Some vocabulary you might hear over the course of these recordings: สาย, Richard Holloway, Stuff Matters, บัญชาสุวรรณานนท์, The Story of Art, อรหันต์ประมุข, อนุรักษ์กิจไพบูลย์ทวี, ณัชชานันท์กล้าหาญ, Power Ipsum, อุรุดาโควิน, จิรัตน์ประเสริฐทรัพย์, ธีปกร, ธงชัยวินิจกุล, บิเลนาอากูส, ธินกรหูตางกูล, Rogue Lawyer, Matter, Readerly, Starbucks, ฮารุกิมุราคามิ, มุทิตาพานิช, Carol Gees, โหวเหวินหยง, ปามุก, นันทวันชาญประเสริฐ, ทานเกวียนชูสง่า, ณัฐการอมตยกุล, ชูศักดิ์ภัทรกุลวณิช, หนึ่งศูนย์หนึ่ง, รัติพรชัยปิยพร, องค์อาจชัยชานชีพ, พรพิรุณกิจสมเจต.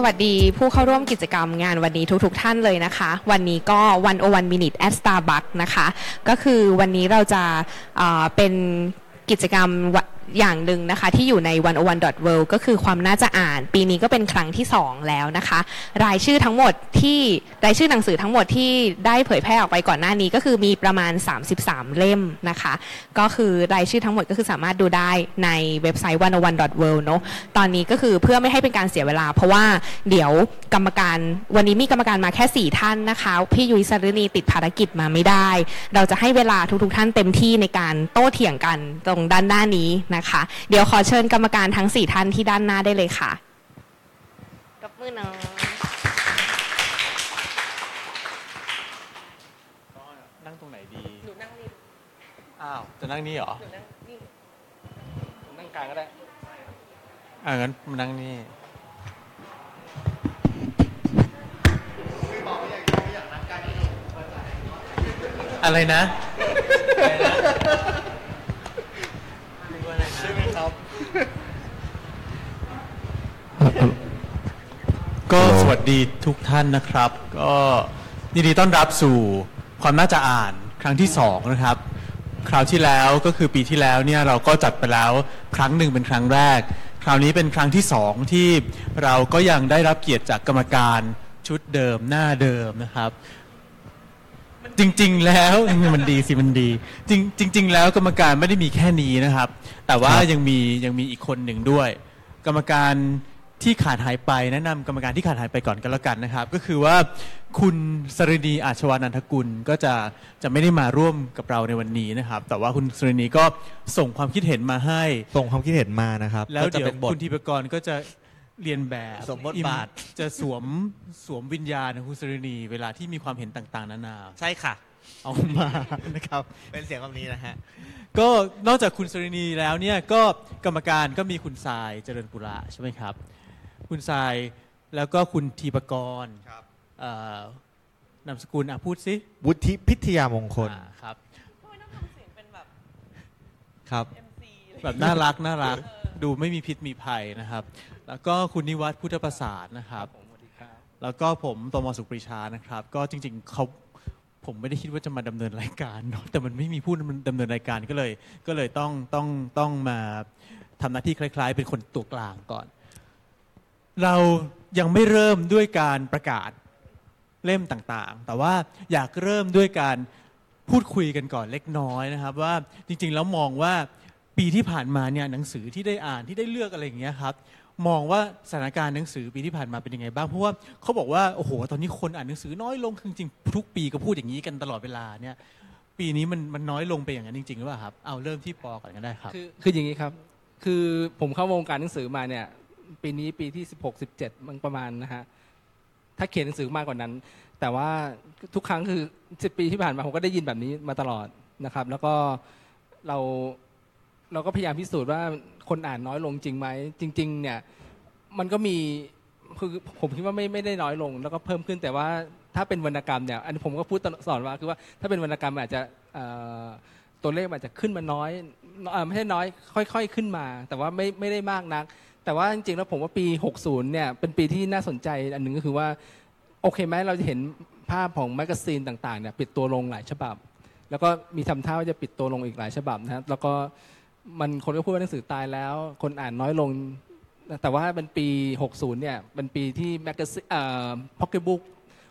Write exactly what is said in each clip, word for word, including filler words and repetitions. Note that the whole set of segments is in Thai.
สวัสดีผู้เข้าร่วมกิจกรรมงานวันนี้ทุกๆท่านเลยนะคะวันนี้ก็หนึ่งศูนย์หนึ่ง Minute at Starbucks นะคะก็คือวันนี้เราจะเอ่อเป็นกิจกรรมอย่างหนึ่งนะคะที่อยู่ใน หนึ่งศูนย์หนึ่ง ดอท เวิลด์ ก็คือความน่าจะอ่านปีนี้ก็เป็นครั้งที่สองแล้วนะคะรายชื่อทั้งหมดที่รายชื่อหนังสือทั้งหมดที่ได้เผยแพร่ออกไปก่อนหน้านี้ก็คือมีประมาณสามสิบสามเล่มนะคะก็คือรายชื่อทั้งหมดก็คือสามารถดูได้ในเว็บไซต์ หนึ่งศูนย์หนึ่ง ดอท เวิลด์ เนาะตอนนี้ก็คือเพื่อไม่ให้เป็นการเสียเวลาเพราะว่าเดี๋ยวกรรมการวันนี้มีกรรมการมาแค่สี่ท่านนะคะพี่ยุ้ยสรณีติดภารกิจมาไม่ได้เราจะให้เวลาทุกๆท่านเต็มที่ในการโต้เถียงกันตรงด้านหน้านี้นะคะเดี๋ยวขอเชิญกรรมการทั้งสี่ท่านที่ด้านหน้าได้เลยค่ะยกมือหน่อยนั่งตรงไหนดีหนูนั่งนี่อ้าวจะนั่งนี่เหรอหนูนั่งนี่นั่งกลางก็ได้อ่ะงั้นมานั่งนี่อะไรนะก็สวัสดีทุกท่านนะครับก็ยินดีต้อนรับสู่ความน่าจะอ่านครั้งที่สองนะครับคราวที่แล้วก็คือปีที่แล้วเนี่ยเราก็จัดไปแล้วครั้งหนึ่งเป็นครั้งแรกคราวนี้เป็นครั้งที่สองที่เราก็ยังได้รับเกียรติจากกรรมการชุดเดิมหน้าเดิมนะครับจริงๆแล้วมันดีสิมันดีจริงๆแล้วกรรมการไม่ได้มีแค่นี้นะครับแต่ว่ายังมียังมีอีกคนหนึ่งด้วยกรรมการที่ขาดหายไปแนะนำกรรมการที่ขาดหายไปก่อนก็แล้วกันนะครับก็คือว่าคุณสรณีอาชวานันทกุลก็จะจะไม่ได้มาร่วมกับเราในวันนี้นะครับแต่ว่าคุณสรณีก็ส่งความคิดเห็นมาให้ส่งความคิดเห็นมานะครับแล้วเดี๋ยวคุณทีปกรก็จะเรียนแบบสมบทบาทจะสวมสวมวิญญาณของคุณสรณีเวลาที่มีความเห็นต่างๆนานาใช่ค่ะเอามานะครับเป็นเสียงแบบนี้นะฮะก็นอกจากคุณสรณีแล้วเนี่ยก็กรรมการก็มีคุณทรายเจริญปุระใช่ไหมครับคุณทรายแล้วก็คุณธีปกรครับเอ่อนามสกุลอ่ะพูดสิวุฒิพิทยามงคลครับทำไมต้องทำเสียงเป็นแบบครับ เอ็ม ซี แบบน่ารักน่ารักดูไม่มีพิษมีภัยนะครับแล้วก็คุณนิวัฒน์พุทธประสานนะครับแล้วก็ผมตม.สุขปรีชานะครับก็จริงๆเขาผมไม่ได้คิดว่าจะมาดำเนินรายการเนาะแต่มันไม่มีผู้ดำเนินรายการก็เลยก็เลยต้องต้องต้องมาทำหน้าที่คล้ายๆเป็นคนตัวกลางก่อนเรายังไม่เริ่มด้วยการประกาศเล่มต่างๆแต่ว่าอยากเริ่มด้วยการพูดคุยกันก่อนเล็กน้อยนะครับว่าจริงๆแล้วมองว่าปีที่ผ่านมาเนี่ยหนังสือที่ได้อ่านที่ได้เลือกอะไรอย่างเงี้ยครับมองว่าสถานการณ์หนังสือปีที่ผ่านมาเป็นยังไงบ้างเพราะว่าเขาบอกว่าโอ้โหตอนนี้คนอ่านหนังสือน้อยลงจริงๆทุกปีก็พูดอย่างนี้กันตลอดเวลาเนี่ยปีนี้มันมันน้อยลงไปอย่างนั้นจริงๆหรือเปล่าครับเอาเริ่มที่ปอก่อนก็ได้ครับคือคืออย่างนี้ครับคือผมเข้าวงการหนังสือมาเนี่ยปีนี้ปีที่สิบหก สิบเจ็ดมันประมาณนะฮะถ้าเขียนหนังสือมากกว่านั้นแต่ว่าทุกครั้งคือสิบปีที่ผ่านมาผมก็ได้ยินแบบนี้มาตลอดนะครับแล้วก็เราเราก็พยายามพิสูจน์ว่าคนอ่านน้อยลงจริงไหมจริงๆเนี่ยมันก็มีคือผมคิดว่าไม่ไม่ได้น้อยลงแล้วก็เพิ่มขึ้นแต่ว่าถ้าเป็นวรรณกรรมเนี่ยอันนี้ผมก็พูดสอนว่าคือว่าถ้าเป็นวรรณกรรมอาจจะตัวเลขอาจจะขึ้นมาน้อยไม่ใช่น้อยค่อยๆขึ้นมาแต่ว่าไม่ไม่ได้มากนักแต่ว่าจริงๆแล้วผมว่าปีหกสิบเนี่ยเป็นปีที่น่าสนใจอันหนึ่งก็คือว่าโอเคไหมเราจะเห็นภาพของแมกกาซีนต่างๆเนี่ยปิดตัวลงหลายฉบับแล้วก็มีทำท่าว่าจะปิดตัวลงอีกหลายฉบับนะแล้วก็มันคนก็พูดว่าหนังสือตายแล้วคนอ่านน้อยลงแต่ว่าเป็นปีหกสิบเนี่ยเป็นปีที่แมกกาซีนเอ่อพ็อกเก็ตบุ๊ก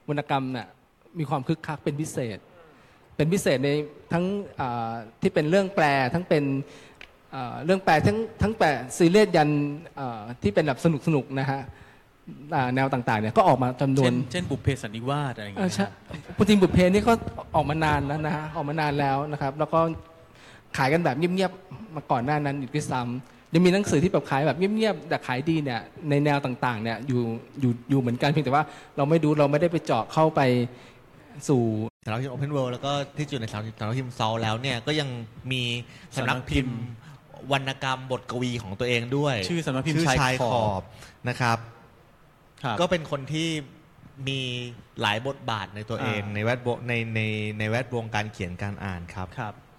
วรรณกรรมน่ะมีความคึกคักเป็นพิเศษเป็นพิเศษในทั้งเอ่อที่เป็นเรื่องแปลทั้งเป็นเอ่อเรื่องแปลทั้งทั้งแปลซีเรียสยันเอ่อที่เป็นแบบสนุกๆนะฮะแนวต่างๆเนี่ยก็ออกมาจำนวนเช่นบุพเพสันนิวาสอะไรอย่างเงี้ยจริงๆบุพเพนี่ก็ออกมานานแล้วนะฮะออกมานานแล้วนะครับแล้วก็ขายกันแบบเงียบๆมาก่อนหน้านั้นอีกด้วยซ้ำยังมีหนังสือที่แบบขายแบบเงียบๆแต่ขายดีเนี่ยในแนวต่างๆเนี่ยอยู่อยู่อยู่เหมือนกันเพียงแต่ว่าเราไม่ดูเราไม่ได้ไปเจาะเข้าไปสู่สำนักพิมพ์ Open World แล้วก็ที่อยู่ในสำนักพิมพ์เซาแล้วเนี่ยก็ยังมีสำนักพิมพ์วรรณกรรมบทกวีของตัวเองด้วยชื่อสำนักพิมพ์ชายขอบนะครับก็เป็นคนที่มีหลายบทบาทในตัวเองในแวดวงในในในแวดวงการเขียนการอ่านครับ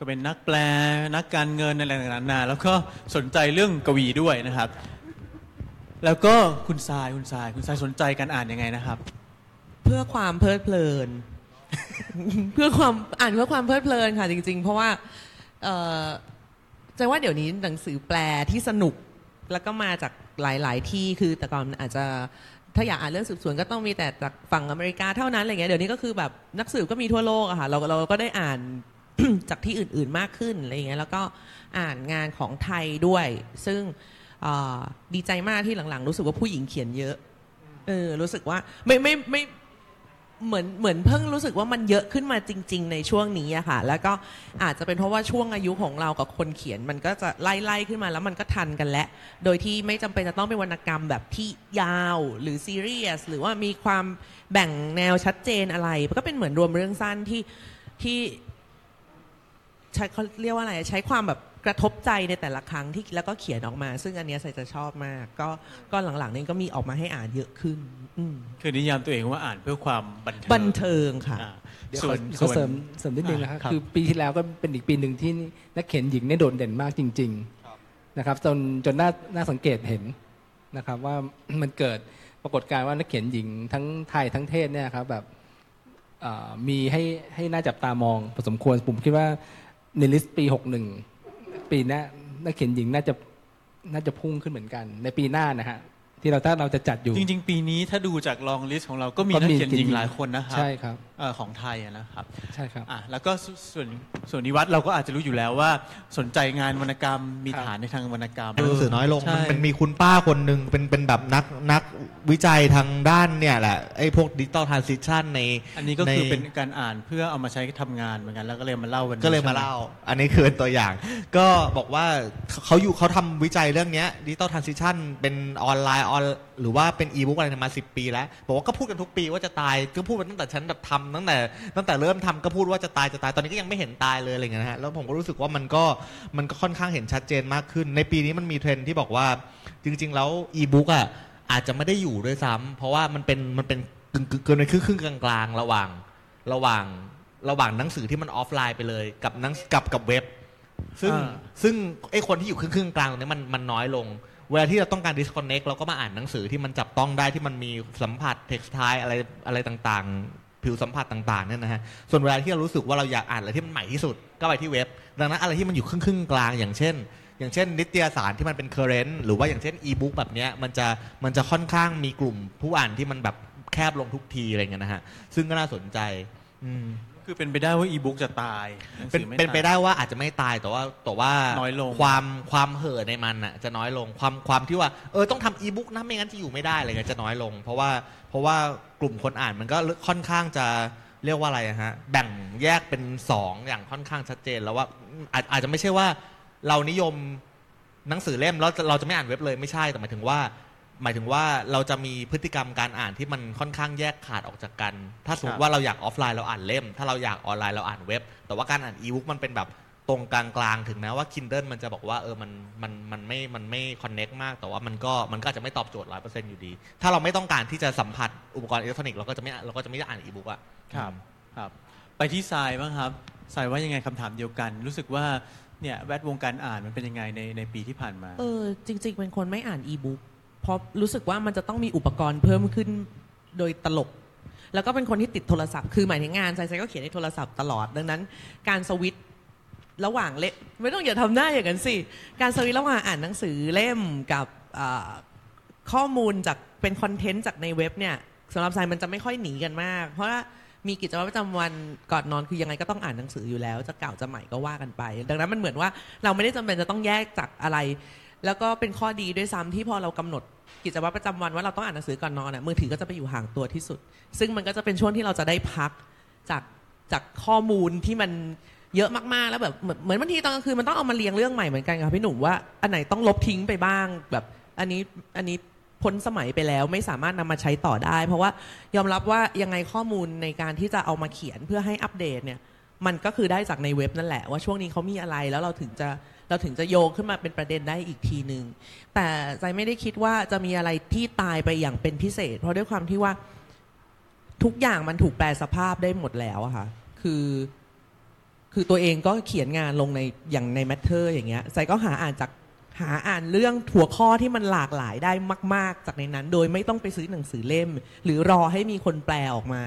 ก็เป็นนักแปลนักการเงินอะไรต่างๆนานาแล้วก็สนใจเรื่องกวีด้วยนะครับ แล้วก็คุณสายคุณสายคุณสายสนใจการอ่านยังไงนะครับเพื่อความเพลิดเพลิน เพื่อความอ่านเพื่อความเพลิดเพลินค่ะจริงๆเพราะว่าเอ่อจะว่าเดี๋ยวนี้หนังสือแปลที่สนุกแล้วก็มาจากหลายๆที่คือแต่ก่อนอาจจะถ้าอยากอ่านเรื่องสืบสวนก็ต้องมีแต่จากฝั่งอเมริกาเท่านั้นอะไรเงี้ยเดี๋ยวนี้ก็คือแบบนักสืบก็มีทั่วโลกอะค่ะเราเราก็ได้อ่าน จากที่อื่นๆมากขึ้นอะไรเงี้ยแล้วก็อ่านงานของไทยด้วยซึ่งดีใจมากที่หลังๆรู้สึกว่าผู้หญิงเขียนเยอะเออรู้สึกว่าไม่ไม่ไม่เหมือนเหมือนเพิ่งรู้สึกว่ามันเยอะขึ้นมาจริงๆในช่วงนี้อะค่ะแล้วก็อาจจะเป็นเพราะว่าช่วงอายุของเรากับคนเขียนมันก็จะไล่ๆขึ้นมาแล้วมันก็ทันกันแล้วโดยที่ไม่จำเป็นจะต้องเป็นวรรณกรรมแบบที่ยาวหรือซีเรียสหรือว่ามีความแบ่งแนวชัดเจนอะไรก็เป็นเหมือนรวมเรื่องสั้นที่ที่ใช้เขาเรียกว่าอะไรใช้ความแบบกระทบใจในแต่ละครั้งที่แล้วก็เขียนออกมาซึ่งอันเนี้ยใส่จะชอบมากก็ก็หลังๆนี้ก็มีออกมาให้อ่านเยอะขึ้นคือนิยามตัวเองว่าอ่านเพื่อความบันเทิงบันเทิงค่ะส่วนส่วนเสริมเสริมนิดนึงนะครับคือปีที่แล้วก็เป็นอีกปีนึงที่นักเขียนหญิงเนี่ยโดดเด่นมากจริงๆนะครับจนจนน่าน่าสังเกตเห็นนะครับว่ามันเกิดปรากฏการณ์ว่านักเขียนหญิงทั้งไทยทั้งเทศเนี่ยครับแบบมีให้ให้น่าจับตามองพอสมควรผมคิดว่าในลิสต์ปีหกสิบเอ็ดปีหน้านักเขียนหญิงน่าจะน่าจะพุ่งขึ้นเหมือนกันในปีหน้านะฮะที่เราถ้าเราจะจัดอยู่จริงๆปีนี้ถ้าดูจากลองลิสต์ของเราก็มีนักเขียนหญิงหลายคนนะครับใช่ครับเอ่อของไทยนะครับใช่ครับอ่ะแล้วก็ส่วนส่วนนิวัฒน์เราก็อาจจะรู้อยู่แล้วว่าสนใจงานวรรณกรรมมีฐานในทางวรรณกรรมหนังสือน้อยลงมันมีคุณป้าคนนึงเป็นเป็นแบบนักนักวิจัยทางด้านเนี่ยแหละไอ้พวกดิจิตอลทรานซิชั่นในอันนี้ก็คือเป็นการอ่านเพื่อเอามาใช้ทำงานเหมือนกันแล้วก็เลยมาเล่ากันก็เลยมาเล่าอันนี้คือตัวอย่างก็บอกว่าเขาอยู่เขาทำวิจัยเรื่องนี้ดิจิตอลทรานซิชั่นเป็นออนไลน์ออนหรือว่าเป็นอีบุ๊กอะไรมาสิบปีแล้วบอกว่าก็พูดกันทุกปีว่าจะตายก็พูดมาตั้งแต่ฉันแบบทำตั้งแต่ตั้งแต่เริ่มทำก็พูดว่าจะตายจะตายตอนนี้ก็ยังไม่เห็นตายเลยอะไรเงี้ยนะฮะแล้วผมก็รู้สึกว่ามันก็มันก็ค่อนข้างเห็นชัดเจนมากขึ้นในปีนี้มันมีเทรนด์ที่บอกว่าจริงๆแล้วอีบุ๊กอ่ะอาจจะไม่ได้อยู่ด้วยซ้ำเพราะว่ามันเป็นมันเป็นเกินไปครึ่งๆกลางๆระหว่างระหว่างระหว่างหนังสือที่มันออฟไลน์ไปเลยกับหนังกับกับเว็บซึ่งซึ่งไอ้คนที่อยู่ครึ่งๆกลางตรงนี้มันมันน้อยลงเวลาที่เราต้องการ disconnect เราก็มาอ่านหนังสือที่มันจับต้องได้ที่มันมีสัมผัส textile อะไรอะไรต่างๆผิวสัมผัสต่างๆเนี่ยนะฮะส่วนเวลาที่เรารู้สึกว่าเราอยากอ่านอะไรที่มันใหม่ที่สุดก็ไปที่เว็บดังนั้นอะไรที่มันอยู่ครึ่งๆกลางอย่างเช่นอย่างเช่นนิตยสารที่มันเป็น current หรือว่าอย่างเช่น e-book แบบเนี้ยมันจะมันจะค่อนข้างมีกลุ่มผู้อ่านที่มันแบบแคบลงทุกทีอะไรเงี้ยนะฮะซึ่งก็น่าสนใจอืมคือเป็นไปได้ว่า e-book จะตายเป็นเป็นไปได้ว่าอาจจะไม่ตายแต่ว่าแต่ว่าความความเห่อในมันน่ะจะน้อยลงความความที่ว่าเออต้องทำ e-book นะไม่งั้นจะอยู่ไม่ได้อะไรเงี้ยจะน้อยลงเพราะว่าเพราะว่ากลุ่มคนอ่านมันก็ค่อนข้างจะเรียกว่าอะไรฮะแบ่งแยกเป็นสองอย่างค่อนข้างชัดเจนแล้วว่าอาจอาจจะไม่ใช่ว่าเรานิยมหนังสือเล่มแล้วเราจะไม่อ่านเว็บเลยไม่ใช่แต่หมายถึงว่าหมายถึงว่าเราจะมีพฤติกรรมการอ่านที่มันค่อนข้างแยกขาดออกจากกันถ้าสมมติว่าเราอยากออฟไลน์เราอ่านเล่มถ้าเราอยากออนไลน์เราอ่านเว็บแต่ว่าการอ่านอีบุ๊กมันเป็นแบบตรงกลางๆถึงแม้ว่า Kindle มันจะบอกว่าเออมันมันมันไม่มันไม่คอนเนคมากแต่ว่ามันก็มันก็อาจจะไม่ตอบโจทย์ หนึ่งร้อยเปอร์เซ็นต์ อยู่ดีถ้าเราไม่ต้องการที่จะสัมผัสอุปกรณ์อิเล็กทรอนิกส์เราก็จะไม่เราก็จะไม่อ่านอีบุ๊กอ่ะครับครับไปที่ทรายบ้างครับทรายว่ายังไงคำถามเดียวกันรู้สึกว่าเนี่ยแวดวงการอ่านมันเป็นยังไงในในปีที่ผ่านมาเออจริงๆเป็นคนไม่อ่านอีบุ๊กเพราะรู้สึกว่ามันจะต้องมีอุปกรณ์เพิ่มขึ้นโดยตลกแล้วก็เป็นคนที่ติดโทรศัพท์คือหมายถึงงานใส่ใส่ก็เขียนในโทรศัพท์ตลอดดังนั้นการสวิตช์ระหว่างเล่มไม่ต้องอย่าทำหน้าอย่างนั้นสิการสวิตช์ระหว่างอ่านหนังสือเล่มกับข้อมูลจากเป็นคอนเทนต์จากในเว็บเนี่ยสำหรับสายมันจะไม่ค่อยหนีกันมากเพราะว่ามีกิจวัตรประจำวันก่อนนอนคือยังไงก็ต้องอ่านหนังสืออยู่แล้วจะเก่าจะใหม่ก็ว่ากันไปดังนั้นมันเหมือนว่าเราไม่ได้จำเป็นจะต้องแยกจากอะไรแล้วก็เป็นข้อดีด้วยซ้ำที่พอเรากำหนดกิจวัตรประจำวันว่าเราต้องอ่านหนังสือก่อนนอนน่ะมือถือก็จะไปอยู่ห่างตัวที่สุดซึ่งมันก็จะเป็นช่วงที่เราจะได้พักจากจากข้อมูลที่มันเยอะมากๆแล้วแบบเหมือนบางทีตอนกลางคืนมันต้องเอามาเรียงเรื่องใหม่เหมือนกันค่ะพี่หนุ่มว่าอันไหนต้องลบทิ้งไปบ้างแบบอันนี้อันนี้พ้นสมัยไปแล้วไม่สามารถนำมาใช้ต่อได้เพราะว่ายอมรับว่ายังไงข้อมูลในการที่จะเอามาเขียนเพื่อให้อัปเดตเนี่ยมันก็คือได้จากในเว็บนั่นแหละว่าช่วงนี้เขามีอะไรแล้วเราถึงจะเราถึงจะโยงขึ้นมาเป็นประเด็นได้อีกทีนึงแต่ใจไม่ได้คิดว่าจะมีอะไรที่ตายไปอย่างเป็นพิเศษเพราะด้วยความที่ว่าทุกอย่างมันถูกแปลสภาพได้หมดแล้วอะค่ะคือคือตัวเองก็เขียนงานลงในอย่างใน Matter อย่างเงี้ยใจก็หาอ่านจาก หาอ่านเรื่องหัวข้อที่มันหลากหลายได้มากๆจากในนั้นโดยไม่ต้องไปซื้อหนังสือเล่มหรือรอให้มีคนแปลออกมา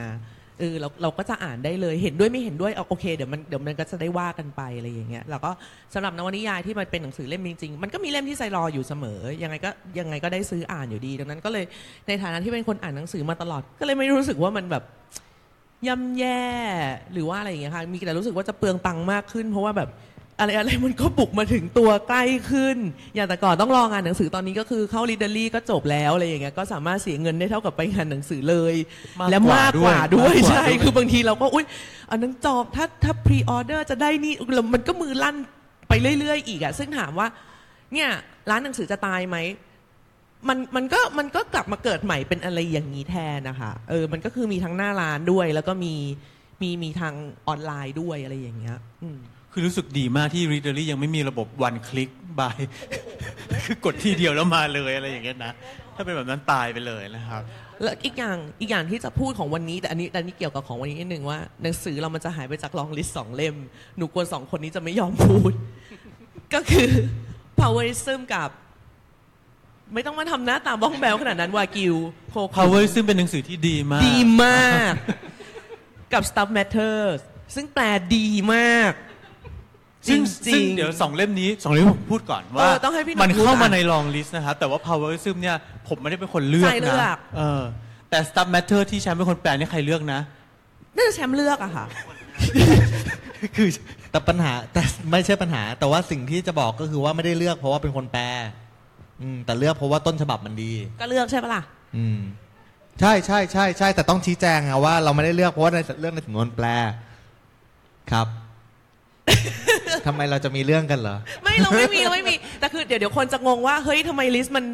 เออเราเราก็จะอ่านได้เลยเห็นด้วยไม่เห็นด้วยเอาโอเคเดี๋ยวมันเดี๋ยวมันก็จะได้ว่ากันไปอะไรอย่างเงี้ยแล้วก็สำหรับนวนิยายที่มันเป็นหนังสือเล่มจริงๆมันก็มีเล่มที่ไซรออยู่เสมอยังไงก็ยังไงก็ได้ซื้ออ่านอยู่ดีดังนั้นก็เลยในฐานะที่เป็นคนอ่านหนังสือมาตลอดก็เลยไม่รู้สึกว่ามันแบบย่ำแย่หรือว่าอะไรอย่างเงี้ยค่ะมีแต่รู้สึกว่าจะเปลืองตังค์มากขึ้นเพราะว่าแบบอะไรอะไรมันก็บุกมาถึงตัวใกล้ขึ้นอย่างแต่ก่อนต้องรองานหนังสือตอนนี้ก็คือเข้า Readerly ก็จบแล้วอะไรอย่างเงี้ยก็สามารถเสียเงินได้เท่ากับไปงานหนังสือเลยและมากกว่าด้วยใช่คือบางทีเราก็อุ๊ยอันนั้นจบถ้าถ้าพรีออเดอร์จะได้นี่มันก็มือลั่นไปเรื่อยๆอีกอ่ะซึ่งถามว่าเนี่ยร้านหนังสือจะตายไหมมันมันก็มันก็กลับมาเกิดใหม่เป็นอะไรอย่างนี้แทนนะคะเออมันก็คือมีทั้งหน้าร้านด้วยแล้วก็มีมีมีทางออนไลน์ด้วยอะไรอย่างเงี้ยคือรู้สึกดีมากที่ Readerly ยังไม่มีระบบ one click buy คือกดทีเดียวแล้วมาเลยอะไรอย่างเงี้ยนะถ้าเป็นแบบนั้นตายไปเลยนะครับแล้วอีกอย่างอีกอย่างที่จะพูดของวันนี้แต่อันนี้อันนี้เกี่ยวกับของวันนี้นิดนึงว่าหนังสือเรามันจะหายไปจากลองลิสต์สองเล่มหนูกลัวสองคนนี้จะไม่ยอมพูดก็คือ Power Ipsum กับไม่ต้องมาทำหน้าตาบ้องแบวขนาดนั้นวากิวโค Power Ipsum เป็นหนังสือที่ดีมากดีมากกับ Stuff Matters ซึ่งแปลดีมากซึ่งเดี๋ยวสองเล่มนี้สองเล่มผมพูดก่อนว่ามันเข้ามาในลองลิสต์นะครับแต่ว่า Power Ipsum เนี่ยผมไม่ได้เป็นคนเลือกนะเออแต่ Stuff Matter ที่แชมป์เป็นคนแปลนี่ใครเลือกนะน่าจะแชมป์เลือกอะค่ะคือแต่ปัญหาแต่ไม่ใช่ปัญหาแต่ว่าสิ่งที่จะบอกก็คือว่าไม่ได้เลือกเพราะว่าเป็นคนแปลอืมแต่เลือกเพราะว่าต้นฉบับมันดีก็เลือกใช่ปะล่ะอืมใช่ๆๆๆแต่ต้องชี้แจงอะว่าเราไม่ได้เลือกเพราะว่าในเรื่องในสำนวนแปลครับทำไมเราจะมีเรื่องกันเหรอไม่เราไม่มีเราไม่มีแต่คือเดี๋ยวเดี๋ยวคนจะงงว่าเฮ้ยทำไมลิสต์มัน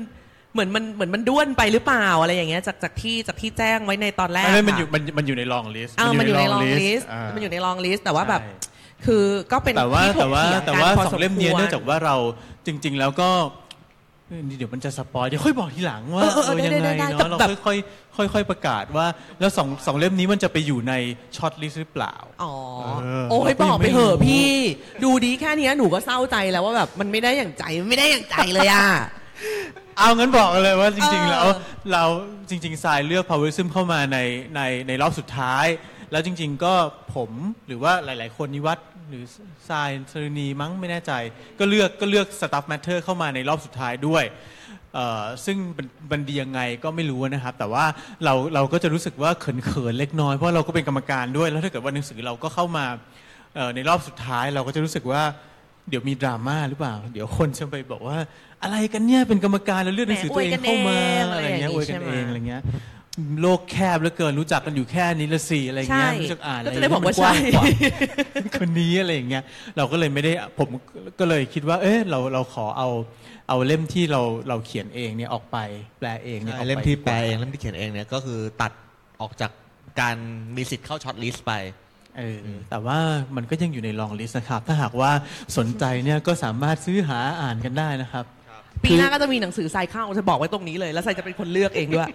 เหมือนมันเหมือนมันด้วนไปหรือเปล่าอะไรอย่างเงี้ยจากจากที่จากที่แจ้งไว้ในตอนแรกมันอยู่มันมันอยู่ในลองลิสต์มันอยู่ในลองลิสต์มันอยู่ในลองลิสต์แต่ว่าแบบคือก็เป็นแต่ว่าแต่ว่าแต่ว่าสองเล่มนี้เนื่องจากว่าเราจริงๆแล้วก็เดี๋ยวมันจะสปอยเดี๋ยวค่อยบอกทีหลังว่าเออยังไงเนาะเราค่อยๆค่อยๆประกาศว่าแล้วสอง สองเล่มนี้มันจะไปอยู่ในช็อตลิสต์หรือเปล่าอ๋อโอ้ยบอกไปเถอะพี่ดูดีแค่นี้หนูก็เศร้าใจแล้วว่าแบบมันไม่ได้อย่างใจไม่ได้อย่างใจเลยอ่ะเอางั้นบอกเลยว่าจริงๆแล้วเราจริงๆทรายเลือก Power Ipsum เข้ามาในในในรอบสุดท้ายแล้วจริงๆก็ผมหรือว่าหลายๆคนนิวัฒน์หรือทรายสรณีมั้งไม่แน่ใจก็เลือกก็เลือก Stuff Matter เข้ามาในรอบสุดท้ายด้วยเอ่อซึ่งมันดียังไงก็ไม่รู้นะครับแต่ว่าเราเราก็จะรู้สึกว่าเขินๆเล็กน้อยเพราะเราก็เป็นกรรมการด้วยแล้วถ้าเกิดว่าหนังสือเราก็เข้ามาเอ่อในรอบสุดท้ายเราก็จะรู้สึกว่าเดี๋ยวมีดราม่าหรือเปล่าเดี๋ยวคนจะไปบอกว่าอะไรกันเนี่ยเป็นกรรมการแล้วเลือกหนังสือตัวเองเข้ามาอะไรอย่างเงี้ยอวยกันเองอะไรเงี้ยโลกแคบเหลือเกินรู้จักกันอยู่แค่นี้ละสี่อะไรเงี้ยรู้จักอ่านอะไรก็จะได้บอกว่าใช่คนนี้อะไรอย่างเงี้ยเราก็เลยไม่ได้ผมก็เลยคิดว่าเอ๊ะเราเราขอเอาเอาเล่มที่เราเราเขียนเองเนี่ยออกไปแปลเองเนี่ยเล่มที่แปลเองเล่มที่เขียนเองเนี่ยก็คือตัดออกจากการมีสิทธิ์เข้าช็อตลิสต์ไปเออแต่ว่ามันก็ยังอยู่ในลองลิสต์นะครับถ้าหากว่าสนใจเนี่ยก็สามารถซื้อหาอ่านกันได้นะครับปีหน้าก็จะมีหนังสือทรายเข้าจะบอกไว้ตรงนี้เลยแล้วทรายจะเป็นคนเลือกเองด้วย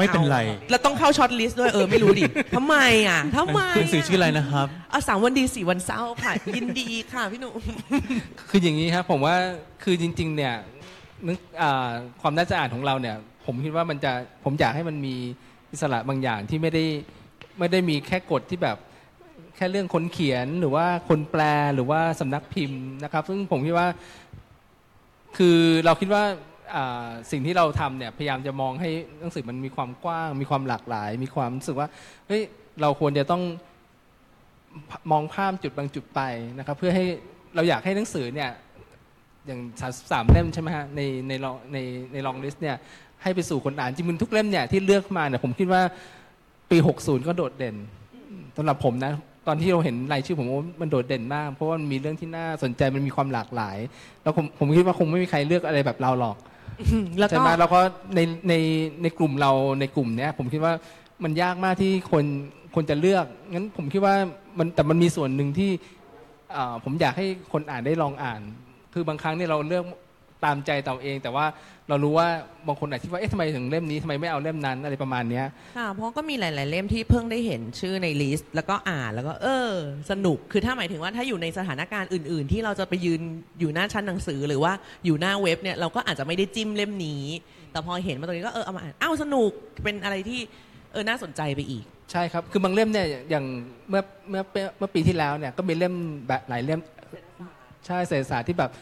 ไม่เป็นไรแล้วต้องเข้าช็อตลิสต์ด้วยเออไม่รู้ดิทำไมอ่ะทำไมหนังสือชื่ออะไรนะครับอ่ะสามวันดีสี่วันเศร้าค่ะยินดีค่ะพี่หนุ่มคืออย่างนี้ครับผมว่าคือจริงๆเนี่ยนึกความน่าจะอ่านของเราเนี่ยผมคิดว่ามันจะผมอยากให้มันมีอิสระบางอย่างที่ไม่ได้ไม่ได้มีแค่กฎที่แบบแค่เรื่องคนเขียนหรือว่าคนแปลหรือว่าสำนักพิมพ์นะครับซึ่งผมคิดว่าคือเราคิดว่าสิ่งที่เราทำเนี่ยพยายามจะมองให้หนังสือมันมีความกว้างมีความหลากหลายมีความรู้สึกว่าเฮ้ยเราควรจะต้องมองข้ามจุดบางจุดไปนะครับเพื่อให้เราอยากให้หนังสือเนี่ยอย่างสามเล่มใช่ไหมฮะในในในในลองลิสต์เนี่ยให้ไปสู่คนอ่านจริงๆทุกเล่มเนี่ยที่เลือกมาเนี่ยผมคิดว่าปีหกสิบก็โดดเด่นสำหรับผมนะตอนที่เราเห็นรายชื่อผมว่ามันโดดเด่นมากเพราะว่ามันมีเรื่องที่น่าสนใจมันมีความหลากหลายแล้วผมผมคิดว่าคงไม่มีใครเลือกอะไรแบบเราหรอกใช่ไหมแล้วก็ในในในกลุ่มเราในกลุ่มเนี้ยผมคิดว่ามันยากมากที่คนคนจะเลือกงั้นผมคิดว่ามันแต่มันมีส่วนหนึ่งที่ผมอยากให้คนอ่านได้ลองอ่านคือบางครั้งเนี่ยเราเลือก ตามใจตัวเองแต่ว่าเรารู้ว่าบางคนอาจจะคิดว่าเอ๊ะทำไมถึงเล่มนี้ทำไมไม่เอาเล่มนั้นอะไรประมาณเนี้ยค่ะเพราะก็มีหลายๆเล่มที่เพิ่งได้เห็นชื่อในลิสต์แล้วก็อ่านแล้วก็เออสนุกคือถ้าหมายถึงว่าถ้าอยู่ในสถานการณ์อื่นๆที่เราจะไปยืนอยู่หน้าชั้นหนังสือหรือว่าอยู่หน้าเว็บเนี่ยเราก็อาจจะไม่ได้จิ้มเล่มนี้แต่พอเห็นมาตรงนี้ก็เออเอามาอ่านอ้าวสนุกเป็นอะไรที่เออน่าสนใจไปอีกใช่ครับคือบางเล่มเนี่ยอย่างเมื่อเมื่อเมื่อปีที่แล้วเนี่ยก็มีเล่มแบบหลายเล่มใช่เศรษฐศาสตร์ที่แบบ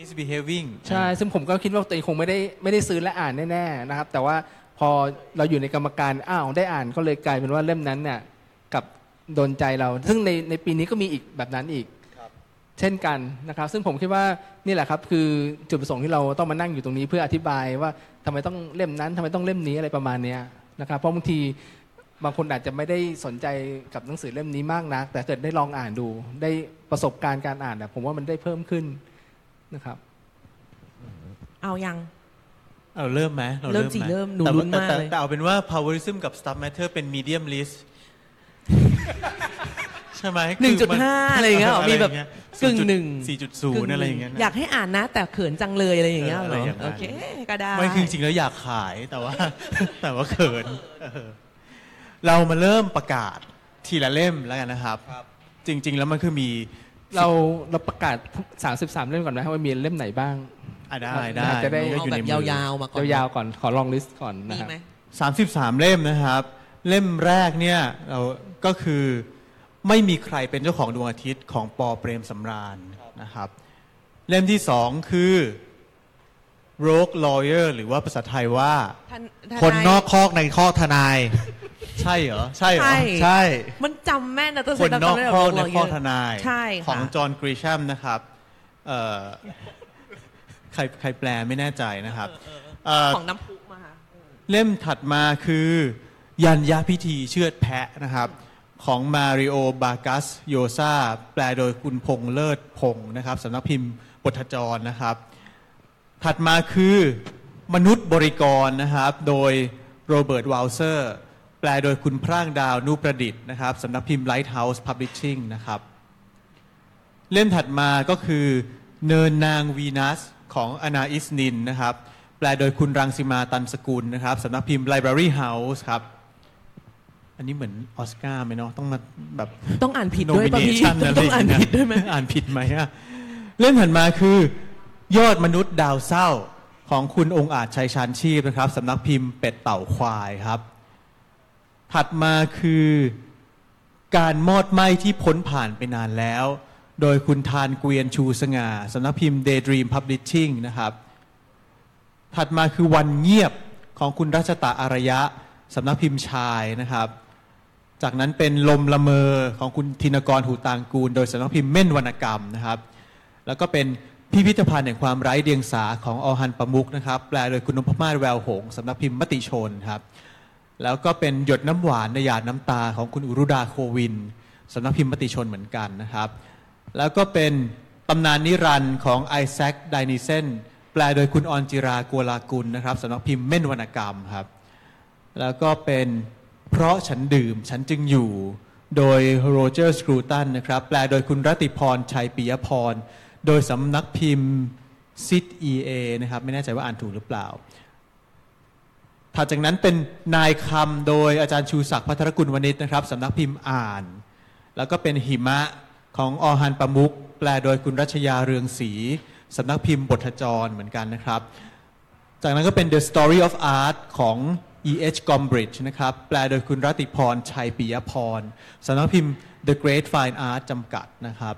Misbehaving ใช่ซึ่งผมก็คิดว่าตัวเองคงไม่ได้ไม่ได้ซื้อและอ่านแน่ๆนะครับแต่ว่าพอเราอยู่ในกรรมการอ้าวได้อ่านก็เลยกลายเป็นว่าเล่มนั้นเนี่ยกับโดนใจเราซึ่งในในปีนี้ก็มีอีกแบบนั้นอีกเช่นกันนะครับซึ่งผมคิดว่านี่แหละครับคือจุดประสงค์ที่เราต้องมานั่งอยู่ตรงนี้เพื่ออธิบายว่าทำไมต้องเล่มนั้นทำไมต้องเล่มนี้อะไรประมาณนี้นะครับเพราะบางทีบางคนอาจจะไม่ได้สนใจกับหนังสือเล่มนี้มากนักแต่เกิดได้ลองอ่านดูได้ประสบการณ์การอ่านเนี่ยผมว่ามันได้เพิ่มขึ้นนะครับเอายังเอาเริ่มไหมเราเริ่มจีเริ่มหนูลุ้นมากเลยแต่เอาเป็นว่า Power Ipsum กับ Stuff Matter เป็น medium list ใช่ไหม หนึ่งจุดห้า อะไรอย่างเงี้ยมีแบบกึ่งหนึ่ง สี่จุดศูนย์ อะไรอย่างเงี้ยอยากให้อ่านนะแต่เขินจังเลยอะไรอย่างเงี้ยโอเคก็ได้ไม่จริงๆแล้วอยากขายแต่ว่าแต่ว่าเขินเรามาเริ่มประกาศทีละเล่มแล้วกันนะครับจริงๆแล้วมันคือมีเราเราประกาศสามสิบสามเล่มก่อนไหมว่ามีเล่มไหนบ้างอ่ะได้ได้จะได้เอาแบบยาวๆมาก่อนยาวๆก่อนขอลองลิสต์ก่อนนะครับสามสิบสามเล่มนะครับเล่มแรกเนี่ยเราก็คือไม่มีใครเป็นเจ้าของดวงอาทิตย์ของป.เปรมสำราญนะครับเล่มที่สองคือ Rogue Lawyer หรือว่าภาษาไทยว่าคนนอกคอกในคอกทนายใช่เหรอใช่เหรอใช่มันจำแม่นนะตัวเซนต์จำได้แบบในข้อทนายของจอห์นกรีชัมนะครับใครใครแปลไม่แน่ใจนะครับของน้ำพุมาค่ะเล่มถัดมาคือยันยะพิธีเชือดแพะนะครับของมาริโอบากัสโยซาแปลโดยคุณพงษ์เลิศพงษ์นะครับสำนักพิมพ์บทจรนะครับถัดมาคือมนุษย์บริกรนะครับโดยโรเบิร์ตวาลเซอร์แปลโดยคุณพร่างดาวนุประดิษฐ์นะครับสำนักพิมพ์ Lighthouse Publishing นะครับเล่มถัดมาก็คือเนินนางวีนัสของอนาอิสนินนะครับแปลโดยคุณรังสิมาตันสกุลนะครับสำนักพิมพ์ Library House ครับอันนี้เหมือนออสการ์ไหมเนาะต้องมาแบบต้องอ่านผิดด้วยป่ะพี่ต้องอ่านผิดด้วยมั้ยอ่านผิดมั้ยอ่ะเล่มถัดมาคือยอดมนุษย์ดาวเศร้าของคุณองค์อาจชัยชานชีพนะครับสำนักพิมพ์เป็ดเต่าควายครับถัดมาคือการมอดไหม้ที่พ้นผ่านไปนานแล้วโดยคุณทานเกวียนชูสง่าสำนักพิมพ์ Daydream Publishing นะครับถัดมาคือวันเงียบของคุณรัชตะอารยะสำนักพิมพ์ชายนะครับจากนั้นเป็นลมละเมอของคุณธินกรหูตางกูลโดยสำนักพิมพ์เม่นวรรณกรรมนะครับแล้วก็เป็นพิพิธภัณฑ์แห่งความไร้เดียงสาของอรหันต์ประมุขนะครับแปลโดยคุณนพมาศแววหงส์สำนักพิมพ์มติชนครับแล้วก็เป็นหยดน้ำหวานในหยาดน้ำตาของคุณอุรุดาโควินสำนักพิมพ์มติชนเหมือนกันนะครับแล้วก็เป็นตำนานนิรันดร์ของไอแซคไดนิเซนแปลโดยคุณอรจิรากัวลากุลนะครับสำนักพิมพ์เม่นวรรณกรรมครับแล้วก็เป็นเพราะฉันดื่มฉันจึงอยู่โดยโรเจอร์สกรูตันนะครับแปลโดยคุณรัติพรชัยปิยพรโดยสำนักพิมพ์ ซี อี เอ นะครับไม่แน่ใจว่าอ่านถูกหรือเปล่าถัดจากนั้นเป็นนายคำโดยอาจารย์ชูศักดิ์ภัทรกุลวณิชนะครับสำนักพิมพ์อ่านแล้วก็เป็นหิมะของอรหันต์ประมุขแปลโดยคุณรัชยาเรืองศรีสำนักพิมพ์บทจรเหมือนกันนะครับจากนั้นก็เป็น The Story of Art ของ อี เอช Gombrich นะครับแปลโดยคุณรัติพรชัยปิยพรสำนักพิมพ์ The Great Fine Art จำกัดนะครับ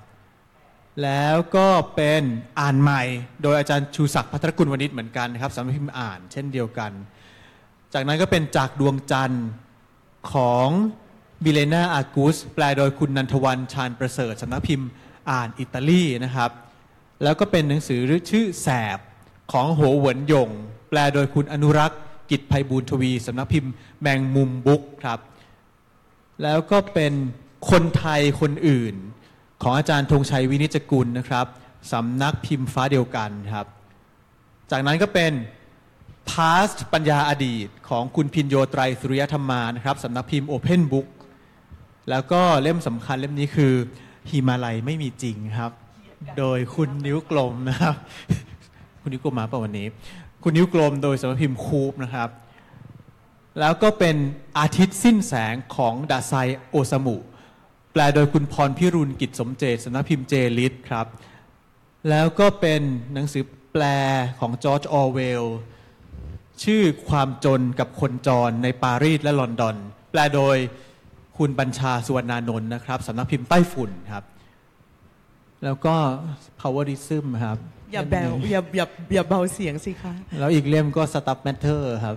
แล้วก็เป็นอ่านใหม่โดยอาจารย์ชูศักดิ์ภัทรกุลวณิชเหมือนกันนะครับสำนักพิมพ์อ่านเช่นเดียวกันจากนั้นก็เป็นจากดวงจันทร์ของบิเลนาอากูสแปลโดยคุณนันทวันชาญประเสริฐสำนักพิมพ์อ่านอิตาลีนะครับแล้วก็เป็นหนังสือชื่อแสบของโหวเหวินหยงแปลโดยคุณอนุรักษ์กิจไพบูลย์ทวีสำนักพิมพ์แมงมุมบุ๊กครับแล้วก็เป็นคนไทยคนอื่นของอาจารย์ธงชัยวินิจกุลนะครับสำนักพิมพ์ฟ้าเดียวกันครับจากนั้นก็เป็นpast ปัญญาอดีตของคุณพินโยไตรสุริยธรรมานะครับสำนักพิมพ์ Open Book แล้วก็เล่มสำคัญเล่มนี้คือหิมาลัยไม่มีจริงครับโดยคุณนิ้วกลมนะครับ คุณนิ้วกลมมาป่ะวันนี้คุณนิ้วกลมโดยสำนักพิมพ์คูปนะครับแล้วก็เป็นอาทิตย์สิ้นแสงของดาไซโอซามุแปลโดยคุณพรพิรุณกิจสมเจตสำนักพิมพ์เจลิสครับแล้วก็เป็นหนังสือแปลของจอร์จออร์เวลชื่อความจนกับคนจรในปารีสและลอนดอนแปลโดยคุณบัญชาสุวรรณานนท์นะครับสำนักพิมพ์ใต้ฝุ่นครับแล้วก็ Power Ipsum ครับอย่าเบาอย่าอย่าอย่าเบาเสียงสิคะแล้วอีกเล่มก็ Stuff Matter ครับ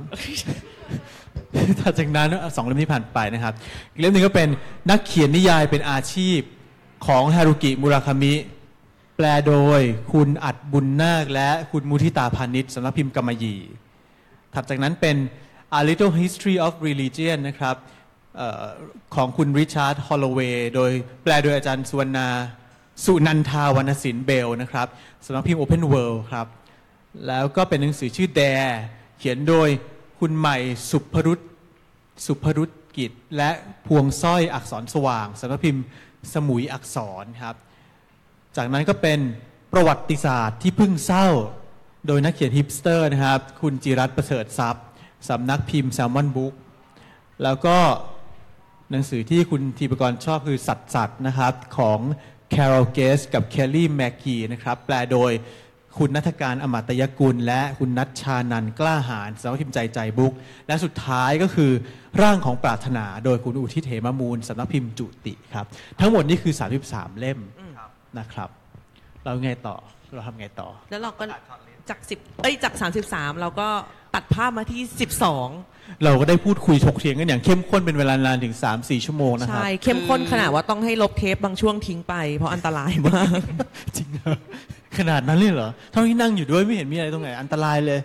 ถ้าจากนั้นสองเล่มที่ผ่านไปนะครับอีกเล่มนึงก็เป็นนักเขียนนิยายเป็นอาชีพของฮารุกิมุราคามิแปลโดยคุณอัดบุญนาคและคุณมุทิตาพานิชสำนักพิมพ์กรรมยีถัดจากนั้นเป็น A Little History of Religion นะครับของคุณ Richard Holloway โดยแปลโดยอาจารย์สุวรรณาสุนันทาวรรณศิลป์เบลนะครับสำนักพิมพ์ โอเพนเวิลด์ ครับแล้วก็เป็นหนังสือชื่อแดเขียนโดยคุณใหม่สุภรุตสุภรุตกิจและพวงสร้อยอักษรสว่างสำนักพิมพ์สมุยอักษรครับจากนั้นก็เป็นประวัติศาสตร์ที่เพิ่งเศร้าโดยนักเขียนฮิปสเตอร์นะครับคุณจิรัตน์ประเสริฐทรัพย์สำนักพิมพ์ Salmon Book แล้วก็หนังสือที่คุณธีปกรชอบคือสัตว์สัตว์นะครับของ Carol Gees กับ Kerry McKee นะครับแปลโดยคุณณัฐการอมตยกุลและคุณณัชชานันท์กล้าหาญสำนักพิมพ์ใจใจบุ๊กและสุดท้ายก็คือร่างของปรารถนาโดยคุณอุทิศเหมมูลสำนักพิมพ์จุติครับทั้งหมดนี่คือสามสิบสามเล่มนะครับเราไงต่อเราทำไงต่อแล้วเราก็จากสิบเอ้ยจากสามสิบสามเราก็ตัดภาพมาที่สิบสองเราก็ได้พูดคุยถกเถียงกันอย่างเข้มข้นเป็นเวลานานถึง สามถึงสี่ ชั่วโมงนะครับใช่เข้มข้นขนาดว่าต้องให้ลบเทปบางช่วงทิ้งไปเพราะอันตรายมาก จริงเหรอขนาดนั้นเลยเหรอเท่าที่นั่งอยู่ด้วยไม่เห็นมีอะไรตรงไหนอันตรายเลย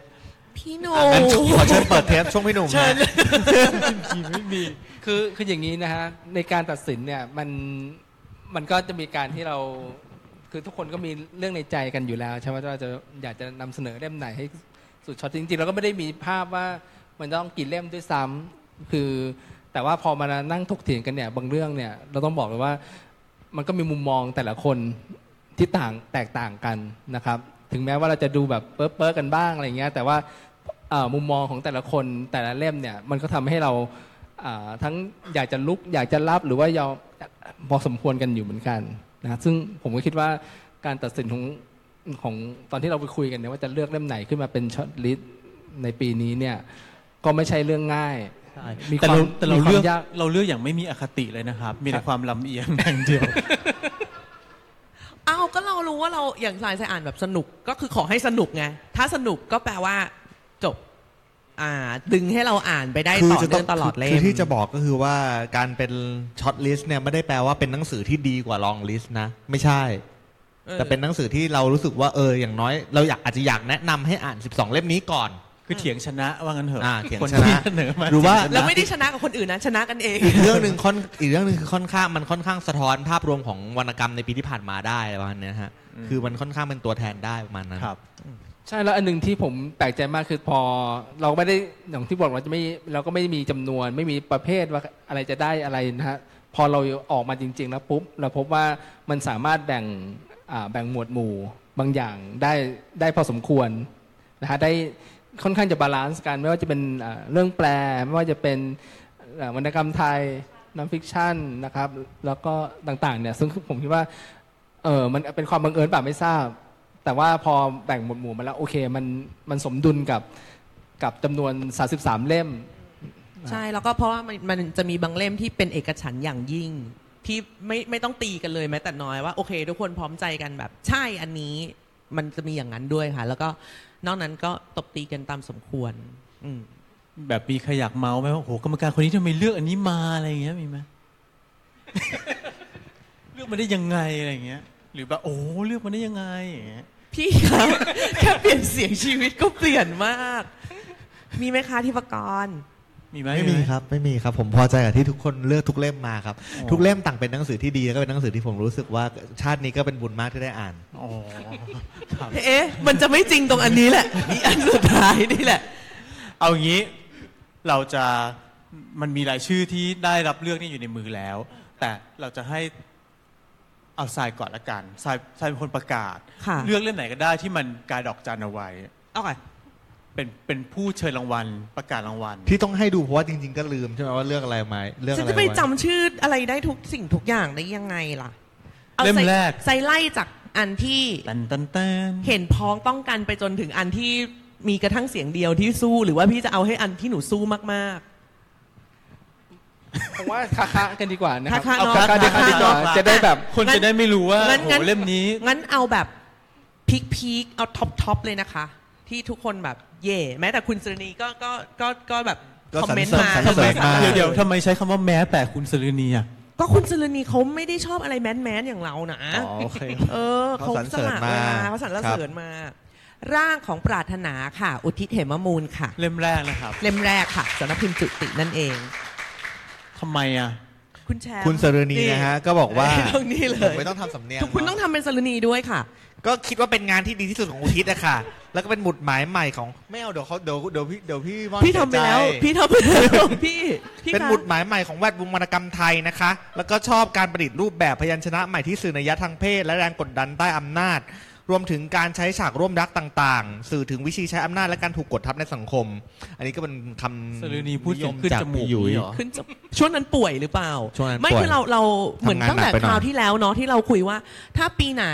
พี่หนุ่มขอเชิญเปิดเทปช่วงพี่หนุ่มนะจริงๆไม่มีคือคืออย่างนี้นะฮะในการตัดสินเนี่ยมันมันก็จะมีการที่เราคือทุกคนก็มีเรื่องในใจกันอยู่แล้วใช่ไหมว่าจะอยากจะนำเสนอเล่มไหนให้สุดช็อตจริงๆเราก็ไม่ได้มีภาพว่ามันต้องกี่เล่มด้วยซ้ำคือแต่ว่าพอมานั่งถกเถียงกันเนี่ยบางเรื่องเนี่ยเราต้องบอกเลยว่ามันก็มีมุมมองแต่ละคนที่ต่างแตกต่างกันนะครับถึงแม้ว่าเราจะดูแบบเป๊ะๆกันบ้างอะไรเงี้ยแต่ว่ามุมมองของแต่ละคนแต่ละเล่มเนี่ยมันก็ทำให้เราทั้งอยากจะลุกอยากจะรับหรือว่ายอมพอสมควรกันอยู่เหมือนกันนะซึ่งผมก็คิดว่าการตัดสินของของตอนที่เราไปคุยกันเนี่ยว่าจะเลือกเล่มไหนขึ้นมาเป็นช็อตลิสต์ในปีนี้เนี่ยก็ไม่ใช่เรื่องง่ายมีความแต่เราเลือกเราเลือกอย่างไม่มีอคติเลยนะครับมีแต่ความลำเอียงอย่างเดียวเอาก็เรารู้ว่าเราอย่างสายสายอ่านแบบสนุกก็คือขอให้สนุกไงถ้าสนุกก็แปลว่าจบอ่าดึงให้เราอ่านไปได้ต่อเนื่องตลอดเล่มคือที่จะบอกก็คือว่าการเป็นช็อตลิสต์เนี่ยไม่ได้แปลว่าเป็นหนังสือที่ดีกว่าลองลิสต์นะไม่ใช่แต่เป็นหนังสือที่เรารู้สึกว่าเอออย่างน้อยเราอยากอาจจะอยากแนะนำให้อ่านสิบสองเล่มนี้ก่อนคือเถียงชนะว่างั้นเหรออ่าเถียงชนะหรือว่าเราไม่ได้ชนะกับคนอื่นนะชนะกันเองอีกเรื่องนึงค่อนอีกเรื่องนึงคือค่อนข้างมันค่อนข้างสะท้อนภาพรวมของวรรณกรรมในปีที่ผ่านมาได้ประมาณนี้ฮะคือมันค่อนข้างเป็นตัวแทนได้ประมาณนั้นครับใช่แล้วอันนึงที่ผมแปลกใจมากคือพอเราไม่ได้อย่างที่บอกว่าจะไม่เราก็ไม่มีจำนวนไม่มีประเภทว่าอะไรจะได้อะไรนะฮะพอเราออกมาจริงๆแล้วปุ๊บเราพบว่ามันสามารถแบ่งอ่าแบ่งหมวดหมู่บางอย่างได้ได้พอสมควรนะฮะได้ค่อนข้างจะบาลานซ์กันไม่ว่าจะเป็นเรื่องแปลไม่ว่าจะเป็นวรรณกรรมไทยนอนฟิกชันนะครับแล้วก็ต่างๆเนี่ยซึ่งผมคิดว่าเออมันเป็นความบังเอิญป่ะไม่ทราบแต่ว่าพอแบ่งหมวดหมู่มาแล้วโอเคมันมันสมดุลกับกับจำนวนสามสิบสามเล่มใช่แล้วก็เพราะว่ามันมันจะมีบางเล่มที่เป็นเอกฉันท์อย่างยิ่งที่ไม่ไม่ต้องตีกันเลยแม้แต่น้อยว่าโอเคทุกคนพร้อมใจกันแบบใช่อันนี้มันจะมีอย่างนั้นด้วยค่ะแล้วก็นอกนั้นก็ตบตีกันตามสมควรแบบมีใครอยากเมาไหมว่าโหกรรมการคนนี้ทำไมเลือกอันนี้มาอะไรอย่างเงี้ยมีไหม เลือกมาได้ยังไงอะไรอย่างเงี้ยหรือแบบโอ้เลือกมาได้ยังไงอย่างเงี้ยพี่ครับ แค่เปลี่ยนเสียงชีวิตก็เปลี่ยนมาก มีไหมคะที่ประกรณ์มีไหมไม่มีครับไม่มีครับผมพอใจกับที่ทุกคนเลือกทุกเล่มมาครับทุกเล่มต่างเป็นหนังสือที่ดีแล้วก็เป็นหนังสือที่ผมรู้สึกว่าชาตินี้ก็เป็นบุญมากที่ได้อ่านอ๋อครับเอ๊ะมันจะไม่จริงตรงอันนี้แหละมีอันสุดท้ายนี่แหละเอางี้เราจะมันมีรายชื่อที่ได้รับเลือกนี่อยู่ในมือแล้วแต่เราจะให้ เอาทรายก่อนละกันทรายทรายเป็นคนประกาศเลือกเล่มไหนก็ได้ที่มันกาดอกจันเอาไว้เอาไงเป็นเป็นผู้เชิญรางวัลประกาศรางวัลที่ต้องให้ดูเพราะว่าจริงๆก็ลืมใช่ไหมว่าเลือกอะไรมาเลือกอะไรฉันจะไปจำชื่ออะไรได้ทุกสิ่งทุกอย่างได้ยังไงล่ะเล่มแรกใส่ไล่จากอันที่เห็นพ้องต้องกันไปจนถึงอันที่มีกระทั่งเสียงเดียวที่สู้หรือว่าพี่จะเอาให้อันที่หนูสู้มากๆผมว่าค้าๆกันดีกว่านะครับเอาค้าๆดีกว่าจะได้แบบคนจะได้ไม่รู้ว่าโหเล่มนี้งั้นเอาแบบพีคๆเอาท็อปๆเลยนะคะที่ทุกคนแบบเย่แม้แต่คุณสรณีก็ก็ก็ก็แบบคอมเมนต์มาเดี๋ยวๆทำไมใช้คำว่าแม้แต่คุณสรณีอ่ะก็คุณสรณีเขาไม่ได้ชอบอะไรแมนๆอย่างเรานะเออเขาสรรเสริญมาเขาสรรเสริญมาร่างของปรารถนาค่ะอุทิศเหมมูลค่ะเล่มแรกนะครับเล่มแรกค่ะสำนักพิมพ์จุตินั่นเองทำไมอ่ะคุณแชมป์คุณสรณีนะฮะก็บอกว่าตรงนี้เลยไม่ต้องทำสำเนียงคุณต้องทำเป็นสรณีด้วยค่ะก็คิดว่าเป็นงานที่ดีที่สุดของอุทิศอะค่ะแล้วก็เป็นหมุดหมายใหม่ของไม่เอาเดี๋ยวเขาเดี๋ยวเดี๋ยวพี่เดี๋ยวพี่ว่าพี่ทำไปแล้วพี่ทำไปแล้วพี่เป็นหมุดหมายใหม่ของแวดวงวรรณกรรมไทยนะคะแล้วก็ชอบการประดิษฐ์รูปแบบพยัญชนะใหม่ที่สื่อนัยยะทางเพศและแรงกดดันใต้อำนาจรวมถึงการใช้ฉากร่วมรักต่างๆสื่อถึงวิธีใช้อำนาจและการถูกกดทับในสังคมอันนี้ก็เป็นคำสรณีพูดขึ้นจมูกอยู่ขึ้นช่วงนั้นป่วยหรือเปล่าไม่คือเราเราเหมือนตั้งแต่คราวที่แล้วเนาะที่เราคุยว่าถ้าปีไหน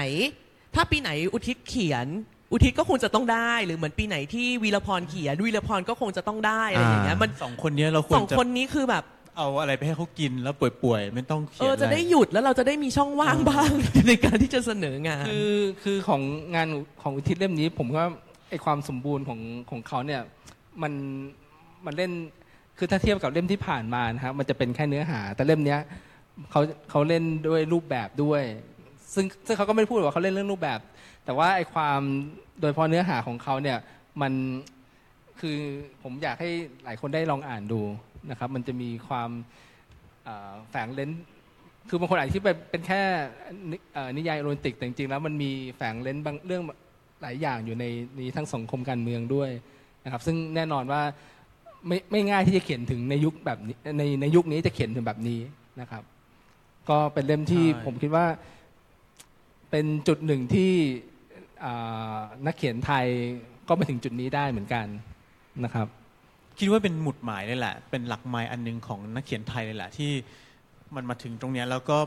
ถ้าปีไหนอุทิศเขียนอุทิศก็คงจะต้องได้หรือเหมือนปีไหนที่วีรพรเขียนวีรพรก็คงจะต้องได้อะไรอย่างเงี้ยมันสองคนนี้เราควรจะสองคนนี้คือแบบเอาอะไรไปให้เขากินแล้วป่วยๆไม่ต้องเขียนอะไรเออจะได้หยุดแล้วเราจะได้มีช่องว่างบ้างในการที่จะเสนองานคือคือของงานของอุทิศเล่มนี้ผมว่าไอความสมบูรณ์ของของเขาเนี่ยมันมันเล่นคือถ้าเทียบกับเล่มที่ผ่านมานะฮะมันจะเป็นแค่เนื้อหาแต่เล่มเนี้ยเขาเขาเล่นด้วยรูปแบบด้วยซึ่งซึ่งเขาก็ไม่พูดว่าเขาเล่นเรื่องรูปแบบแต่ว่าไอความโดยเฉพาะเนื้อหาของเขาเนี่ยมันคือผมอยากให้หลายคนได้ลองอ่านดูนะครับมันจะมีความแฝงเล้นคือบางคนอาจจะคิดว่าเป็นแค่นิยายโรแมนติกแต่จริงๆแล้วมันมีแฝงเล้นบางเรื่องหลายอย่างอยู่ในนี้ทั้งสังคมการเมืองด้วยนะครับซึ่งแน่นอนว่าไม่ไม่ง่ายที่จะเขียนถึงในยุคแบบนี้ในในยุคนี้จะเขียนถึงแบบนี้นะครับก็เป็นเล่มที่ผมคิดว่าเป็นจุดหนึ่งที่นักเขียนไทยก็มาถึงจุดนี้ได้เหมือนกันนะครับคิดว่าเป็นหมุดหมายเลยแหละเป็นหลักไม้อันนึงของนักเขียนไทยเลยแหละที่มันมาถึงตรงนี้แล้วก็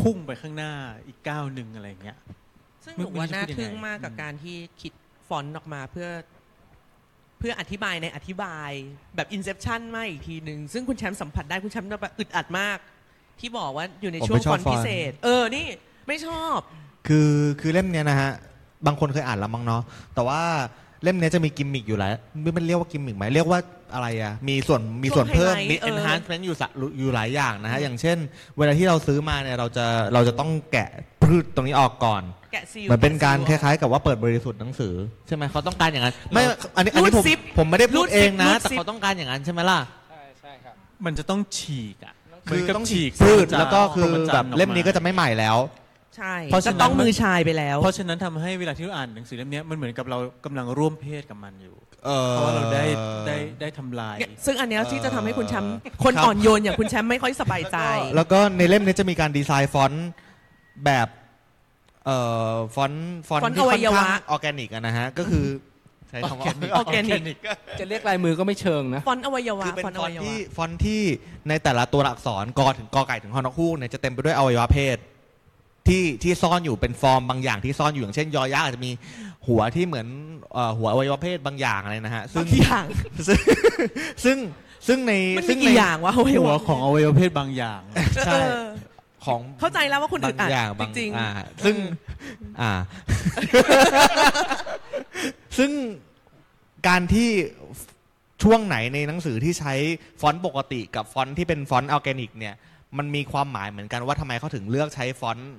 พุ่งไปข้างหน้าอีกก้าวนึงอะไรเงี้ยซึ่งหนูว่าน่าทึ่งมากกับการที่คิดฟอนต์ออกมาเพื่อเพื่ออธิบายในอธิบายแบบอินเซปชั่นมาอีกทีนึงซึ่งคุณแชมป์สัมผัสได้คุณแชมป์อึดอัดมากที่บอกว่าอยู่ในช่วงฟอนต์พิเศษเออนี่ไม่ชอบคือคือเล่มเนี้ยนะฮะบางคนเคยอ่านแล้วมั้งเนาะแต่ว่าเล่มนี้จะมีกิมมิกอยู่หลายมันเรียกว่ากิมมิกไหมเรียกว่าอะไรอ่ะมีส่วนมีส่วนเพิ่มมี enhancement อยู่อยู่หลายอย่างนะฮะอย่างเช่นเวลาที่เราซื้อมาเนี่ยเราจะเราจะต้องแกะพืชตรงนี้ออกก่อนเหมือนเป็นการคล้ายๆกับว่าเปิดบริสุทธิ์หนังสือใช่ไหมเขาต้องการอย่างนั้นไม่อันนี้อันนี้ผมผมไม่ได้พูดเองนะแต่เขาต้องการอย่างนั้นใช่ไหมล่ะใช่ใช่ครับมันจะต้องฉีกอ่ะคือต้องฉีกพืชแล้วก็คือแบบเล่มนี้ก็จะไม่ใหม่แล้วใช่เพราะจะต้องมือชายไปแล้วเพราะฉะนั้นทำให้เวลาที่เราอ่านหนังสือเล่มนี้มันเหมือนกับเรากำลังร่วมเพศกับมันอยู่เพราะว่าเราได้ได้ได้ทำลายซึ่งอันนี้ที่จะทำให้คุณแชมป์คนอ่อนโยนอย่างคุณแชมป์ไม่ค่อยสบายใจแล้วก็ในเล่มนี้จะมีการดีไซน์ฟอนต์แบบเอ่อฟอนต์ฟอนต์ที่ค่อนข้างออร์แกนิกนะฮะก็คือใช้คำว่าออร์แกนิกจะเรียกลายมือก็ไม่เชิงนะฟอนต์อวัยวะคือเป็นฟอนต์ที่ฟอนต์ที่ในแต่ละตัวอักษรกอถึงกอไก่ถึงฮอนกฮูกเนี่ยจะเต็มไปด้วยอวัยวะเพศที่ที่ซ่อนอยู่เป็นฟอร์มบางอย่างที่ซ่อนอยู่อย่างเช่นยอยักษ์อาจจะมีหัวที่เหมือนเอ่อหัวอวัยวะเพศบางอย่างอะไรนะฮะซึ่งอย่างซึ่งซึ่งในซึ่งในอย่างว่าหัวของอวัยวะเพศบางอย่างใช่ของเข้าใจแล้วว่าคนอื่นอ่านจริงๆอ่าซึ่งอ่าซึ่งการที่ช่วงไหนในหนังสือที่ใช้ฟอนต์ปกติกับฟอนต์ที่เป็นฟอนต์ออร์แกนิกเนี่ยมันมีความหมายเหมือนกันว่าทำไมเขาถึงเลือกใช้ฟอนต์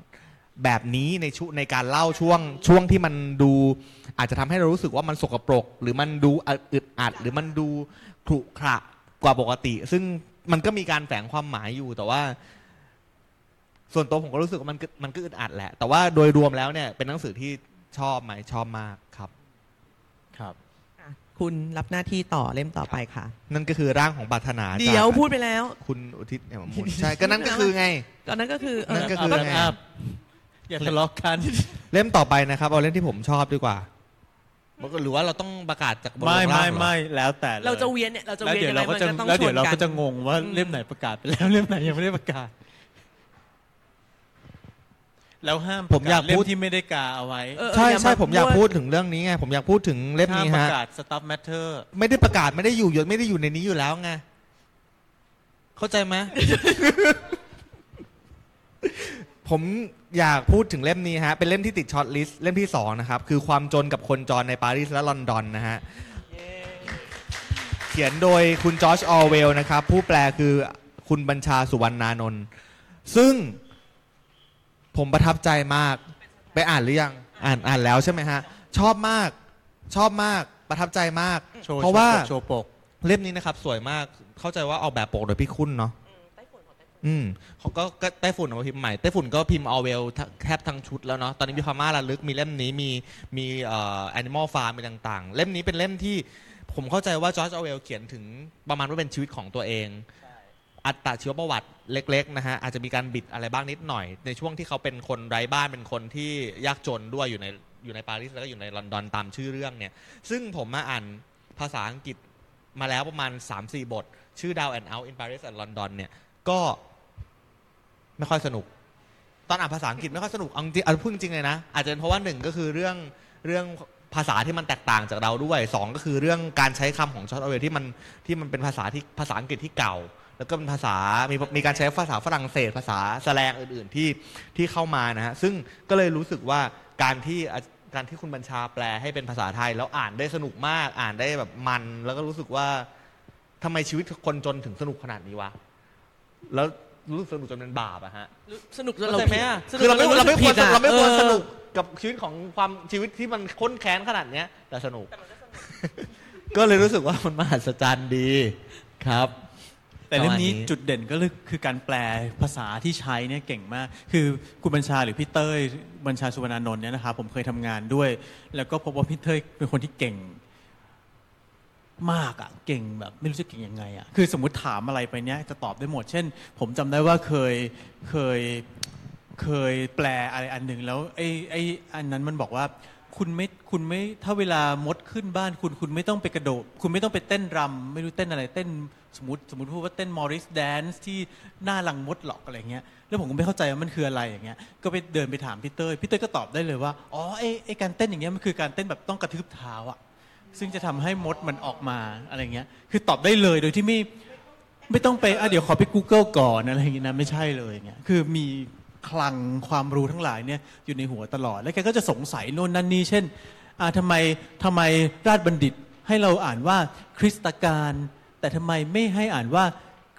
แบบนี้ในชุในการเล่าช่วงช่วงที่มันดูอาจจะทำให้เรารู้สึกว่ามันสกปรกหรือมันดูอึดอัดหรือมันดูขรุขระกว่าปกติซึ่งมันก็มีการแฝงความหมายอยู่แต่ว่าส่วนตัวผมก็รู้สึกว่ามันมันก็อึดอัดแหละแต่ว่าโดยรวมแล้วเนี่ยเป็นหนังสือที่ชอบไหมชอบมากครับครับ คุณรับหน้าที่ต่อเล่มต่อไปค่ะนั่นก็คือร่างของปรารถนาเดี๋ยวพูดไปแล้วคุณอุทิศเนี่ยหมดใช่ก็นั่นก็คือไงก็นั่นก็คือนั่นก็คือไงอย่าทะเลาะกันเล่มต่อไปนะครับเอาเล่มที่ผมชอบดีกว่าหรือว่าเราต้องประกาศจากบนล่างไม่ไม่แล้วแต่เราจะเวียนเนี่ยเราจะเวียนยังไงมันก็ต้องชนกันแล้วเดี๋ยวเราก็จะงงว่าเล่มไหนประกาศไปแล้วเล่มไหนยังไม่ได้ประกาศแล้วห้ามผมอยากพูดที่ไม่ได้กาเอาไว้ใช่ใช่ผมอยากพูดถึงเรื่องนี้ไงผมอยากพูดถึงเล่มนี้ฮะห้ามประกาศ Stuff Matter ไม่ได้ประกาศไม่ได้อยู่ยศไม่ได้อยู่ในนี้อยู่แล้วไงเข้าใจไหมผมอยากพูดถึงเล่มนี้ฮะเป็นเล่มที่ติดช็อตลิสต์เล่มที่สองนะครับคือความจนกับคนจรในปารีสและลอนดอนนะฮะเขียนโดยคุณจอร์จออร์เวลล์นะครับผู้แปลคือคุณบัญชาสุวรรณานนท์ซึ่งผมประทับใจมากไปอ่านหรือยังอ่านอ่านแล้วใช่ไหมฮะชอบมากชอบมากประทับใจมากเพราะว่าโชว์ปกเล่มนี้นะครับสวยมากเข้าใจว่าออกแบบปกโดยพี่คุณเนาะอืมเขาก็ไต้ฝุ่นมาพิมพ์ใหม่ไต้ฝุ่นก็พิมพ์ออเวลแทบทั้งชุดแล้วเนาะตอนนี้มีพม่าระลึกมีเล่มนี้มีมีเอ่อ Animal Farm มีต่างๆเล่มนี้เป็นเล่มที่ผมเข้าใจว่าจอร์จออเวลเขียนถึงประมาณว่าเป็นชีวิตของตัวเองอัตชีวประวัติเล็กๆนะฮะอาจจะมีการบิดอะไรบ้างนิดหน่อยในช่วงที่เขาเป็นคนไร้บ้านเป็นคนที่ยากจนด้วยอยู่ในอยู่ในปารีสแล้วก็อยู่ในลอนดอนตามชื่อเรื่องเนี่ยซึ่งผมมาอ่านภาษาอังกฤษมาแล้วประมาณ สามสี่ บทชื่อ Down and Out in Paris and London เนี่ยก็ไม่ค่อยสนุกตอนอ่านภาษาอังกฤษไม่ค่อยสนุกเอาจริงเอาพูดจริงเลยนะอาจจะเป็นเพราะว่าหนึ่งก็คือเรื่องเรื่องภาษาที่มันแตกต่างจากเราด้วยสองก็คือเรื่องการใช้คำของจอร์จออร์เวลล์ที่มันที่มันเป็นภาษาที่ภาษาอังกฤษที่เก่าแล้วก็เป็นภาษามีมีการใช้ภาษาฝรั่งเศสภาษาแสลงอื่นๆที่ที่เข้ามานะฮะซึ่งก็เลยรู้สึกว่าการที่การที่คุณบัญชาแปลให้เป็นภาษาไทยแล้วอ่านได้สนุกมากอ่านได้แบบมันแล้วก็รู้สึกว่าทำไมชีวิตคนจนถึงสนุกขนาดนี้วะแล้วรู้สึกสนุกจนเป็นบาปอะฮะสนุกเราไม่คือเราไม่เราไม่ควรเราไม่ควรสนุกกับชีวิตของความชีวิตที่มันข้นแค้นขนาดเนี้ยแต่สนุกก็เลยรู้สึกว่ามันมหัศจรรย์ดีครับแต่เรื่องนี้จุดเด่นก็คือการแปลภาษาที่ใช้เนี่ยเก่งมากคือคุณบัญชาหรือพี่เต้ยบัญชาสุวรรณานนท์เนี่ยนะครับผมเคยทำงานด้วยแล้วก็พบว่าพี่เต้ยเป็นคนที่เก่งมากอ่ะเก่งแบบไม่รู้จะเก่งยังไงอ่ะคือสมมุติถามอะไรไปเนี่ยจะตอบได้หมดเช่นผมจำได้ว่าเคยเคยเคยแปลอะไรอันหนึ่งแล้วไอ้ไอ้อันนั้นมันบอกว่าคุณไม่คุณไม่ถ้าเวลามดขึ้นบ้านคุณคุณไม่ต้องไปกระโดดคุณไม่ต้องไปเต้นรำไม่รู้เต้นอะไรเต้นสมมติสมมติพูดว่าเต้นมอริสแดนซ์ที่หน้ารังมดหลอกอะไรเงี้ยแล้วผมก็ไม่เข้าใจว่ามันคืออะไรอย่างเงี้ยก็ไปเดินไปถามพี่เต้ยพี่เต้ยก็ตอบได้เลยว่าอ๋อไอ้ไอ้การเต้นอย่างเงี้ยมันคือการเต้นแบบต้องกระทืบเท้าอ่ะซึ่งจะทำให้มดมันออกมาอะไรเงี้ยคือตอบได้เลยโดยที่ไม่ไม่ต้องไปอ่ะเดี๋ยวขอไป Google ก่อนอะไรอย่างเงี้ยนะไม่ใช่เลยอย่างเงี้ยคือมีคลังความรู้ทั้งหลายเนี่ยอยู่ในหัวตลอดแล้วแกก็จะสงสัยโน่นนั่นนี่เช่นอ่าทำไมทำไมราชบัณฑิตให้เราอ่านว่าคริสตกาลแต่ทำไมไม่ให้อ่านว่า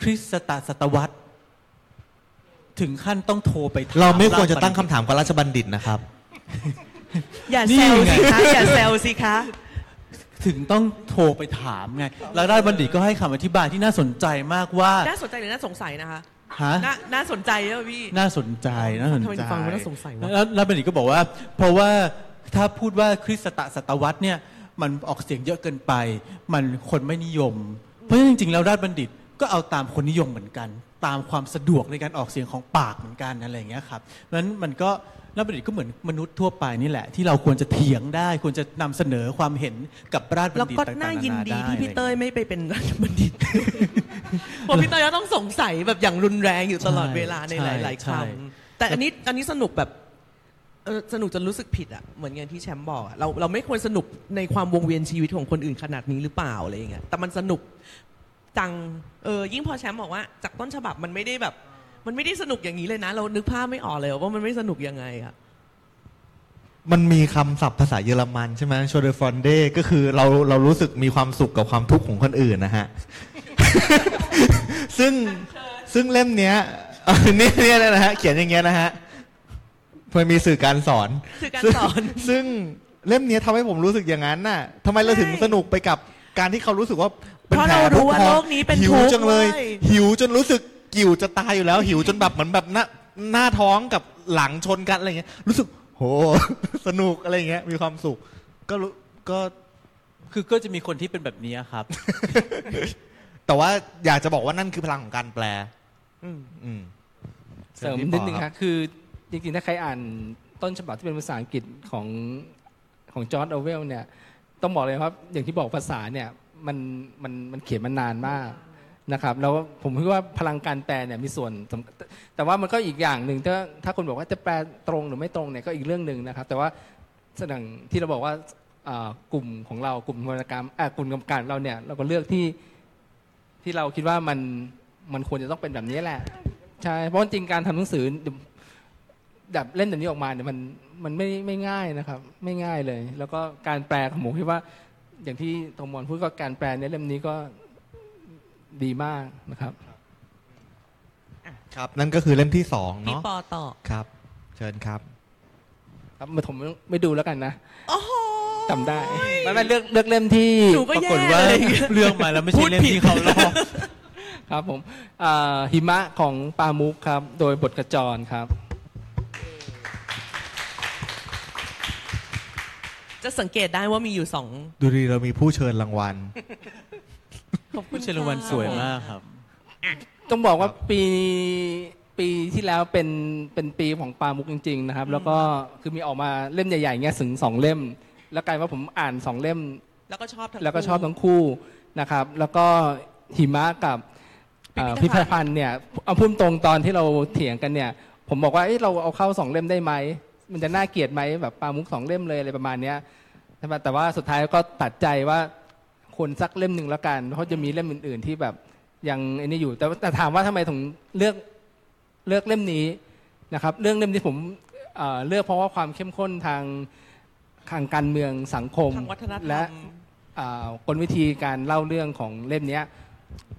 คริสตศตวรรษถึงขั้นต้องโทรไปถามเราไม่ควรจะตั้งคำถามกับราชบัณฑิตนะครับ อย่าแซวสิคะอย่าแซวสิคะถึงต้องโทรไปถามไงแล้วราชบัณฑิตก็ให้คำอธิบายที่น่าสนใจมากว่าน่าสนใจหรือน่าสงสัยนะคะน่าน่าสนใจเนอะพี่น่าสนใจน่าสนใจทำไมถึงฟังแล้วสงสัยว่าแล้วแล้วบัณฑิตก็บอกว่าเพราะว่าถ้าพูดว่าคริสตศตวรรษเนี่ยมันออกเสียงเยอะเกินไปมันคนไม่นิยมเพราะฉะนั้นจริงๆแล้วราชบัณฑิตก็เอาตามคนนิยมเหมือนกันตามความสะดวกในการออกเสียงของปากเหมือนกันอะไรอย่างเงี้ยครับเพราะฉะนั้นมันก็ราชบัณฑิตก็เหมือนมนุษย์ทั่วไปนี่แหละที่เราควรจะเถียงได้ควรจะนำเสนอความเห็นกับราชบัณฑิตต่างๆแล้วก็น่ายินดีที่พี่เต้ยไม่ไปเป็นราชบัณฑิตเพราะพี่เต้ยต้องสงสัยแบบอย่างรุนแรงอยู่ตลอดเวลาในหลายๆคำแต่อันนี้อันนี้สนุกแบบสนุกจนรู้สึกผิดอ่ะเหมือนอย่างที่แชมป์บอกอ่ะเราเราไม่ควรสนุกในความวงเวียนชีวิตของคนอื่นขนาดนี้หรือเปล่าอะไรอย่างเงี้ยแต่มันสนุกจังเออยิ่งพอแชมป์บอกว่าจากต้นฉบับมันไม่ได้แบบมันไม่ได้สนุกอย่างนี้เลยนะเรานึกภาพไม่ออกเลยว่ามันไม่สนุกยังไงอ่ะมันมีคำศัพท์ภาษาเยอรมันใช่ไหมโชเดฟอนเดก็คือเราเรารู้สึกมีความสุขกับความทุกข์ของคนอื่นนะฮะ ซึ่งซึ่งเล่มเนี้ยนี่เนี่ยนะฮะเขียนอย่างเงี้ยนะฮะเพื่อมีสื่อการสอนสื่อการสอนซึ่งเล่มเนี้ยทำให้ผมรู้สึกอย่างนั้นน่ะทำไมเราถึงสนุกไปกับการที่เขารู้สึกว่าเป็นแผลเพราะโลกนี้เป็นทุกข์จังเลยหิวจนรู้สึกหิวจะตายอยู่แล้วหิวจนแบบเหมือนแบบหน้าหน้าท้องกับหลังชนกันอะไรเงี้ยรู้สึกโหสนุกอะไรเงี้ยมีความสุขก็ก็ คือก็จะมีคนที่เป็นแบบนี้ครับ แต่ว่าอยากจะบอกว่านั่นคือพลังของการแปลเสริมนิดนึงครับคือจริงๆถ้าใครอ่านต้นฉบับที่เป็นภาษาอังกฤษของของจอร์จ ออเวลล์เนี่ยต้องบอกเลยครับอย่างที่บอกภาษาเนี่ยมันมันมันเขียนมานานมากนะครับแล้วผมคิดว่าพลังการแปลเนี่ยมีส่วนแต่ว่ามันก็อีกอย่างนึงถ้าถ้าคนบอกว่าจะแปลตรงหรือไม่ตรงเนี่ยก็อีกเรื่องนึงนะครับแต่ว่าอย่างที่เราบอกว่ากลุ่มของเรากลุ่มวรรณกรรมกลุ่มกรรมการเราเนี่ยเราก็เลือกที่ที่เราคิดว่ามันมันควรจะต้องเป็นแบบนี้แหละใช่เพราะจริงการทำหนังสือแบบเล่นแบบนี้ออกมาเนี่ยมันมันไม่ไม่ง่ายนะครับไม่ง่ายเลยแล้วก็การแปลของผมคิดว่าอย่างที่ตงมลพูดก็การแปลในเล่มนี้ก็ดีมากนะครับครับนั่นก็คือเล่มที่สองเนาะพี่ปอต่อครับเชิญครับครับมาผมไม่ดูแล้วกันนะโอ้โหจำได้ไม่ไม่เลือกเลือกเล่มที่ปรากฏว่าเลือกมาแล้วไม่ใช่เล่มที่เขาลอกครับผมหิมะของปามุกครับโดยบทขจรครับจะสังเกตได้ว่ามีอยู่สองดูดีเรามีผู้เชิญรางวัลผู้เชิญรางวัลสวยมากครับต้องบอกว่าปีปีที่แล้วเป็นเป็นปีของปามุกจริงๆนะครับแล้วก็คือมีออกมาเล่มใหญ่ๆเงี้ยถึงสองเล่มแล้วกลายว่าผมอ่านสองเล่มแล้วก็ชอบแล้วก็ชอบทั้งคู่นะครับแล้วก็หิมะกับพิพิธภัณฑ์เนี่ยเอาพูดตรงตอนที่เราเถียงกันเนี่ยผมบอกว่าเอ้ยเราเอาเข้าสองเล่มได้ไหมมันจะน่าเกลียดไหมแบบปามุกสองเล่มเลยอะไรประมาณนี้แต่ว่าสุดท้ายก็ตัดใจว่าควรสักเล่มหนึ่งแล้วกันเพราะจะมีเล่มอื่นๆที่แบบยังไอ้นี่อยู่แต่แต่ถามว่าทำไมถึงเลือกเลือกเล่มนี้นะครับเรื่องเล่มที่ผมเอ่อเลือกเพราะว่าความเข้มข้นทางทางการเมืองสังคมและเอ่อกลวิธีการเล่าเรื่องของเล่มนี้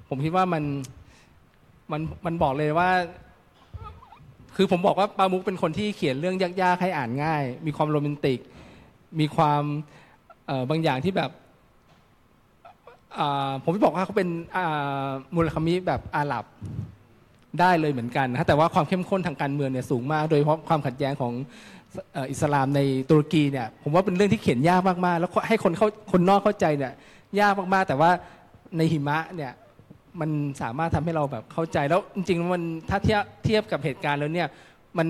ผมคิดว่ามันมันมันบอกเลยว่าคือผมบอกว่าปามุกเป็นคนที่เขียนเรื่องยากๆให้อ่านง่ายมีความโรแมนติกมีความเอ่อบางอย่างที่แบบอ่าผมจะบอกว่าเขาเป็นอ่ามูราคามิแบบอาหรับได้เลยเหมือนกันนะแต่ว่าความเข้มข้นทางการเมืองเนี่ยสูงมากโดยเฉพาะความขัดแย้งของเอ่ออิสลามในตุรกีเนี่ยผมว่าเป็นเรื่องที่เขียนยากมากๆแล้วให้คนเข้าคนนอกเข้าใจเนี่ยยากมากๆแต่ว่าในหิมะเนี่ยมันสามารถทำให้เราแบบเข้าใจแล้วจริงๆมันถ้าเทียบเทียบกับเหตุการณ์แล้วเนี่ยมัน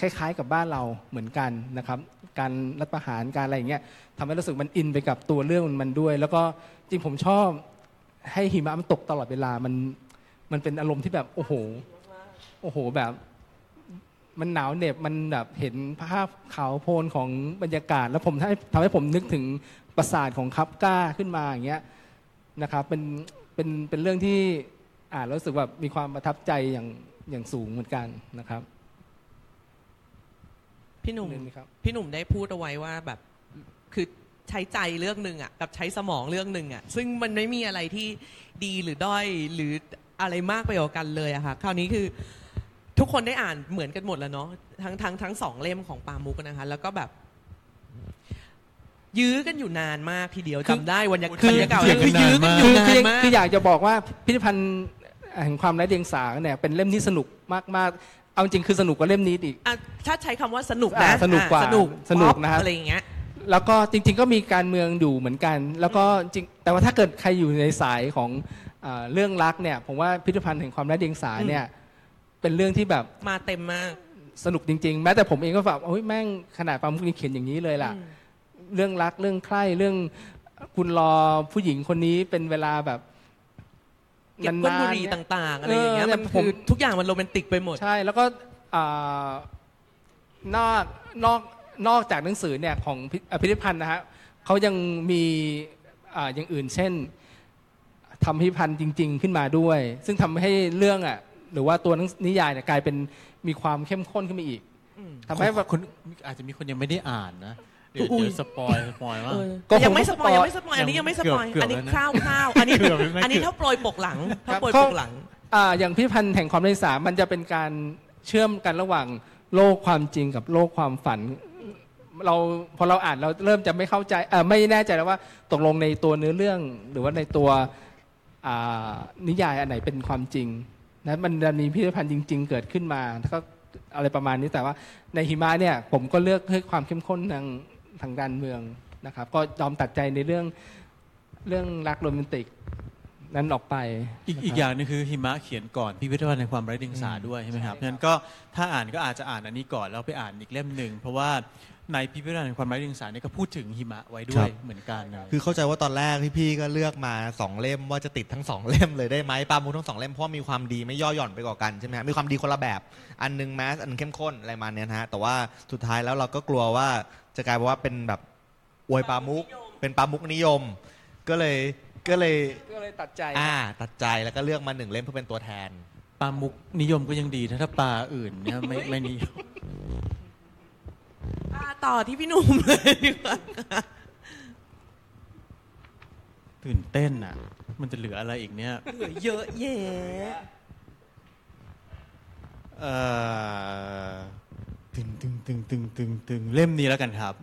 คล้ายๆกับบ้านเราเหมือนกันนะครับการรัฐประหารการอะไรอย่างเงี้ยทำให้รู้สึกมันอินไปกับตัวเรื่องมันด้วยแล้วก็จริงผมชอบให้หิมะมันตกตลอดเวลามันมันเป็นอารมณ์ที่แบบโอ้โหโอ้โหแบบมันหนาวเหน็บมันแบบเห็นภาพขาวโพลนของบรรยากาศแล้วผมทำให้ผมนึกถึงปราสาทของคับก้าขึ้นมาอย่างเงี้ยนะครับเป็นเป็นเป็นเรื่องที่อ่านแล้วรู้สึกว่ามีความประทับใจอย่างอย่างสูงเหมือนกันนะครับพี่หนุ่มพี่หนุ่มได้พูดเอาไว้ว่าแบบคือใช้ใจเรื่องนึงอ่ะกับใช้สมองเรื่องนึงอ่ะซึ่งมันไม่มีอะไรที่ดีหรือด้อยหรืออะไรมากไปกว่ากันเลยอะค่ะคราวนี้คือทุกคนได้อ่านเหมือนกันหมดแล้วเนาะทั้งทั้งทั้งสองเล่มของปามุกนะคะแล้วก็แบบยื้อกันอยู่นานมากทีเดียวจำได้วันยังคืนเก่าคือยื้อกันอยู่นานมากคืออยากจะบอกว่าพิพิธภัณฑ์แห่งความไร้เดียงสาเนี่ยเป็นเล่มที่สนุกมากๆเอาจริงคือสนุกกว่าเล่มนี้อีกถ้าใช้คำว่าสนุกนะสนุกกว่าสนุกสนุกนะครับอะไรอย่างเงี้ยแล้วก็จริงๆก็มีการเมืองอยู่เหมือนกันแล้วก็จริงแต่ว่าถ้าเกิดใครอยู่ในสายของเรื่องรักเนี่ยผมว่าพิพิธภัณฑ์แห่งความไร้เดียงสาเนี่ยเป็นเรื่องที่แบบมาเต็มมากสนุกจริงๆแม้แต่ผมเองก็แบบโอ้ยแม่งขนาดปามุกนี่เขียนอย่างนี้เลยล่ะเรื่องรักเรื่องใคร่เรื่องคุณรอผู้หญิงคนนี้เป็นเวลาแบบเก็บก้นบุหรี่ต่างๆอะไรอย่างเงี้ยมันคือทุกอย่างมันโรแมนติกไปหมดใช่แล้วก็นอกนอกนอกจากหนังสือเนี่ยของพิพิธภัณฑ์นะฮะเขายังมีอย่างอื่นเช่นทำพิพิธภัณฑ์จริงๆขึ้นมาด้วยซึ่งทำให้เรื่องอ่ะหรือว่าตัวนิยายเนี่ยกลายเป็นมีความเข้มข้นขึ้นมาอีกทำให้แบบคนอาจจะมีคนยังไม่ได้อ่านนะเดี๋ยวสปอยสปอยว่ายังไม่สปอยยังไม่สปอยอันนี้ยังไม่สปอยอันนี้คร่าวๆอันนี้อันนี้ถ้าโปรยปกหลังถ้าโปรยปกหลังอ่าอย่างพิพิธภัณฑ์แห่งความไร้เดียงสามันจะเป็นการเชื่อมกันระหว่างโลกความจริงกับโลกความฝันเราพอเราอ่านเราเริ่มจะไม่เข้าใจอ่าไม่แน่ใจแล้วว่าตกลงในตัวเนื้อเรื่องหรือว่าในตัวอ่านิยายอันไหนเป็นความจริงนะมันจะมีพิพิธภัณฑ์จริงๆเกิดขึ้นมาแล้วก็อะไรประมาณนี้แต่ว่าในหิมะเนี่ยผมก็เลือกให้ความเข้มข้นทางทางการเมืองนะครับก็ยอมตัดใจในเรื่อง เรื่องรักโรแมนติกนั้นออกไปอีกอีกอย่างนึงคือหิมะเขียนก่อนพิพิธภัณฑ์ในความไร้เดียงสาด้วยใช่ไหมครับงั้นก็ถ้าอ่านก็อาจจะอ่านอันนี้ก่อนแล้วไปอ่านอีกเล่มนึงเพราะว่าในพิพิธภัณฑ์ในความไร้เดียงสาเนี่ยก็พูดถึงหิมะไว้ด้วยเหมือนกันคือเข้าใจว่าตอนแรกที่พี่ก็เลือกมาสองเล่มว่าจะติดทั้งสองเล่มเลยได้ไหมปามูทั้งสองเล่มเพราะมีความดีไม่ย่อหย่อนไปกว่ากันใช่ไหมฮะมีความดีคนละแบบอันนึงแมสอันเข้มข้นอะไรมาเนี่ยฮะแต่ว่าสุดท้ายแล้วเราก็กลัวว่าจะกลายเป็นว่าเป็นแบบอวยปามุกเป็นปามุกนิยมก็เลยก็เลยก็เลยตัดใจอ่าตัดใจแล้วก็เลือกมาหนึ่งเล่มเพื่อเป็นตัวแทนปลามุกนิยมก็ยังดีถ้าปลาอื่นเนี่ยไม่ไม่นิยมอ่าต่อที่พี่หนุ่มเลยดีกว่าตื่นเต้นอ่ะมันจะเหลืออะไรอีกเนี่ยเหลือเยอะแยะเอ่อตึงตึงตึงตึงตึงตึงเล่มนี้แล้วกันครับ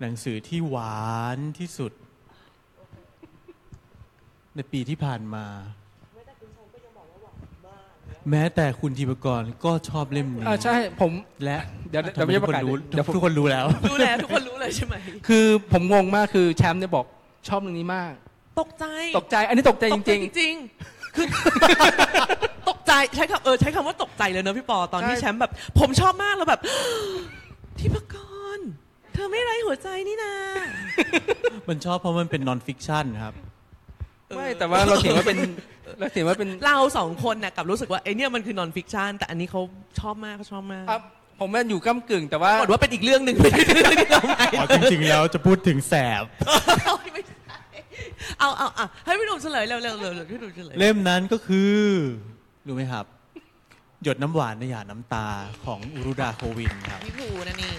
หนังสือที่หวานที่สุดในปีที่ผ่านมาแม้แต่คุณธีปกรก็ชอบเล่มนี้อ่าใช่ผมและเดี๋ยวเดี๋ยวไม่ประกาศเดี๋ยวทุกคนรู้แล้วรู้แล้วทุกคนรู้เลยใช่ไหมคือผมงงมากคือแชมป์เนี่ยบอกชอบเรื่องนี้มากตกใจตกใจอันนี้ตกใจจริงๆจริงๆคือตกใจใช้คำเออใช้คำว่าตกใจเลยนะพี่ปอตอนที่แชมป์แบบผมชอบมากแล้วแบบธีปกรเธอไม่ไร้หัวใจนี่นะมันชอบเพราะมันเป็นนอนฟิกชันครับไม่แต่ว่าเราเห็นว่าเป็นเราเห็นว่าเป็นเราสองคนน่ะกับรู้สึกว่าไอเนี่ยมันคือนอนฟิกชันแต่อันนี้เขาชอบมากเขาชอบมากผมมันอยู่ก้ำกึ่งแต่ว่าบอกว่าเป็นอีกเรื่องนึงเป็นเรื่องที่เราไม่จริงๆแล้วจะพูดถึงแสบเอาเอาเอาให้พี่หนุ่มเฉลยเร็วเร็วเร็วพี่หนุ่มเฉลยเล่มนั้นก็คือรู้ไหมครับหยดน้ำหวานในหยาดน้ำตาของอุรุดาโควินครับพี่ภูนั่นนี่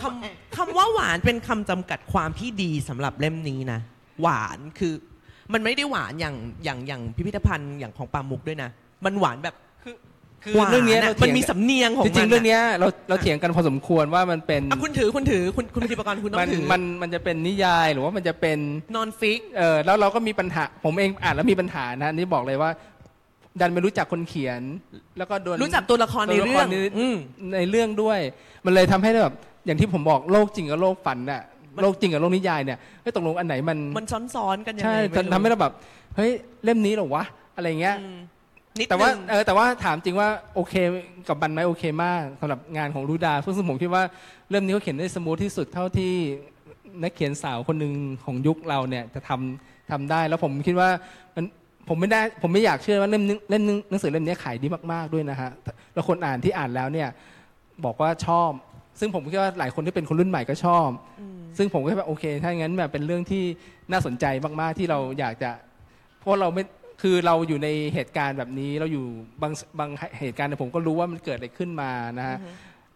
คำคำว่าหวานเป็นคำจำกัดความที่ดีสำหรับเล่มนี้นะหวานคือมันไม่ได้หวานอย่างอย่างอย่างพิพิธภัณฑ์อย่างของปามุกด้วยนะมันหวานแบบคือคือเรื่องนี้มันมีสำเนียงของมันจริงๆเรื่องนี้เราเราเถียงกันพอสมควรว่ามันเป็นอ่ะคุณถือคุณถือคุณคุณธีปกรคุณต้องถือมันมันจะเป็นนิยายหรือว่ามันจะเป็นนอนฟิกเออแล้วเราก็มีปัญหาผมเองอ่านแล้วมีปัญหานะนี่บอกเลยว่าดันไม่รู้จักคนเขียนแล้วก็โดนรู้จักตัวละครในเรื่องในเรื่องด้วยมันเลยทำให้แบบอย่างที่ผมบอกโลกจริงกับโลกฝันน่ะโลกจริงกับโลกนิยายเนี่ยเฮ้ยตกลงอันไหนมันมันซ้อนๆกันยังไงใช่จนทำให้เราแบบเฮ้ยเล่มนี้เหรอวะอะไรเงี้ยแต่ว่าเออแต่ว่าถามจริงว่าโอเคกับมันไหมโอเคมากสำหรับงานของรุดาซึ่งผมคิดว่าเล่มนี้เขาเขียนได้สมูทที่สุดเท่าที่นักเขียนสาวคนหนึ่งของยุคเราเนี่ยจะทำทำได้แล้วผมคิดว่ามันผมไม่ได้ผมไม่อยากเชื่อว่าเล่มนึงเล่มนึงหนังสือเล่มนี้ขายดีมากๆด้วยนะฮะแล้วคนอ่านที่อ่านแล้วเนี่ยบอกว่าชอบซึ่งผมคิดว่าหลายคนที่เป็นคนรุ่นใหม่ก็ชอบซึ่งผมก็แบบโอเคถ้างั้นแบบเป็นเรื่องที่น่าสนใจมากๆที่เราอยากจะเพราะเราไม่คือเราอยู่ในเหตุการณ์แบบนี้เราอยู่บางบางเหตุการณ์เนี่ยผมก็รู้ว่ามันเกิดอะไรขึ้นมานะฮะ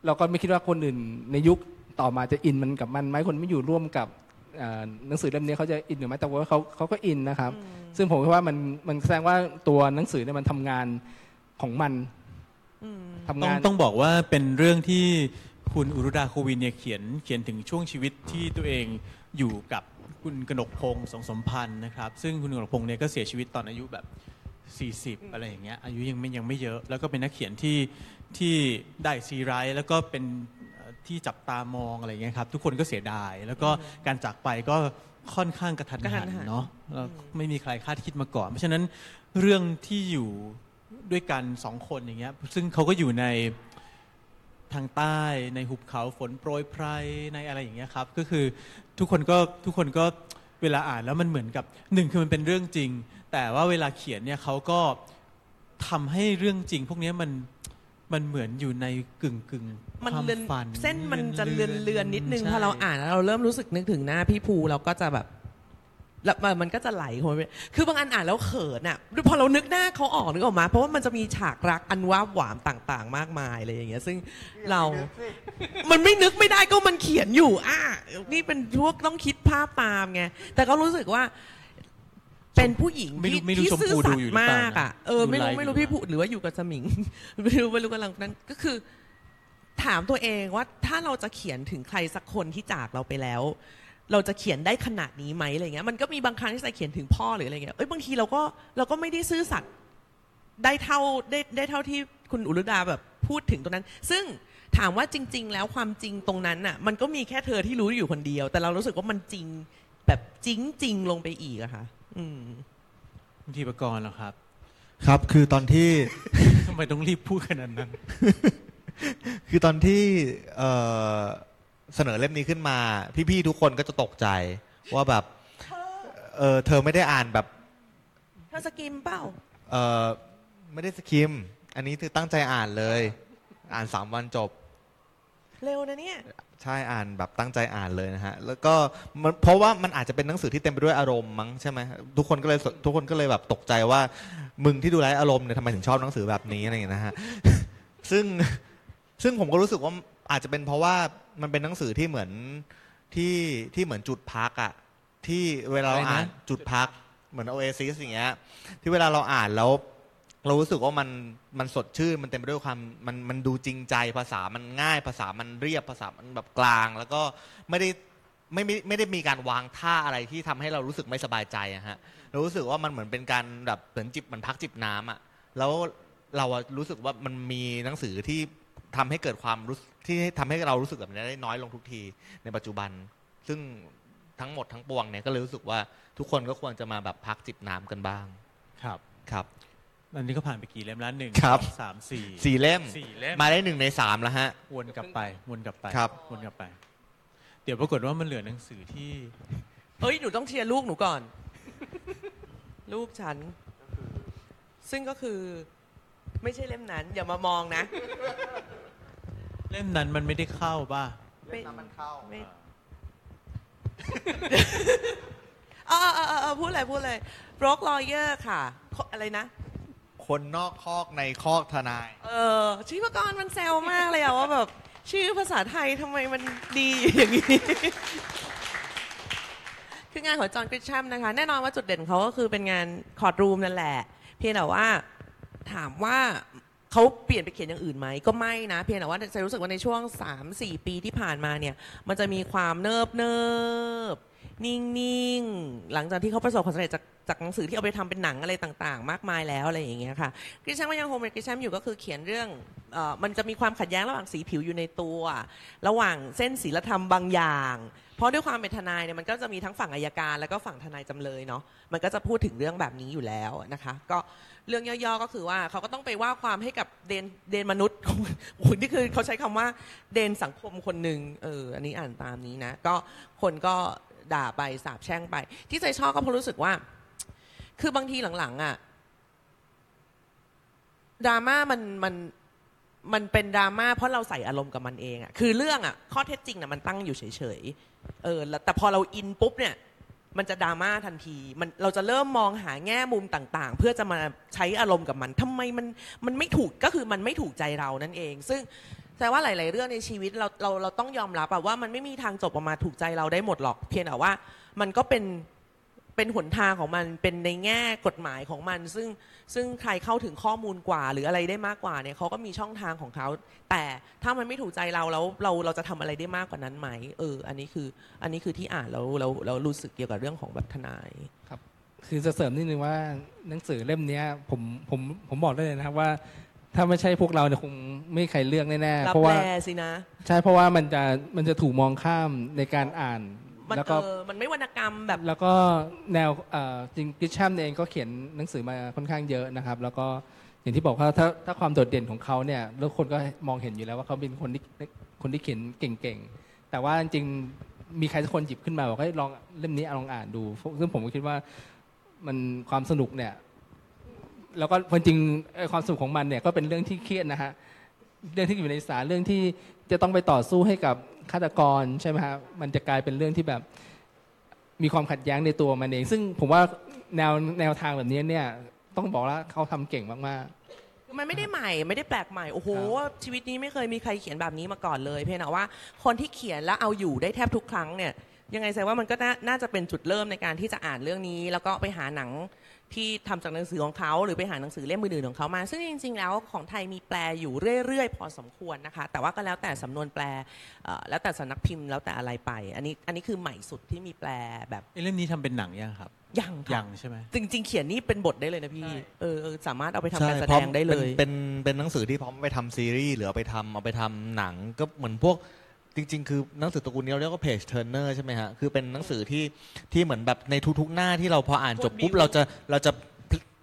เราก็ไม่คิดว่าคนอื่นในยุคต่อมาจะอินมันกับมันไหมคนไม่อยู่ร่วมกับหนังสือเล่มนี้เขาจะอินหรือไม่แต่ว่าเขาเขาก็อินนะครับซึ่งผมคิดว่ามันมันแสดงว่าตัวหนังสือเนี่ยมันทำงานของมันทำงานต้องบอกว่าเป็นเรื่องที่คุณอุรุดาโควินเนี่ยเขียนเขียนถึงช่วงชีวิตที่ตัวเองอยู่กับคุณกนกพงศ์สงสมพันธ์นะครับซึ่งคุณกนกพงศ์เนี่ยก็เสียชีวิตตอนอายุแบบสี่สิบอะไรอย่างเงี้ยอายุยังไม่ยังไม่เยอะแล้วก็เป็นนักเขียนที่ที่ได้ซีไรต์แล้วก็เป็นที่จับตามองอะไรเงี้ยครับทุกคนก็เสียดายแล้วก็การจากไปก็ค่อนข้างกระทันหันเนาะไม่มีใครคาดคิดมาก่อนเพราะฉะนั้นเรื่องที่อยู่ด้วยกันสองคนอย่างเงี้ยซึ่งเขาก็อยู่ในทางใต้ในหุบเขาฝนโปรยไพรในอะไรอย่างเงี้ยครับก็คือทุกคนก็ทุกคนก็เวลาอ่านแล้วมันเหมือนกับหนึ่งคือมันเป็นเรื่องจริงแต่ว่าเวลาเขียนเนี่ยเขาก็ทำให้เรื่องจริงพวกนี้มันมันเหมือนอยู่ในกึ่งกึ่งความฝันเส้นมันจะเลือนเลือนนิดนึงพอเราอ่านแล้วเราเริ่มรู้สึกนึกถึงหน้าพี่ภูเราก็จะแบบแล้วมันก็จะไหลของมันคือบางอันอ่านแล้วเขินอ่ะพอเรานึกหน้าเขาออกนึกออกมาเพราะว่ามันจะมีฉากรักอันว้าหวามต่างๆมากมายอะไรอย่างเงี้ยซึ่งเรามันไม่นึกไม่ได้ก็มันเขียนอยู่อ่ะนี่เป็นพวกต้องคิดภาพตามไงแต่ก็รู้สึกว่าเป็นผู้หญิงที่ซื่อสัตย์มากอ่ะเออไม่รู้ไม่รู้พี่พูดหรือว่าอยู่กับสมิงไม่รู้ไม่รู้กำลังนั้นก็คือถามตัวเองว่าถ้าเราจะเขียนถึงใครสักคนที่จากเราไปแล้วเราจะเขียนได้ขนาดนี้ไหมอะไรเงี้ยมันก็มีบางครั้งที่จะเขียนถึงพ่อหรืออะไรเงี้ยเอ้ยบางทีเราก็เราก็ไม่ได้ซื่อสัตย์ได้เท่าได้ได้เท่าที่คุณอุรุดาแบบ พูดถึงตรงนั้นซึ่งถามว่าจริงๆแล้วความจริงตรงนั้นน่ะมันก็มีแค่เธอที่รู้อยู่คนเดียวแต่เรารู้สึกว่ามันจริงแบบจริงๆลงไปอีกอะค่ะอืมคุณธีปกรณ์เหรอครับครับคือตอนที่ทำไมต้องรีบพูดขนาดนั้นคือตอนที่เอ่อเสนอเล่มนี้ขึ้นมาพี่ๆทุกคนก็จะตกใจว่าแบบเออเธอไม่ได้อ่านแบบเธอสกิมเปล่าเออไม่ได้สกิมอันนี้คือตั้งใจอ่านเลยอ่านสามวันจบเร็วนะเนี่ยใช่อ่านแบบตั้งใจอ่านเลยนะฮะแล้วก็มันเพราะว่ามันอาจจะเป็นหนังสือที่เต็มไปด้วยอารมณ์มั้งใช่ไหมทุกคนก็เลยทุกคนก็เลยแบบตกใจว่ามึงที่ดูไร้อารมณ์เนี่ยทำไมถึงชอบหนังสือแบบนี้อะไรอย่างเงี้ยนะฮะ ซึ่งซึ่งผมก็รู้สึกว่าอาจจะเป็นเพราะว่ามันเป็นหนังสือที่เหมือนที่ที่เหมือนจุดพักอะที่เวลาเราอ่านจุดพักเหมือนโอเอซิสอย่างเงี้ยที่เวลาเราอ่านแล้วเรารู้สึกว่ามันมันสดชื่นมันเต็มไปด้วยความมันมันดูจริงใจภาษามันง่ายภาษามันเรียบภาษามันแบบกลางแล้วก็ไม่ได้ไม่ไม่ไม่ได้มีการวางท่าอะไรที่ทำให้เรารู้สึกไม่สบายใจอะฮะเรารู้สึกว่ามันเหมือนเป็นการแบบเหมือนจิบมันพักจิบน้ำอะแล้วเรารู้สึกว่ามันมีหนังสือที่ทำให้เกิดความรู้ที่ทำให้เรารู้สึกแบบนี้ได้น้อยลงทุกทีในปัจจุบันซึ่งทั้งหมดทั้งปวงเนี่ยก็เลยรู้สึกว่าทุกคนก็ควรจะมาแบบพักจิบน้ำกันบ้างครับครับอันนี้ก็ผ่านไปกี่เล่มแล้วหนึ่งสามสี่สี่เล่มมาได้หนึ่งในสามแล้วฮะวนกลับไปวนกลับไปครับวนกลับไปเดี๋ยวปรากฏว่ามันเหลือหนังสือที่เอ้ยหนูต้องเชียร์ลูกหนูก่อนลูกฉันซึ่งก็คือไม่ใช่เล่มนั้นอย่ามามองนะเล่มนั้นมันไม่ได้เข้าป่ะเล่มนั้นมันเข้าเออเออเออพูดเลยพูดเลย Rogue Lawyer ค่ะอะไรนะคนนอกคอกในคอกทนายเออชื่อประกรณ์มันแซวมากเลยอะว่าแบบชื่อภาษาไทยทำไมมันดีอย่างนี้คืองานของจอห์นกริชแชมนะคะแน่นอนว่าจุดเด่นเขาก็คือเป็นงานคอร์ดรูมนั่นแหละเพียงแต่ว่าถามว่าเขาเปลี่ยนไปเขียนอย่างอื่นไหมก็ไม่นะเพียงแต่ว่าฉันรู้สึกว่าในช่วง สามถึงสี่ ปีที่ผ่านมาเนี่ยมันจะมีความเนิบเนิบนิ่งๆหลังจากที่เขาประสบความสำเร็จจากจากหนังสือที่เอาไปทำเป็นหนังอะไรต่างๆมากมายแล้วอะไรอย่างเงี้ยค่ะกริชแชมก็ยังคงเป็นกริชแชมอยู่ก็คือเขียนเรื่องเอ่อมันจะมีความขัดแย้งระหว่างสีผิวอยู่ในตัวระหว่างเส้นศีลธรรมบางอย่างเพราะด้วยความเป็นทนายเนี่ยมันก็จะมีทั้งฝั่งอัยการแล้วก็ฝั่งทนายจำเลยเนาะมันก็จะพูดถึงเรื่องแบบนี้อยู่แล้วนะคะก็เรื่องย่อๆก็คือว่าเขาก็ต้องไปว่าความให้กับเดนเดนมนุษย์คนที่คือเขาใช้คำว่าเดนสังคมคนนึงเอออันนี้อ่านตามนี้นะก็คนก็ด่าไปสาปแช่งไปที่ใจชอบก็เพราะรู้สึกว่าคือบางทีหลังๆอ่ะดราม่ามันมันมันเป็นดราม่าเพราะเราใส่อารมณ์กับมันเองอ่ะคือเรื่องอ่ะข้อเท็จจริงน่ะมันตั้งอยู่เฉยๆเออแต่พอเราอินปุ๊บเนี่ยมันจะดราม่าทันทีมันเราจะเริ่มมองหาแง่มุมต่างๆเพื่อจะมาใช้อารมณ์กับมันทำไมมันมันไม่ถูกก็คือมันไม่ถูกใจเรานั่นเองซึ่งแต่ว่าหลายๆเรื่องในชีวิตเราเราเราต้องยอมรับว่ามันไม่มีทางจบออกมาถูกใจเราได้หมดหรอกเพียงแต่ว่ามันก็เป็นเป็นหนทางของมันเป็นในแง่กฎหมายของมันซึ่งซึ่งใครเข้าถึงข้อมูลกว่าหรืออะไรได้มากกว่าเนี่ยเขาก็มีช่องทางของเขาแต่ถ้ามันไม่ถูกใจเราแล้วเราเราจะทำอะไรได้มากกว่านั้นไหมเอออันนี้คืออันนี้คือที่อ่านแล้วเราเรารู้สึกเกี่ยวกับเรื่องของแบบทนายครับคือจะเสริมนิดนึงว่าหนังสือเล่มนี้ผมผมผมบอกได้เลยนะครับว่าถ้าไม่ใช่พวกเราเนี่ยคงไม่ใครเลือกแน่ๆเพราะว่าสินะใช่เพราะว่ามันจะมันจะถูกมองข้ามในการอ่านแล้วก็มันไม่วรรณกรรมแบบแล้วก็แนวเอ่อจริงกริชแชมเองก็เขียนหนังสือมาค่อนข้างเยอะนะครับแล้วก็อย่างที่บอกว่าถ้าถ้าความโดดเด่นของเขาเนี่ยแล้วคนก็มองเห็นอยู่แล้วว่าเขาเป็นคนที่คนที่เขียนเก่งๆแต่ว่าจริงมีใครสักคนหยิบขึ้นมาบอกให้ลองเล่มนี้ลองอ่านดูซึ่งผมก็คิดว่ามันความสนุกเนี่ยแล้วก็จริงความสุขของมันเนี่ยก็เป็นเรื่องที่เครียดนะฮะเรื่องที่อยู่ในศาลเรื่องที่จะต้องไปต่อสู้ให้กับฆาตกรใช่ไหมฮะมันจะกลายเป็นเรื่องที่แบบมีความขัดแย้งในตัวมันเองซึ่งผมว่าแนวแนวทางแบบนี้เนี่ยต้องบอกว่าเขาทำเก่งมากๆมันไม่ได้ใหม่ไม่ได้แปลกใหม่โอ้โหชีวิตนี้ไม่เคยมีใครเขียนแบบนี้มาก่อนเลยเพียงแต่ว่าคนที่เขียนแล้วเอาอยู่ได้แทบทุกครั้งเนี่ยยังไงแสดงว่ามันก็น่าจะเป็นจุดเริ่มในการที่จะอ่านเรื่องนี้แล้วก็ไปหาหนังที่ทำจากหนังสือของเขาหรือไปหาหนังสือเล่มอื่นๆของเขามาซึ่งจริงๆแล้วของไทยมีแปลอยู่เรื่อยๆพอสมควรนะคะแต่ว่าก็แล้วแต่สำนวนแปลแล้วแต่สำนักพิมพ์แล้วแต่อะไรไปอันนี้อันนี้คือใหม่สุดที่มีแปลแบบเล่มนี้ทำเป็นหนังยังครับ ยังยังใช่ไหมจริงๆเขียนนี่เป็นบทได้เลยนะพี่เออสามารถเอาไปทำการแสดงได้เลยเป็นเป็นหนังสือที่พร้อมไปทำซีรีส์หรือเอาไปทำเอาไปทำหนังก็เหมือนพวกจริงๆคือหนังสือตระกูลนี้เรียกว่า page turner ใช่ไหมฮะคือเป็นหนังสือที่ที่เหมือนแบบในทุกๆหน้าที่เราพออ่านจบปุ๊บเราจะเราจะ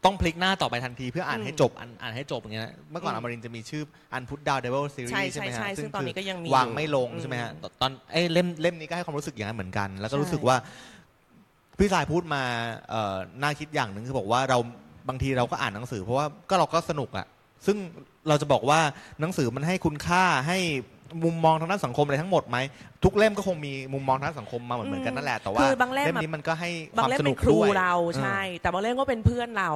ต้องพลิกหน้าต่อไปทันทีเพื่ออ่านให้จบอ่านให้จบอย่างเงี้ยเมื่อก่อนอมรินทร์จะมีชื่อ Unput Down Devil Series ใช่มั้ยฮะซึ่งตอนนี้ก็ยังมีวางไม่ลงใช่มั้ยฮะตอนไอ้เล่มเล่มนี้ก็ให้ความรู้สึกอย่างนั้นเหมือนกันแล้วก็รู้สึกว่าพี่สายพูดมาเอ่อน่าคิดอย่างนึงคือบอกว่าเราบางทีเราก็อ่านหนังสือเพราะว่าก็เราก็สนุกอ่ะซึ่งเราจะบอกว่าหนังสือมันให้คุณค่าให้มุมมองทางด้านสังคมอะไรทั้งหมดมั้ยทุกเล่มก็คงมีมุมมองทางด้านสังคมมาเหมือนกันนั่นแหละแต่ว่าเล่มนี้มันก็ให้ความสนุกด้วยเราใช่แต่บางเล่มก็เป็นเพื่อนเรา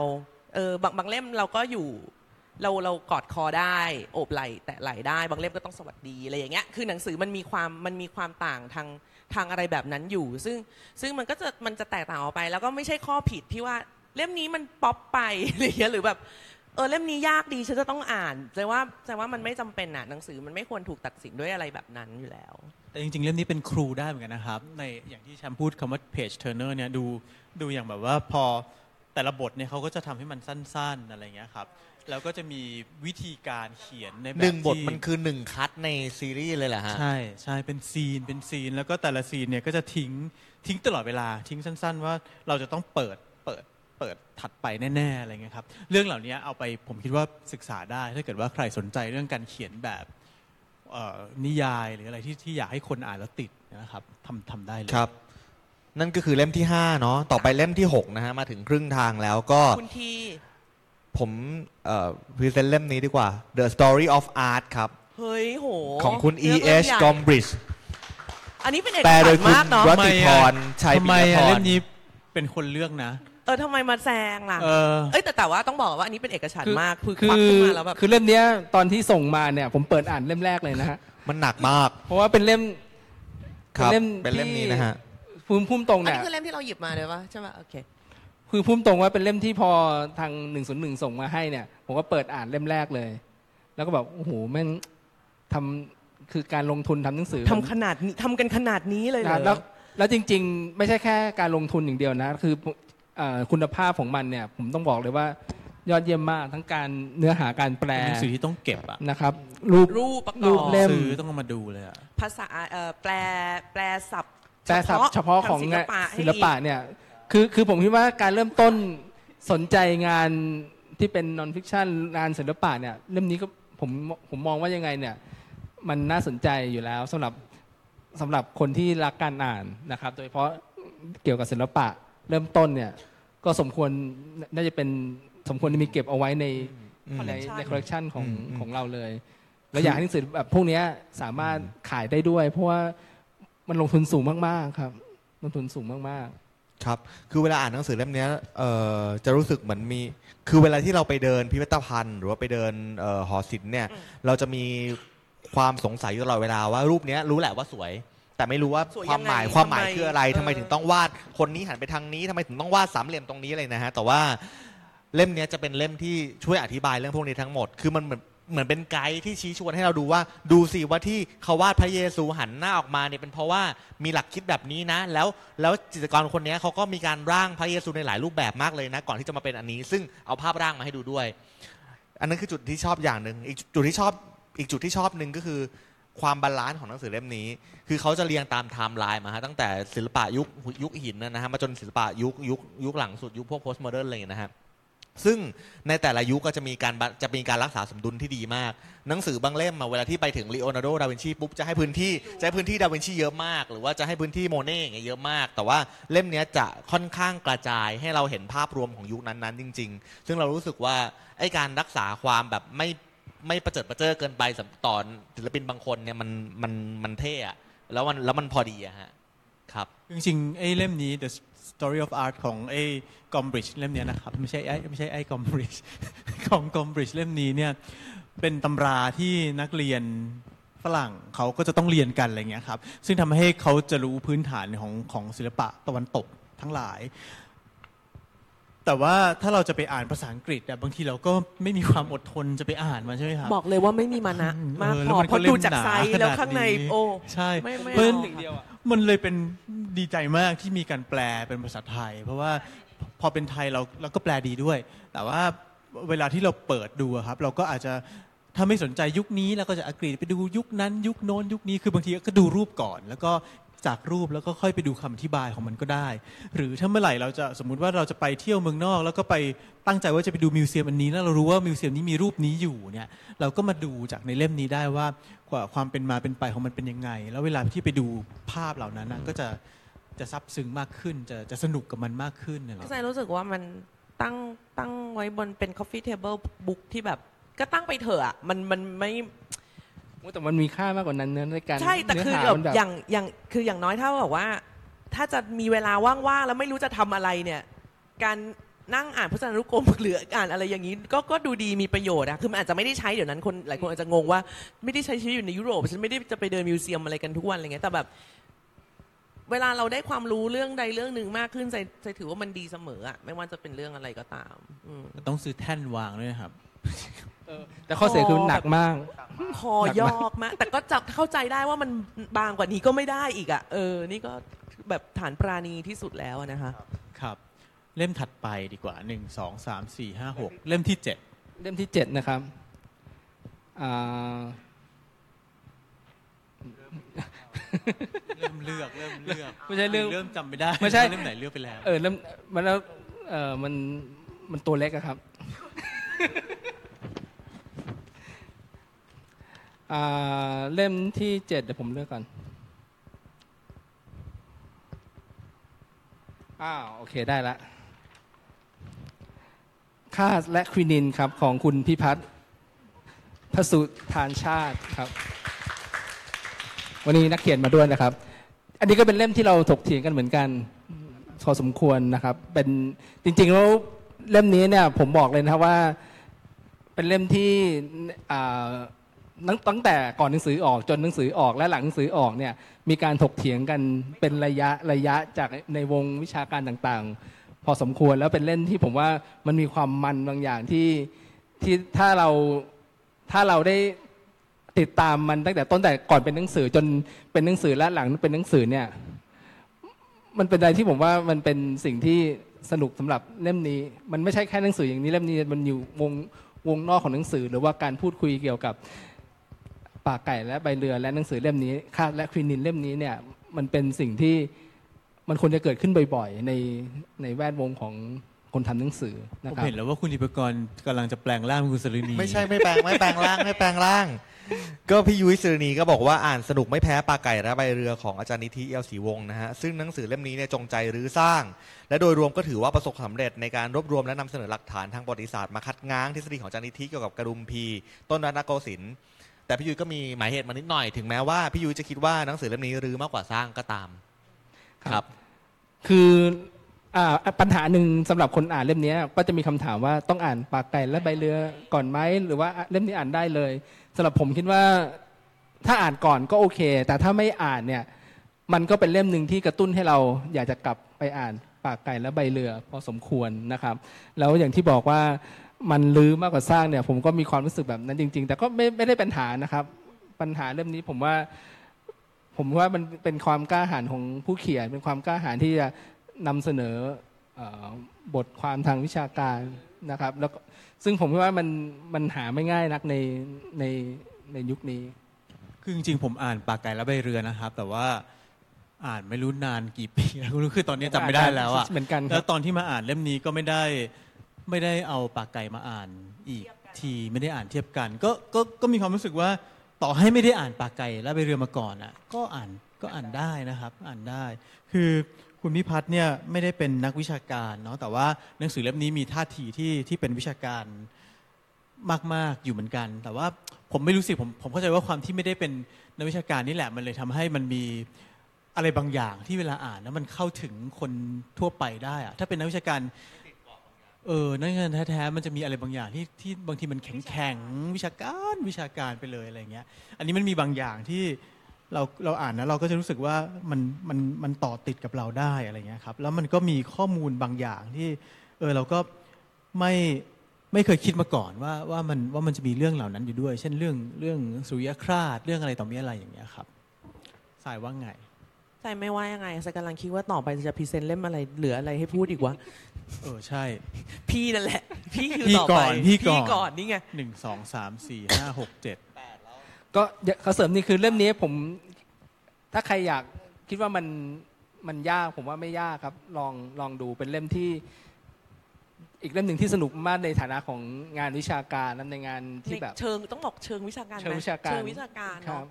เออบางบางเล่มเราก็อยู่เราเรากอดคอได้โอบไหล่แตะไหล่ได้บางเล่มก็ต้องสวัสดีอะไรอย่างเงี้ยคือหนังสือมันมีความมันมีความต่างทางทางอะไรแบบนั้นอยู่ซึ่งซึ่งมันก็จะมันจะแตกต่างออกไปแล้วก็ไม่ใช่ข้อผิดที่ว่าเล่มนี้มันป๊อปไปอะไรอย่างเงี้ยหรือแบบเออเล่มนี้ยากดีฉันจะต้องอ่านแต่ว่าแต่ว่ามันไม่จำเป็นน่ะหนังสือมันไม่ควรถูกตัดสินด้วยอะไรแบบนั้นอยู่แล้วแต่จริงๆเล่มนี้เป็นครูได้เหมือนกันนะครับในอย่างที่แชมพูดคำว่า page turner เนี่ยดูดูอย่างแบบว่าพอแต่ละบทเนี่ยเขาก็จะทำให้มันสั้นๆอะไรเงี้ยครับแล้วก็จะมีวิธีการเขียนในแบบที่หนึ่งบทมันคือหนึ่งคัทในซีรีส์เลยแหละฮะใช่ใช่เป็นซีนเป็นซีนแล้วก็แต่ละซีนเนี่ยก็จะทิ้งทิ้งตลอดเวลาทิ้งสั้นๆว่าเราจะต้องเปิดเปิดเปิดถัดไปแน่ๆอะไรเงี้ยครับเรื่องเหล่านี้เอาไปผมคิดว่าศึกษาได้ถ้าเกิดว่าใครสนใจเรื่องการเขียนแบบนิยายหรืออะไรที่ที่อยากให้คนอ่านแล้วติดนะครับทำทำได้เลยครับนั่นก็คือเล่มที่ห้าเนาะต่อไปเล่มที่หกนะฮะมาถึงครึ่งทางแล้วก็คุณทีผมเอ่อพรีเซนต์เล่มนี้ดีกว่า The Story of Art ครับเฮ้ยโหของคุณ อี เอช Gombrich อันนี้เป็นเอกลักษณ์มากเนาะทำไมทำไมเล่มนี้เป็นคนเลือกนะเออทำไมมาแซงล่ะเออเอ้ยแต่แต่ว่าต้องบอกว่าอันนี้เป็นเอกฉันท์มากคือควักขึ้นมาแล้วแบบคือเล่มเนี้ยตอนที่ส่งมาเนี่ยผมเปิดอ่านเล่มแรกเลยนะฮะมันหนักมากเพราะว่าเป็นเล่มครับเป็นเล่มนี้นะฮะพุ่มพุ่มตรงเนี่ยอันนี้คือเล่มที่เราหยิบมาเลยป่ะใช่ป่ะโอเคคือพุ่มตรงว่าเป็นเล่มที่พอทางหนึ่งศูนย์หนึ่งส่งมาให้เนี่ยผมก็เปิดอ่านเล่มแรกเลยแล้วก็แบบโอ้โหแม่งทำคือการลงทุนทำหนังสือทำขนาดนี้ทำกันขนาดนี้เลยเหรอแล้วแล้วจริงๆไม่ใช่แค่การลงทุนอย่างเดียวนะคือคุณภาพของมันเนี่ยผมต้องบอกเลยว่ายอดเยี่ยมมากทั้งการเนื้อหาการแปลหนังสือที่ต้องเก็บอะนะครับรูปรูปประกอบเล่มต้องมาดูเลยอะภาษาแปลแปลศัพท์แปลศัพท์เฉพาะของศิลปะเนี่ยคือคือผมคิดว่าการเริ่มต้นสนใจงานที่เป็น non fiction งานศิลปะเนี่ยเล่มนี้ก็ผมผมมองว่ายังไงเนี่ยมันน่าสนใจอยู่แล้วสำหรับสำหรับคนที่รักการอ่านนะครับโดยเฉพาะเกี่ยวกับศิลปะเริ่มต้นเนี่ยก็สมควรน่าจะเป็นสมควรที่มีเก็บเอาไว้ในในในคอลเลคชันของของเราเลยแล้วอยากให้หนังสือแบบพวกนี้สามารถขายได้ด้วยเพราะว่ามันลงทุนสูงมากๆครับลงทุนสูงมากๆครับคือเวลาอ่านหนังสือเล่มนี้เอ่อจะรู้สึกเหมือนมีคือเวลาที่เราไปเดินพิพิธภัณฑ์หรือว่าไปเดินเอ่อหอศิลป์เนี่ยเราจะมีความสงสัยอยู่ตลอดเวลาว่ารูปนี้รู้แหละว่าสวยแต่ไม่รู้ว่าความหมายความหมายคืออะไรทำไมถึงต้องวาดคนนี้หันไปทางนี้ทำไมถึงต้องวาดสามเหลี่ยมตรงนี้อะไรนะฮะแต่ว่าเล่มนี้จะเป็นเล่มที่ช่วยอธิบายเรื่องพวกนี้ทั้งหมดคือมันเหมือนเหมือนเป็นไกด์ที่ชี้ชวนให้เราดูว่าดูสิว่าที่เขาวาดพระเยซูหันหน้าออกมาเนี่ยเป็นเพราะว่ามีหลักคิดแบบนี้นะแล้วแล้วจิตรกรคนนี้เขาก็มีการร่างพระเยซูในหลายรูปแบบมากเลยนะก่อนที่จะมาเป็นอันนี้ซึ่งเอาภาพร่างมาให้ดูด้วยอันนั้นคือจุดที่ชอบอย่างนึงอีกจุดที่ชอบอีกจุดที่ชอบนึงก็คือความบาลานซ์ของหนังสือเล่มนี้คือเขาจะเรียงตามไทม์ไลน์มาฮะตั้งแต่ศิลปะยุคยุคหินนะฮะมาจนศิลปะยุคยุคยุคหลังสุดยุคพวกโพสต์โมเดิร์นเลยนะฮะซึ่งในแต่ละยุคก็จะมีการจะมีการรักษาสมดุลที่ดีมากหนังสือบางเล่มมาเวลาที่ไปถึงลีโอนาร์โดดาวินชีปุ๊บจะให้พื้นที่จะให้พื้นที่ดาวินชีเยอะมากหรือว่าจะให้พื้นที่โมเน่อย่างเงี้ยเยอะมากแต่ว่าเล่มนี้จะค่อนข้างกระจายให้เราเห็นภาพรวมของยุคนั้นๆจริงๆซึ่งเรารู้สึกว่าไอ้การรักษาความแบบไม่ไม่ประเจิดประเจ้อเกินไปสำหรับตอนศิลปินบางคนเนี่ยมันมันมันเท่อะแล้วมันแล้วมันพอดีอะฮะครับจริงๆไอ้เล่มนี้ The Story of Art ของไอ้ Gombrich เล่มเนี้ยนะครับไม่ใช่ไอ้ไม่ใช่ไอ้ Gombrich ของ Gombrich เล่มนี้เนี่ยเป็นตำราที่นักเรียนฝรั่งเขาก็จะต้องเรียนกันอะไรเงี้ยครับซึ่งทำให้เขาจะรู้พื้นฐานของของศิลปะตะวันตกทั้งหลายแต่ว่าถ้าเราจะไปอ่านภาษาอังกฤษบางทีเราก็ไม่มีความอดทนจะไปอ่านมันใช่ไหมครับบอกเลยว่าไม่มีมานะมากพอเพราะดูจากไซส์แล้วข้างในโอ้ใช่เพิ่มอย่างเดียวมันเลยเป็นดีใจมากที่มีการแปลเป็นภาษาไทยเพราะว่า พอเป็นไทยเราเราก็แปลดีด้วยแต่ว่าเวลาที่เราเปิดดูครับเราก็อาจจะถ้าไม่สนใจยุคนี้เราก็จะอังกฤษไปดูยุคนั้นยุคโน้นยุคนี้คือบางทีก็ดูรูปก่อนแล้วก็จากรูปแล้วก็ค่อยไปดูคำอธิบายของมันก็ได้หรือถ้าเมื่อไหร่เราจะสมมุติว่าเราจะไปเที่ยวเมืองนอกแล้วก็ไปตั้งใจว่าจะไปดูมิวเซียมอันนี้แล้วเรารู้ว่ามิวเซียมนี้มีรูปนี้อยู่เนี่ยเราก็มาดูจากในเล่มนี้ได้ว่าความเป็นมาเป็นไปของมันเป็นยังไงแล้วเวลาที่ไปดูภาพเหล่านั้นก็จะจะซับซึ้งมากขึ้นจะจะสนุกกับมันมากขึ้นเนี่ยหรอก็ใจรู้สึกว่ามันตั้งตั้งไว้บนเป็น coffee table book ที่แบบก็ตั้งไปเถอะมันมันไม่แต่มันมีค่ามากกว่านั้นนะในการใช่แต่คือแบบอย่างอย่างคืออย่างน้อยถ้าบอกว่าถ้าจะมีเวลาว่างๆแล้วไม่รู้จะทำอะไรเนี่ยการนั่งอ่านพจนานุกรมหรืออ่านอะไรอย่างนี้ก็ก็ดูดีมีประโยชน์นะคือมันอาจจะไม่ได้ใช้เดี๋ยวนั้นคนหลายคนอาจจะงงว่าไม่ได้ใช้ชีวิตอยู่ในยุโรปฉันไม่ได้จะไปเดินมิวเซียมอะไรกันทุกวันอะไรเงี้ยแต่แบบเวลาเราได้ความรู้เรื่องใดเรื่องหนึ่งมากขึ้นใจใจถือว่ามันดีเสมออะไม่ว่าจะเป็นเรื่องอะไรก็ตามต้องซื้อแท่นวางด้วยครับแต่ข้อเสียคือหนักมากคอยอกมากแต่ก็จับเข้าใจได้ว่ามันบางกว่านี้ก็ไม่ได้อีกอ่ะเออนี่ก็แบบฐานปราณีที่สุดแล้วนะคะครับเล่มถัดไปดีกว่าหนึ่ง สอง สาม สี่ ห้า หกเล่มที่เจ็ดเล่มที่เจ็ดนะครับอ่าเริ่มเลือกเริ่มเลือกไม่ใช่เริ่มจำไม่ได้ไม่ใช่เล่มไหนเลือกไปแล้วเออเล่มมันแล้วเออมันมันตัวเล็กอะครับเล่มที่เจ็ดเดี๋ยวผมเลือกก่อนอ้าวโอเคได้ละคาสและควินินครับของคุณพิพัฒน์พสุธานชาติครับวันนี้นักเขียนมาด้วยนะครับอันนี้ก็เป็นเล่มที่เราถกเถียงกันเหมือนกันพอสมควรนะครับเป็นจริงๆแล้วเล่มนี้เนี่ยผมบอกเลยนะครับว่าเป็นเล่มที่อ่าตั้งแต่ก่อนหนังสือออกจนหนังสือออกและหลังหนังสือออกเนี่ยมีการถกเถียงกันเป็นระยะระยะจากในวงวิชาการต่างๆพอสมควรแล้วเป็นเล่มที่ผมว่ามันมีความมันบางอย่างที่ที่ถ้าเราถ้าเราได้ติดตามมันตั้งแต่ต้นแต่ก่อนเป็นหนังสือจนเป็นหนังสือและหลังเป็นหนังสือเนี่ยมันเป็นอะไรที่ผมว่ามันเป็นสิ่งที่สนุกสำหรับเล่มนี้มันไม่ใช่แค่หนังสืออย่างนี้เล่มนี้มันอยู่วงวงนอกของหนังสือหรือว่าการพูดคุยเกี่ยวกับปากไก่และใบเรือและหนังสือเล่มนี้คาดและควินินเล่มนี้เนี่ยมันเป็นสิ่งที่มันควรจะเกิดขึ้นบ่อยๆในในแวดวงของคนทำหนังสือนะครับผมเห็นแล้วว่าคุณดิปกรกำลังจะแปลงร่างคุณสรินีไม่ใช่ไม่แปลงไม่แปลงร่างไม่แปลงร่างก็พี่ยุ้ยสรินีก็บอกว่าอ่านสนุกไม่แพ้ปากไก่และใบเรือของอาจารย์นิธิเอี่ยวศรีวงศ์นะฮะซึ่งหนังสือเล่มนี้เนี่ยจงใจรื้อสร้างและโดยรวมก็ถือว่าประสบความสำเร็จในการรวบรวมและนำเสนอหลักฐานทางประวัติศาสตร์มาคัดง้างทฤษฎีของอาจารย์นิธิเกี่ยวกับกระดุมพีต้นรัตนโกสินทร์แต่พี่ยุ้ยก็มีหมายเหตุมานิดหน่อยถึงแม้ว่าพี่ยุ้ยจะคิดว่าหนังสือเล่มนี้รื้อมากกว่าสร้างก็ตามครับคือปัญหาหนึ่งสำหรับคนอ่านเล่มนี้ก็จะมีคำถามว่าต้องอ่านปากไก่และใบเรือก่อนไหมหรือว่าเล่มนี้อ่านได้เลยสำหรับผมคิดว่าถ้าอ่านก่อนก็โอเคแต่ถ้าไม่อ่านเนี่ยมันก็เป็นเล่มนึงที่กระตุ้นให้เราอยากจะกลับไปอ่านปากไก่และใบเรือพอสมควรนะครับแล้วอย่างที่บอกว่ามันรื้อมากกว่าสร้างเนี่ยผมก็มีความรู้สึกแบบนั้นจริงๆแต่ก็ไม่ไม่ได้ปัญหานะครับปัญหาเรื่องนี้ผมว่าผมว่ามันเป็นความกล้าหาญของผู้เขียนเป็นความกล้าหาญที่จะนำเสนอ เอ่อบทความทางวิชาการนะครับแล้วซึ่งผมคิดว่ามันมันหาไม่ง่ายนักในในในยุคนี้คือจริงๆผมอ่านปากไก่และใบเรือนะครับแต่ว่าอ่านไม่รู้นานกี่ปีแล้วคือตอนนี้จำไม่ได้แล้วอ่ะเหมือนกันแล้วตอนที่มาอ่านเล่มนี้ก็ไม่ได้ไม่ได้เอาปากไก่มาอ่านอีกทีไม่ได้อ่านเทียบกันก็ก็ก็มีความรู้สึกว่าต่อให้ไม่ได้อ่านปากไก่และใบเรือมาก่อนอ่ะก็อ่านก็อ่านได้นะครับอ่านได้คือคุณพิพัฒน์เนี่ยไม่ได้เป็นนักวิชาการเนาะแต่ว่าหนังสือเล่มนี้มีท่าทีที่ที่เป็นวิชาการมากๆอยู่เหมือนกันแต่ว่าผมไม่รู้สิผมผมเข้าใจว่าความที่ไม่ได้เป็นนักวิชาการนี่แหละมันเลยทำให้มันมีอะไรบางอย่างที่เวลาอ่านแล้วมันเข้าถึงคนทั่วไปได้อะถ้าเป็นนักวิชาการเออนั่นเงินแท้ๆมันจะมีอะไรบางอย่างที่ที่บางทีมันแข็งๆวิชาการวิชาการไปเลยอะไรเงี้ยอันนี้มันมีบางอย่างที่เราเราอ่านนะเราก็จะรู้สึกว่ามันมันมันต่อติดกับเราได้อะไรเงี้ยครับแล้วมันก็มีข้อมูลบางอย่างที่เออเราก็ไม่ไม่เคยคิดมาก่อนว่าว่ามันว่ามันจะมีเรื่องเหล่านั้นอยู่ด้วยเช่นเรื่องเรื่องสุริยคราสเรื่องอะไรต่อมีอะไรอย่างเงี้ยครับสายว่าไง ใจไม่ว่ายังไงใจกำลังคิดว่าต่อไปจะพรีเซนต์เล่มอะไรเหลืออะไรให้พูดอีกวะเออใช่พี่นั่นแหละพี่คือต่อไปพี่ก่อนนี่ไงหนึ่งสองสามสี่ห้าหกเจ็ดแปดแล้วก็เขาเสริมนี่คือเล่มนี้ผมถ้าใครอยากคิดว่ามันมันยากผมว่าไม่ยากครับลองลองดูเป็นเล่มที่อีกเล่มหนึ่งที่สนุกมากในฐานะของงานวิชาการนั้นในงานที่แบบเชิงต้องบอกเชิงวิชาการเชิงวิชาการเชิงวิชาการครับ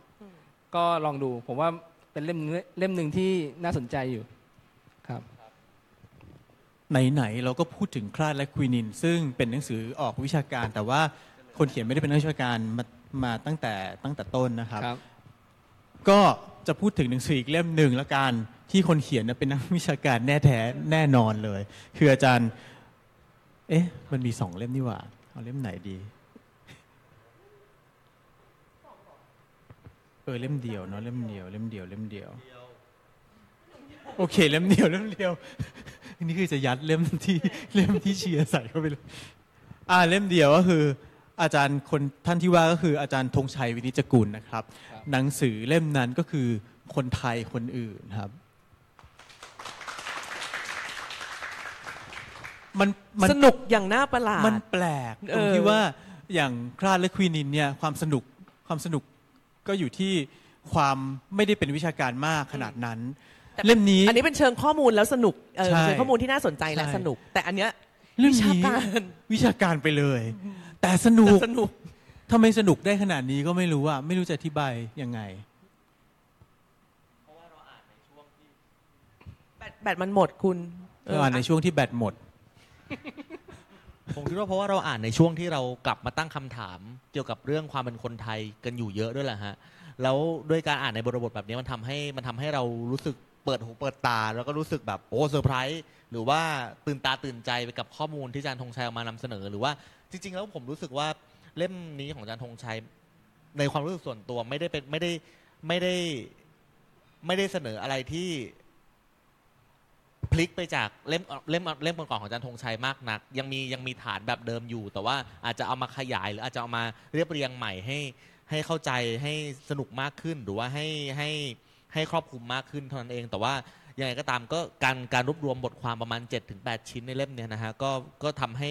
ก็ลองดูผมว่าเป็นเล่มเล่มนึงที่น่าสนใจอยู่ครับไหนๆเราก็พูดถึงคลาดและควินินซึ่งเป็นหนังสือออกวิชาการแต่ว่าคนเขียนไม่ได้เป็นนักวิชาการมามาตั้งแต่ตั้งแต่ต้นนะครับก็จะพูดถึงหนังสืออีกเล่มนึงละกันที่คนเขียนเป็นนักวิชาการแน่แท้แน่นอนเลยคืออาจารย์เอ๊ะมันมีสองเล่มนี่หว่าเอาเล่มไหนดีเออเล่มเดียวเนาะเล่มเดียวเล่มเดียวเล่มเดียวโอเคเล่มเดียวเล่มเดียวอันนี้คือจะยัดเล่มที่เล่มที่เชียร์ใส่เข้าไปเลยอ่าเล่มเดียวก็คืออาจารย์คนท่านที่ว่าก็คืออาจารย์ธงชัยวินิจจกุลนะครับหนังสือเล่มนั้นก็คือคนไทยคนอื่นครับมันสนุกอย่างน่าประหลาดมันแปลกตรงที่ว่าอย่างคลาดและควีนินเนี่ยความสนุกความสนุกก็อยู่ที่ความไม่ได้เป็นวิชาการมากขนาดนั้นเล่มนี้อันนี้เป็นเชิงข้อมูลแล้วสนุกเออเป็นข้อมูลที่น่าสนใจและสนุกแต่อันเนี้ยวิชาการวิชาการไปเลยแต่สนุกสนุกทำไมสนุกได้ขนาดนี้ก็ไม่รู้อ่ะไม่รู้จะอธิบายยังไงเพราะว่าเราอ่านในช่วงที่แบตแบตมันหมดคุณเราอ่านในช่วงที่แบตหมดผมคิดว่าเพราะว่าเราอ่านในช่วงที่เรากลับมาตั้งคำถามเกี่ยวกับเรื่องความเป็นคนไทยกันอยู่เยอะด้วยแหละฮะแล้วด้วยการอ่านในบริบทแบบนี้มันทำให้มันทำให้เรารู้สึกเปิดหูเปิดตาแล้วก็รู้สึกแบบโอ้เซอร์ไพรส์หรือว่าตื่นตาตื่นใจไปกับข้อมูลที่อาจารย์ธงชัยเอามานำเสนอหรือว่าจริงๆแล้วผมรู้สึกว่าเล่มนี้ของอาจารย์ธงชัยในความรู้สึกส่วนตัวไม่ได้เป็นไม่ได้ไม่ได้ไม่ได้เสนออะไรที่พลิกไปจากเล่มเล่มเล่มก่อนๆของอาจารย์ธงชัยมากนักยังมียังมีฐานแบบเดิมอยู่แต่ว่าอาจจะเอามาขยายหรืออาจจะเอามาเรียบเรียงใหม่ให้ให้เข้าใจให้สนุกมากขึ้นหรือว่าให้ให้ให้ครอบคลุมมากขึ้นเท่านั้นเองแต่ว่ายังไงก็ตามก็การการรวบรวมบทความประมาณ เจ็ดถึงแปด ชิ้นในเล่มเนี่ยนะฮะก็ก็ทำให้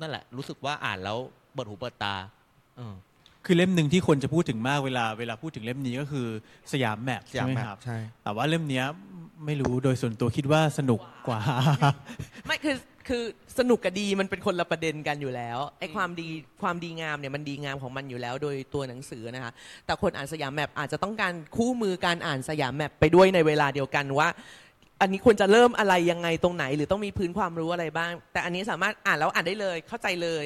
นั่นแหละรู้สึกว่าอ่านแล้วเปิดหูเปิดตาเออคือเล่มนึงที่คนจะพูดถึงมากเวลาเวลาพูดถึงเล่มนี้ก็คือสยามแมปใช่ไหมครับใช่แต่ว่าเล่มนี้ไม่รู้โดยส่วนตัวคิดว่าสนุกกว่าไม่คือคือสนุกกับดีมันเป็นคนละประเด็นกันอยู่แล้วไอ้ความดีความดีงามเนี่ยมันดีงามของมันอยู่แล้วโดยตัวหนังสือนะคะแต่คนอ่านสยามแมปอาจจะต้องการคู่มือการอ่านสยามแมปไปด้วยในเวลาเดียวกันว่าอันนี้ควรจะเริ่มอะไรยังไงตรงไหนหรือต้องมีพื้นความรู้อะไรบ้างแต่อันนี้สามารถอ่านแล้วอ่านได้เลยเข้าใจเลย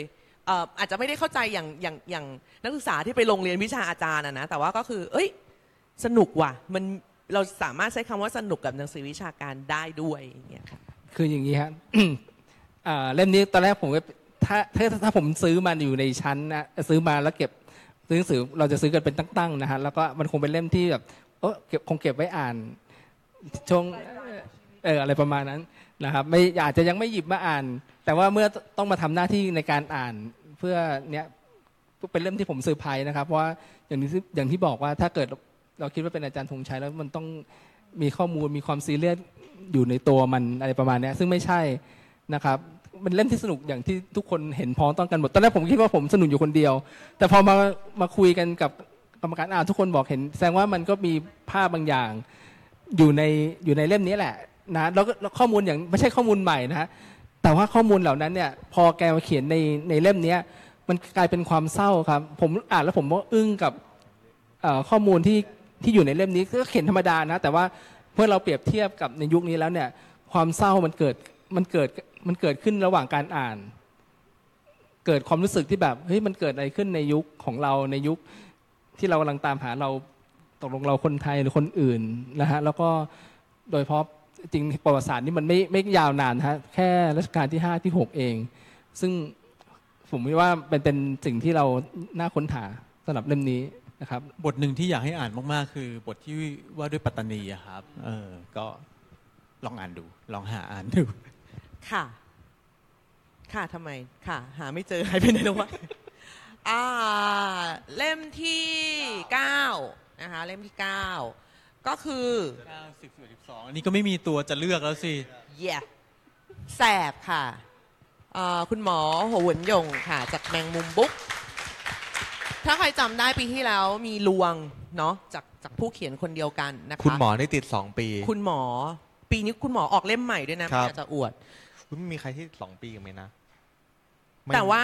อาจจะไม่ได้เข้าใจอย่างอย่างอย่างนักศึกษาที่ไปโรงเรียนวิชาอาจารย์นะแต่ว่าก็คือเอ้ยสนุกว่ะมันเราสามารถใช้คำว่าสนุกกับหนังสือวิชาการได้ด้วยอย่างเงี้ยค่ะคืออย่างนี้ครับ เล่มนี้ตอนแรกผมถ้าถ้าผมซื้อมันอยู่ในชั้นนะซื้อมาแล้วเก็บซื้อหนังสือเราจะซื้อกันเป็นตั้งๆนะฮะแล้วก็มันคงเป็นเล่มที่แบบเออเก็บคงเก็บไว้อ่านช่วงเอออะไรประมาณนั้นนะครับไม่อาจจะยังไม่หยิบมาอ่านแต่ว่าเมื่อต้องมาทำหน้าที่ในการอ่านเพื่อเนี้ยเป็นเล่มที่ผมเซอร์ไพรส์นะครับว่าอย่างที่อย่างที่บอกว่าถ้าเกิดเราคิดว่าเป็นอาจารย์ธงชัยแล้วมันต้องมีข้อมูลมีความซีเรียสอยู่ในตัวมันอะไรประมาณนี้ซึ่งไม่ใช่นะครับมันเล่มที่สนุกอย่างที่ทุกคนเห็นพ้องต้องกันหมดตอนแรกผมคิดว่าผมสนุกอยู่คนเดียวแต่พอมามาคุยกันกับกรรมการอ่านทุกคนบอกเห็นแสดงว่ามันก็มีภาพบางอย่างอยู่ในอยู่ในเล่มนี้แหละนะแล้วก็ข้อมูลอย่างไม่ใช่ข้อมูลใหม่นะฮะแต่ว่าข้อมูลเหล่านั้นเนี่ยพอแกมาเขียนในในเล่มนี้มันกลายเป็นความเศร้าครับผมอ่านแล้วผมก็อึ้งกับข้อมูลที่ที่อยู่ในเล่มนี้ก็เขียนธรรมดานะแต่ว่าเมื่อเราเปรียบเทียบกับในยุคนี้แล้วเนี่ยความเศร้ามันเกิดมันเกิดมันเกิดขึ้นระหว่างการอ่านเกิดความรู้สึกที่แบบเฮ้ยมันเกิดอะไรขึ้นในยุคของเราในยุคที่เรากำลังตามหาเราตกลงเราคนไทยหรือคนอื่นนะฮะแล้วก็โดยเฉพาะจริงประวัติศาสตร์นี่มันไม่ไม่ยาวนานฮะแค่รัชกาลที่ห้าที่หกเองซึ่งผมคิดว่าเป็นเป็นสิ่งที่เราน่าค้นหาสำหรับเล่มนี้นะครับบทหนึ่งที่อยากให้อ่านมากๆคือบทที่ว่าด้วยปัตตานีครับเออก็ลองอ่านดูลองหาอ่านดูค่ะค่ะทำไมค่ะหาไม่เจอหายไปไหนแล้ววะอ่าเล่มที่เก้านะคะเล่มที่เก้า ก็คือเก้า สิบ สิบเอ็ด สิบสองอันนี้ก็ไม่มีตัวจะเลือกแล้วสิเย่แสบค่ะคุณหมอโหวนยงค่ะจากแมงมุมบุ๊กถ้าใครจำได้ปีที่แล้วมีลวงเนาะจากจากผู้เขียนคนเดียวกันนะคะคุณหมอได้ติดสองปีคุณหมอปีนี้คุณหมอออกเล่มใหม่ด้วยนะอยากจะอวดคุณมีใครที่สองปีกันมั้ยนะแต่ว่า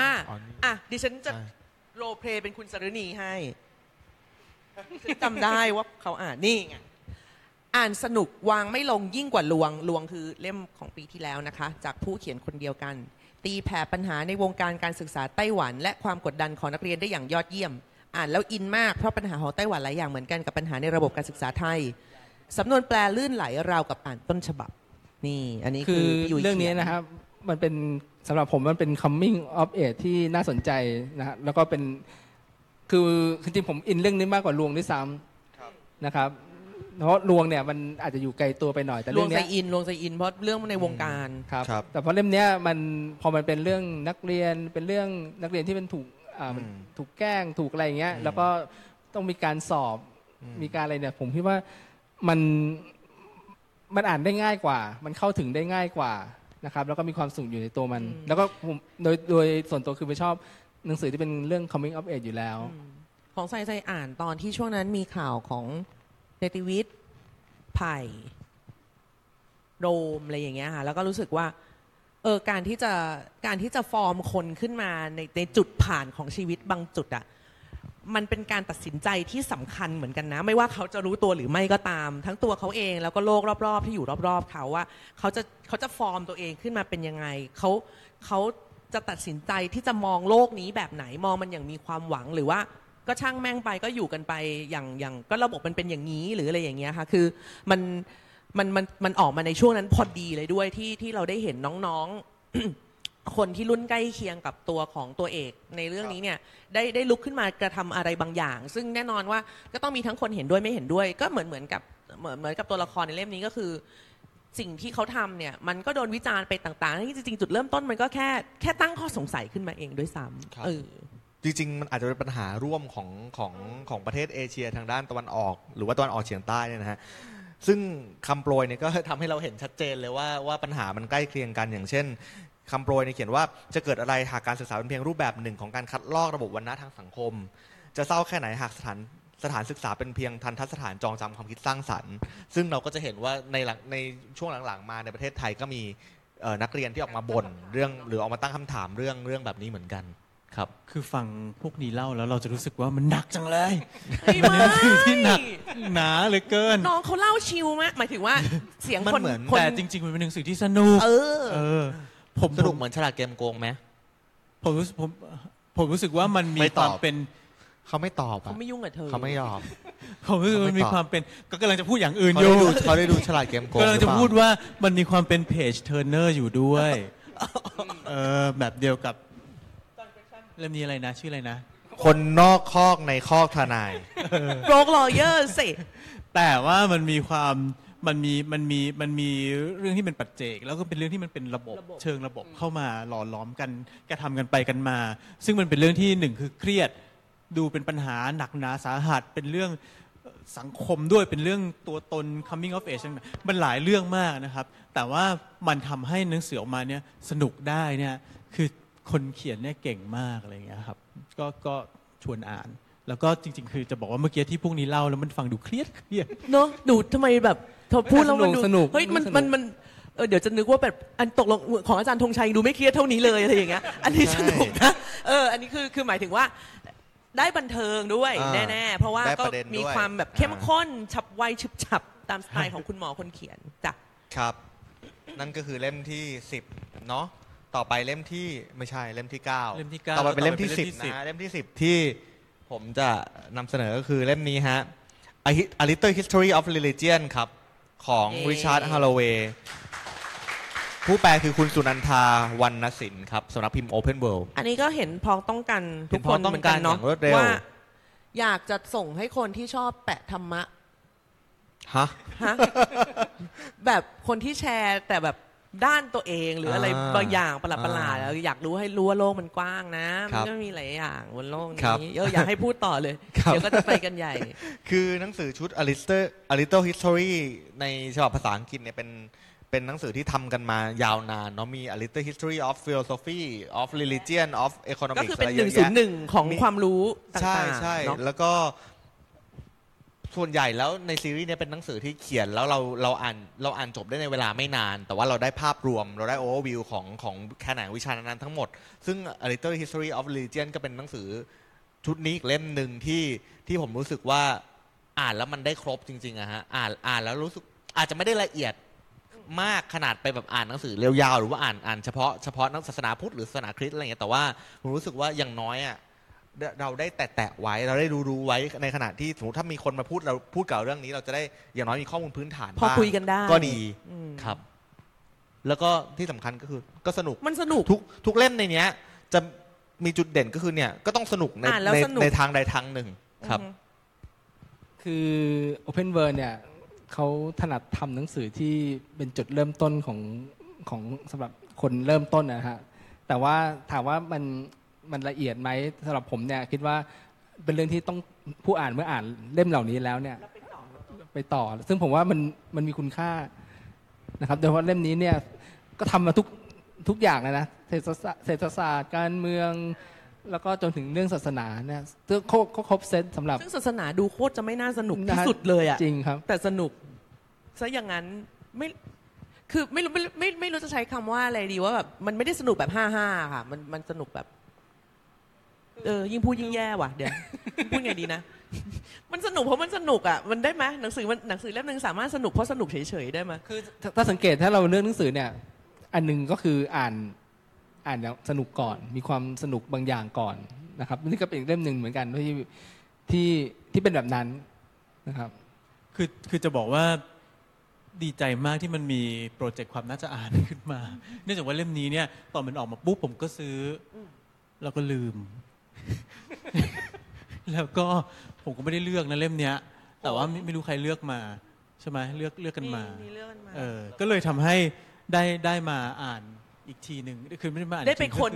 อ่ะดิฉันจะโรลเพลย์เป็นคุณสรณีให้จำได้ว่าเขาอ่านนี่ไงอ่านสนุกวางไม่ลงยิ่งกว่าลวงลวงคือเล่มของปีที่แล้วนะคะจากผู้เขียนคนเดียวกันตีแผ่ปัญหาในวงการการศึกษาไต้หวันและความกดดันของนักเรียนได้อย่างยอดเยี่ยมอ่านแล้วอินมากเพราะปัญหาของไต้หวันหลายอย่างเหมือนกันกับปัญหาในระบบการศึกษาไทยสำนวนแปลลื่นไหลราวกับอ่านต้นฉบับนี่อันนี้คือเรื่องนี้นะครับมันเป็นสำหรับผมมันเป็น coming of age ที่น่าสนใจนะฮะแล้วก็เป็นคือจริงๆผมอินเรื่องนี้มากกว่าลวงด้วยซ้ำนะครับเพราะลวงเนี่ยมันอาจจะอยู่ไกลตัวไปหน่อยแต่เรื่องนี้ลวงใจอินลวงใจอินเพราะเรื่องในวงการครับแต่พอเล่มเนี้ยมันพอมันเป็นเรื่องนักเรียนเป็นเรื่องนักเรียนที่เป็นถูกอ่าถูกแกล้งถูกอะไรอย่างเงี้ยแล้วก็ต้องมีการสอบมีการอะไรเนี่ยผมคิดว่ามันมันอ่านได้ง่ายกว่ามันเข้าถึงได้ง่ายกว่านะครับแล้วก็มีความสุขอยู่ในตัวมันแล้วก็ผมโดยโดยส่วนตัวคือไปชอบหนังสือที่เป็นเรื่อง coming of age อยู่แล้วของไซไซอ่านตอนที่ช่วงนั้นมีข่าวของเนติวิทย์ไผ่โดมอะไรอย่างเงี้ยค่ะแล้วก็รู้สึกว่าเออการที่จะการที่จะฟอร์มคนขึ้นมาในในจุดผ่านของชีวิตบางจุดอ่ะมันเป็นการตัดสินใจที่สำคัญเหมือนกันนะไม่ว่าเขาจะรู้ตัวหรือไม่ก็ตามทั้งตัวเขาเองแล้วก็โลกรอบๆที่อยู่รอบๆเขาว่าเขาจะเขาจะฟอร์มตัวเองขึ้นมาเป็นยังไงเขาเขาจะตัดสินใจที่จะมองโลกนี้แบบไหนมองมันอย่างมีความหวังหรือว่าก็ช่างแม่งไปก็อยู่กันไปอย่างอย่างก็ระบบมันเป็นอย่างนี้หรืออะไรอย่างเงี้ยค่ะคือมันมันมันมันออกมาในช่วงนั้นพอดีเลยด้วยที่ที่เราได้เห็นน้องๆ คนที่รุ่นใกล้เคียงกับตัวของตัวเอกในเรื่องนี้เนี่ยได้ได้ลุกขึ้นมากระทำอะไรบางอย่างซึ่งแน่นอนว่าก็ต้องมีทั้งคนเห็นด้วยไม่เห็นด้วยก็เหมือนเหมือนกับเหมือนเหมือนกับตัวละครในเล่มนี้ก็คือสิ่งที่เขาทำเนี่ยมันก็โดนวิจารณ์ไปต่างๆที่จริงๆจุดเริ่มต้นมันก็แค่แค่ตั้งข้อสงสัยขึ้นมาเองด้วยซ้ำเออจริงๆมันอาจจะเป็นปัญหาร่วมของของของประเทศเอเชียทางด้านตะวันออกหรือว่าตะวันออกเฉียงใต้เนี่ยนะฮะซึ่งคำโปรยเนี่ยก็ทำให้เราเห็นชัดเจนเลยว่าว่าปัญหามันใกล้เคียงกันอย่างเช่นคำโปรยเนี่ยเขียนว่าจะเกิดอะไรหากการศึกษาเป็นเพียงรูปแบบหนึ่งของการคัดลอกระบบวรรณะทางสังคมจะเศร้าแค่ไหนหากสถานสถานศึกษาเป็นเพียงทันทสถานจองจำความคิดสร้างสรรค์ซึ่งเราก็จะเห็นว่าในในช่วงหลังๆมาในประเทศไทยก็มีนักเรียนที่ออกมาบ่นเรื่องหรือออกมาตั้งคำถามเรื่องเรื่องแบบนี้เหมือนกันครับคือฟังพวกนี้เล่าแล้วเราจะรู้สึกว่ามันหนักจังเลยมันเป็นสิ่งที่หนักหนาเหลือเกินน้องเขาเล่าชิลมะหมายถึงว่าเสียงคนแต่จริงๆมันเป็นหนังสือที่สนุกเออผมสนุกเหมือนฉลาดเกมโกงไหมผมรู้สึกผมผมรู้สึกว่ามันมีความเป็นเขาไม่ตอบเขาไม่ยุ่งกับเธอเขาไม่ยอมผมรู้สึกมันมีความเป็นก็กำลังจะพูดอย่างอื่นอยู่เขาได้ดูฉลาดเกมโกงกำลังจะพูดว่ามันมีความเป็นเพจเทอร์เนอร์อยู่ด้วยเออแบบเดียวกับเรื่องนี้อะไรนะชื่ออะไรนะคนนอกคอกในคอกทนาย Rogue Lawyer สิแต่ว่ามันมีความมันมีมันมีมันมีเรื่องที่เป็นปัจเจกแล้วก็เป็นเรื่องที่มันเป็นระบบเชิงระบบเข้ามาหล่อหลอมกันกระทำกันไปกันมาซึ่งมันเป็นเรื่องที่หนึ่งคือเครียดดูเป็นปัญหาหนักหนาสาหัสเป็นเรื่องสังคมด้วยเป็นเรื่องตัวตน coming of age มันหลายเรื่องมากนะครับแต่ว่ามันทำให้หนังสือออกมาเนี่ยสนุกได้เนี่ยคือคนเขียนเนี่ยเก่งมากอะไรอย่างเงี้ยครับก็ก็ชวนอ่านแล้วก็จริงๆคือจะบอกว่าเมื่อกี้ที่พวกนี้เล่าแล้วมันฟังดูเครียดเครียดเนาะดูทำไมแบบเธอพูดแล้วมันดูเฮ้ยมันมันมันเออเดี๋ยวจะนึกว่าแบบอันตกลงของอาจารย์ธงชัยดูไม่เครียดเท่านี้เลยอะไรอย่างเงี้ยอันนี้สนุกนะเอออันนี้คือคือหมายถึงว่าได้บันเทิงด้วยแน่ๆเพราะว่าก็มีความแบบเข้มข้นฉับไวฉึบฉับตามสไตล์ของคุณหมอคนเขียนจ้ะครับนั่นก็คือเล่มที่สิบเนาะต่อไปเล่มที่ไม่ใช่เล่มที่เก้าเล่มที่เก้าต่อไปเป็นเล่มที่สิบนะเล่มที่สิบที่ผมจะนำเสนอก็คือเล่มนี้ฮะ A Little History of Religion ครับของ Richard Holloway ผู้แปลคือคุณสุนันทา วรรณสินครับสำนักพิมพ์ Open World อันนี้ก็เห็นพ้องต้องกันทุกคนเหมือนกันเนาะว่าอยากจะส่งให้คนที่ชอบแปะธรรมะฮะฮะแบบคนที่แชร์แต่แบบ ด้านตัวเองหรืออะไรบางอย่างประหลาดๆแล้วอยากรู้ให้รู้ว่าโลกมันกว้างนะมันก็มีหลายอย่างบนโลกนี้เอออยากให้พูดต่อเลยเดี๋ยวก็จะไปกันใหญ่คือหนังสือชุด A Little History ในฉบับภาษาอังกฤษเนี่ยเป็นเป็นหนังสือที่ทำกันมายาวนานเนาะมี A Little History of Philosophy of Religion of Economics ก็คือเป็นหนึ่งศูนย์หนึ่งของความรู้ต่างๆใช่ๆแล้วก็ส่วนใหญ่แล้วในซีรีส์นี้เป็นหนังสือที่เขียนแล้วเราเราอ่านเราอ่านจบได้ในเวลาไม่นานแต่ว่าเราได้ภาพรวมเราได้โอเวอร์วิวของของแขนงวิชานั้นทั้งหมดซึ่ง A Little History of Religion ก็เป็นหนังสือชุดนี้เล่มนึงที่ที่ผมรู้สึกว่าอ่านแล้วมันได้ครบจริงๆอะฮะอ่านอ่านแล้วรู้สึกอาจจะไม่ได้ละเอียดมากขนาดไปแบบอ่านหนังสือเรียวยาวหรือว่าอ่านอ่านเฉพาะเฉพาะนักศาสนาพุทธหรือศาสนาคริสต์อะไรอย่างเงี้ยแต่ว่าผมรู้สึกว่าอย่างน้อยอะเราได้แตะๆไว้เราได้รู้ๆไว้ในขณะที่สมมุติถ้ามีคนมาพูดเราพูดเกี่ยวกับเรื่องนี้เราจะได้อย่างน้อยมีข้อมูลพื้นฐานบ้างพอคุยกันได้ก็ดีครับแล้วก็ที่สำคัญก็คือก็สนุกมันสนุกทุกทุกเล่มในเนี้ยจะมีจุดเด่นก็คือเนี่ยก็ต้องสนุกในในในทางใดทางหนึ่งครับคือ Open World เนี่ยเขาถนัดทำหนังสือที่เป็นจุดเริ่มต้นของของสำหรับคนเริ่มต้นนะฮะแต่ว่าถามว่ามันมันละเอียดไหมสำหรับผมเนี่ยคิดว่าเป็นเรื่องที่ต้องผู้อ่านเมื่ออ่านเล่มเหล่านี้แล้วเนี่ยไปต่อซึ่งผมว่ามันมันมีคุณค่านะครับโดยเฉพาะเล่มนี้เนี่ยก็ทำมาทุกทุกอย่างเลยนะเศรษฐศาสตร์การเมืองแล้วก็จนถึงเรื่องศาสนาเนี่ยซึ่งก็ครบเซตสำหรับซึ่งศาสนาดูโคตรจะไม่น่าสนุกที่สุดเลยอ่ะจริงครับแต่สนุกซะอย่างนั้นไม่คือไม่รู้ไม่ไม่ไม่รู้จะใช้คำว่าอะไรดีว่าแบบมันไม่ได้สนุกแบบห้าห้าค่ะมันมันสนุกแบบเออยิ่งพูดยิ่งแย่ว่ะเดี๋ยวพูดไงดีนะมันสนุกเพราะมันสนุกอ่ะมันได้ไหมหนังสือมันหนังสือเล่มนึงสามารถสนุกเพราะสนุกเฉยๆได้ไหมคือถ้าสังเกตถ้าเราเลือกหนังสือเนี่ยอันนึงก็คืออ่านอ่านแล้วสนุกก่อนมีความสนุกบางอย่างก่อนนะครับนี่ก็เป็นอีกเล่มนึงเหมือนกันที่ที่ที่เป็นแบบนั้นนะครับคือคือจะบอกว่าดีใจมากที่มันมีโปรเจกต์ความน่าจะอ่านขึ้นมาเนื่องจากว่าเล่มนี้เนี่ยตอนมันออกมาปุ๊บผมก็ซื้อแล้วก็ลืมแล้วก็ผมก็ไม่ได้เลือกนะเล่มเนี้ยแต่ว่าไม่รู้ใครเลือกมาใช่ไหมเลือกเลือกกันมาเออก็เลยทำให้ได้ได้มาอ่านอีกทีนึงคือไม่ได้มาอ่านได้ไปค้น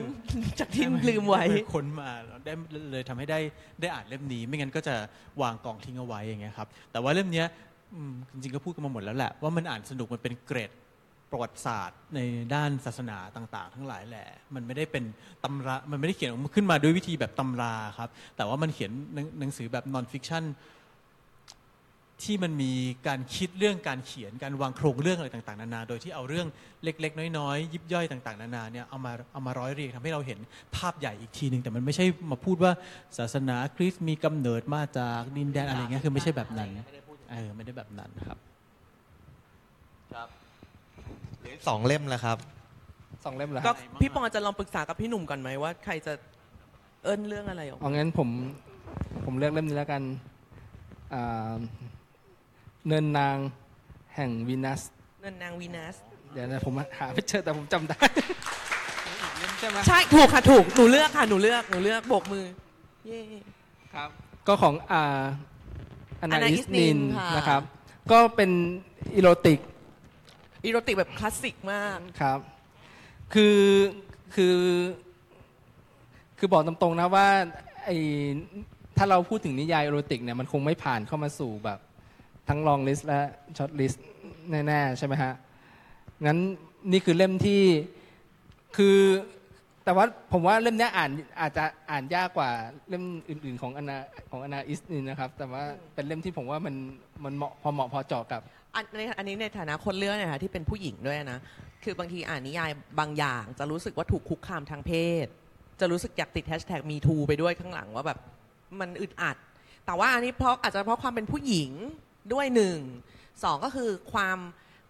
จากที่ลืมไว้ค้นมาได้เลยทำให้ได้ได้อ่านเล่มนี้ไม่งั้นก็จะวางกล่องทิ้งเอาไว้อย่างเงี้ยครับแต่ว่าเล่มเนี้ยจริงๆก็พูดกันมาหมดแล้วแหละว่ามันอ่านสนุกมันเป็นเกรดประวัติศาสตร์ในด้านศาสนาต่างๆทั้งหลายแหละมันไม่ได้เป็นตำรามันไม่ได้เขียนขึ้นมาด้วยวิธีแบบตำราครับแต่ว่ามันเขียนหนังสือแบบนอนฟิคชั่นที่มันมีการคิดเรื่องการเขียนการวางโครงเรื่องอะไรต่างๆนานาโดยที่เอาเรื่องเล็กๆน้อยๆยิบย่อยต่างๆนานาเนี่ยเอามาเอามาร้อยเรียงทำให้เราเห็นภาพใหญ่อีกทีนึงแต่มันไม่ใช่มาพูดว่าศาสนาคริสต์มีกำเนิดมาจากดินแดนอะไรเงี้ยคือไม่ใช่แบบนั้นเออไม่ได้แบบนั้นครับครับสองเล่มแล้วครับสองเล่มแล้วก็พี่ปองจะลองปรึกษากับพี่หนุ่มก่อนไหมว่าใครจะเอิ้นเรื่องอะไรอ๋องั้นผมผมเลือกเล่มนี้แล้วกันเนินนางแห่งวีนัสเนินนางวีนัสเดี๋ยวนะผมหาไม่เจอแต่ผมจำได้ใช่ไหมใช่ถูกค่ะถูกหนูเลือกค่ะหนูเลือกหนูเลือกโบกมือเย่ครับก็ของอาอนาอิสนินนะครับก็เป็นอีโรติกอีโรติกแบบคลาสสิกมากครับคือคือคือบอกตรงๆนะว่าไอ้ถ้าเราพูดถึงนิยายอีโรติกเนี่ยมันคงไม่ผ่านเข้ามาสู่แบบทั้งลองลิสต์และช็อตลิสต์แน่ๆใช่ไหมฮะงั้นนี่คือเล่มที่คือแต่ว่าผมว่าเล่มนี้อ่านอาจจะอ่านยากกว่าเล่มอื่นๆของอนาของอนาอิสนินนะครับแต่ว่าเป็นเล่มที่ผมว่ามันมันเหมาะพอเหมาะพอเจาะกับอันนี้อันนี้ในฐานะคนเลือกเนี่ยค่ะที่เป็นผู้หญิงด้วยนะคือบางทีอ่านนิยายบางอย่างจะรู้สึกว่าถูกคุกคามทางเพศจะรู้สึกอยากติดแฮชแท็กมีทูไปด้วยข้างหลังว่าแบบมันอึดอัดแต่ว่าอันนี้เพราะอาจจะเพราะความเป็นผู้หญิงด้วยหนึ่งสองก็คือความ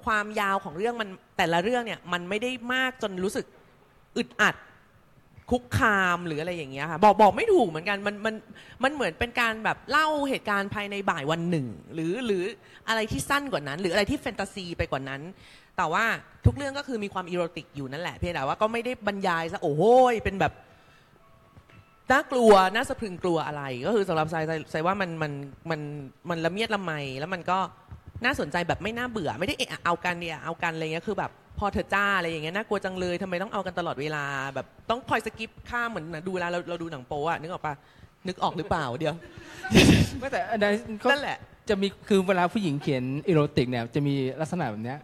ความยาวของเรื่องมันแต่ละเรื่องเนี่ยมันไม่ได้มากจนรู้สึกอึดอัดคุกคามหรืออะไรอย่างเงี้ยค่ะบอกบอกไม่ถูกเหมือนกันมันมันมันเหมือนเป็นการแบบเล่าเหตุการณ์ภายในบ่ายวันหนึ่งหรือหรืออะไรที่สั้นกว่านั้นหรืออะไรที่แฟนตาซีไปกว่านั้นแต่ว่าทุกเรื่องก็คือมีความอีโรติกอยู่นั่นแหละเพียงแต่ว่าก็ไม่ได้บรรยายซะโอ้โหเป็นแบบน่ากลัวน่าสะพรึงกลัวอะไรก็คือสำหรับไซไซว่ามันมันมันมันละเมียดละไมแล้วมันก็น่าสนใจแบบไม่น่าเบื่อไม่ได้เอากันเนี่ยเอากันอะไรเงี้ยคือแบบ พอเธอจ้าอะไรอย่างเงี้ยน่ากลัวจังเลยทำไมต้องเอากันตลอดเวลาแบบต้องคอยสกิปข้ามเหมือนดูเวลาเราเราดูหนังโป๊อ่ะนึกออกปะนึกออกหรือเปล่าเดี๋ยวไม่แต่อันนั้นนั่นแหละจะมีคือเวลาผู้หญิงเขียนอีโรติกเนี่ยจะมีลักษณะแบบเนี้ย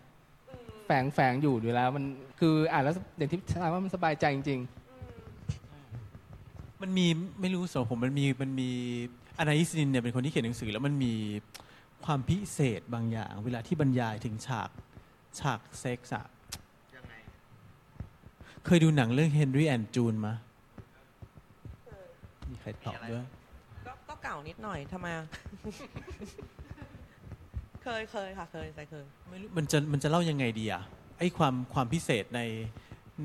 แฝงแฝงอยู่อยู่แล้วมันคืออ่านแล้วอย่างที่ทราบว่ามันสบายใจจริงๆมันมีไม่รู้สำหรับผมมันมีมันมีอนาอิสนินเนี่ยเป็นคนที่เขียนหนังสือแล้วมันมีความพิเศษบางอย่างเวลาที่บรรยายถึงฉากฉากเซ็กซ์อะยังไงเคยดูหนังเรื่อง Henry and June มั้ยมีใครตอบด้วยก็เก่านิดหน่อยทำไมเคยเคยค่ะเคยใส่เคยไม่รู้มันจะมันจะเล่ายังไงดีอะไอ้ความความพิเศษใน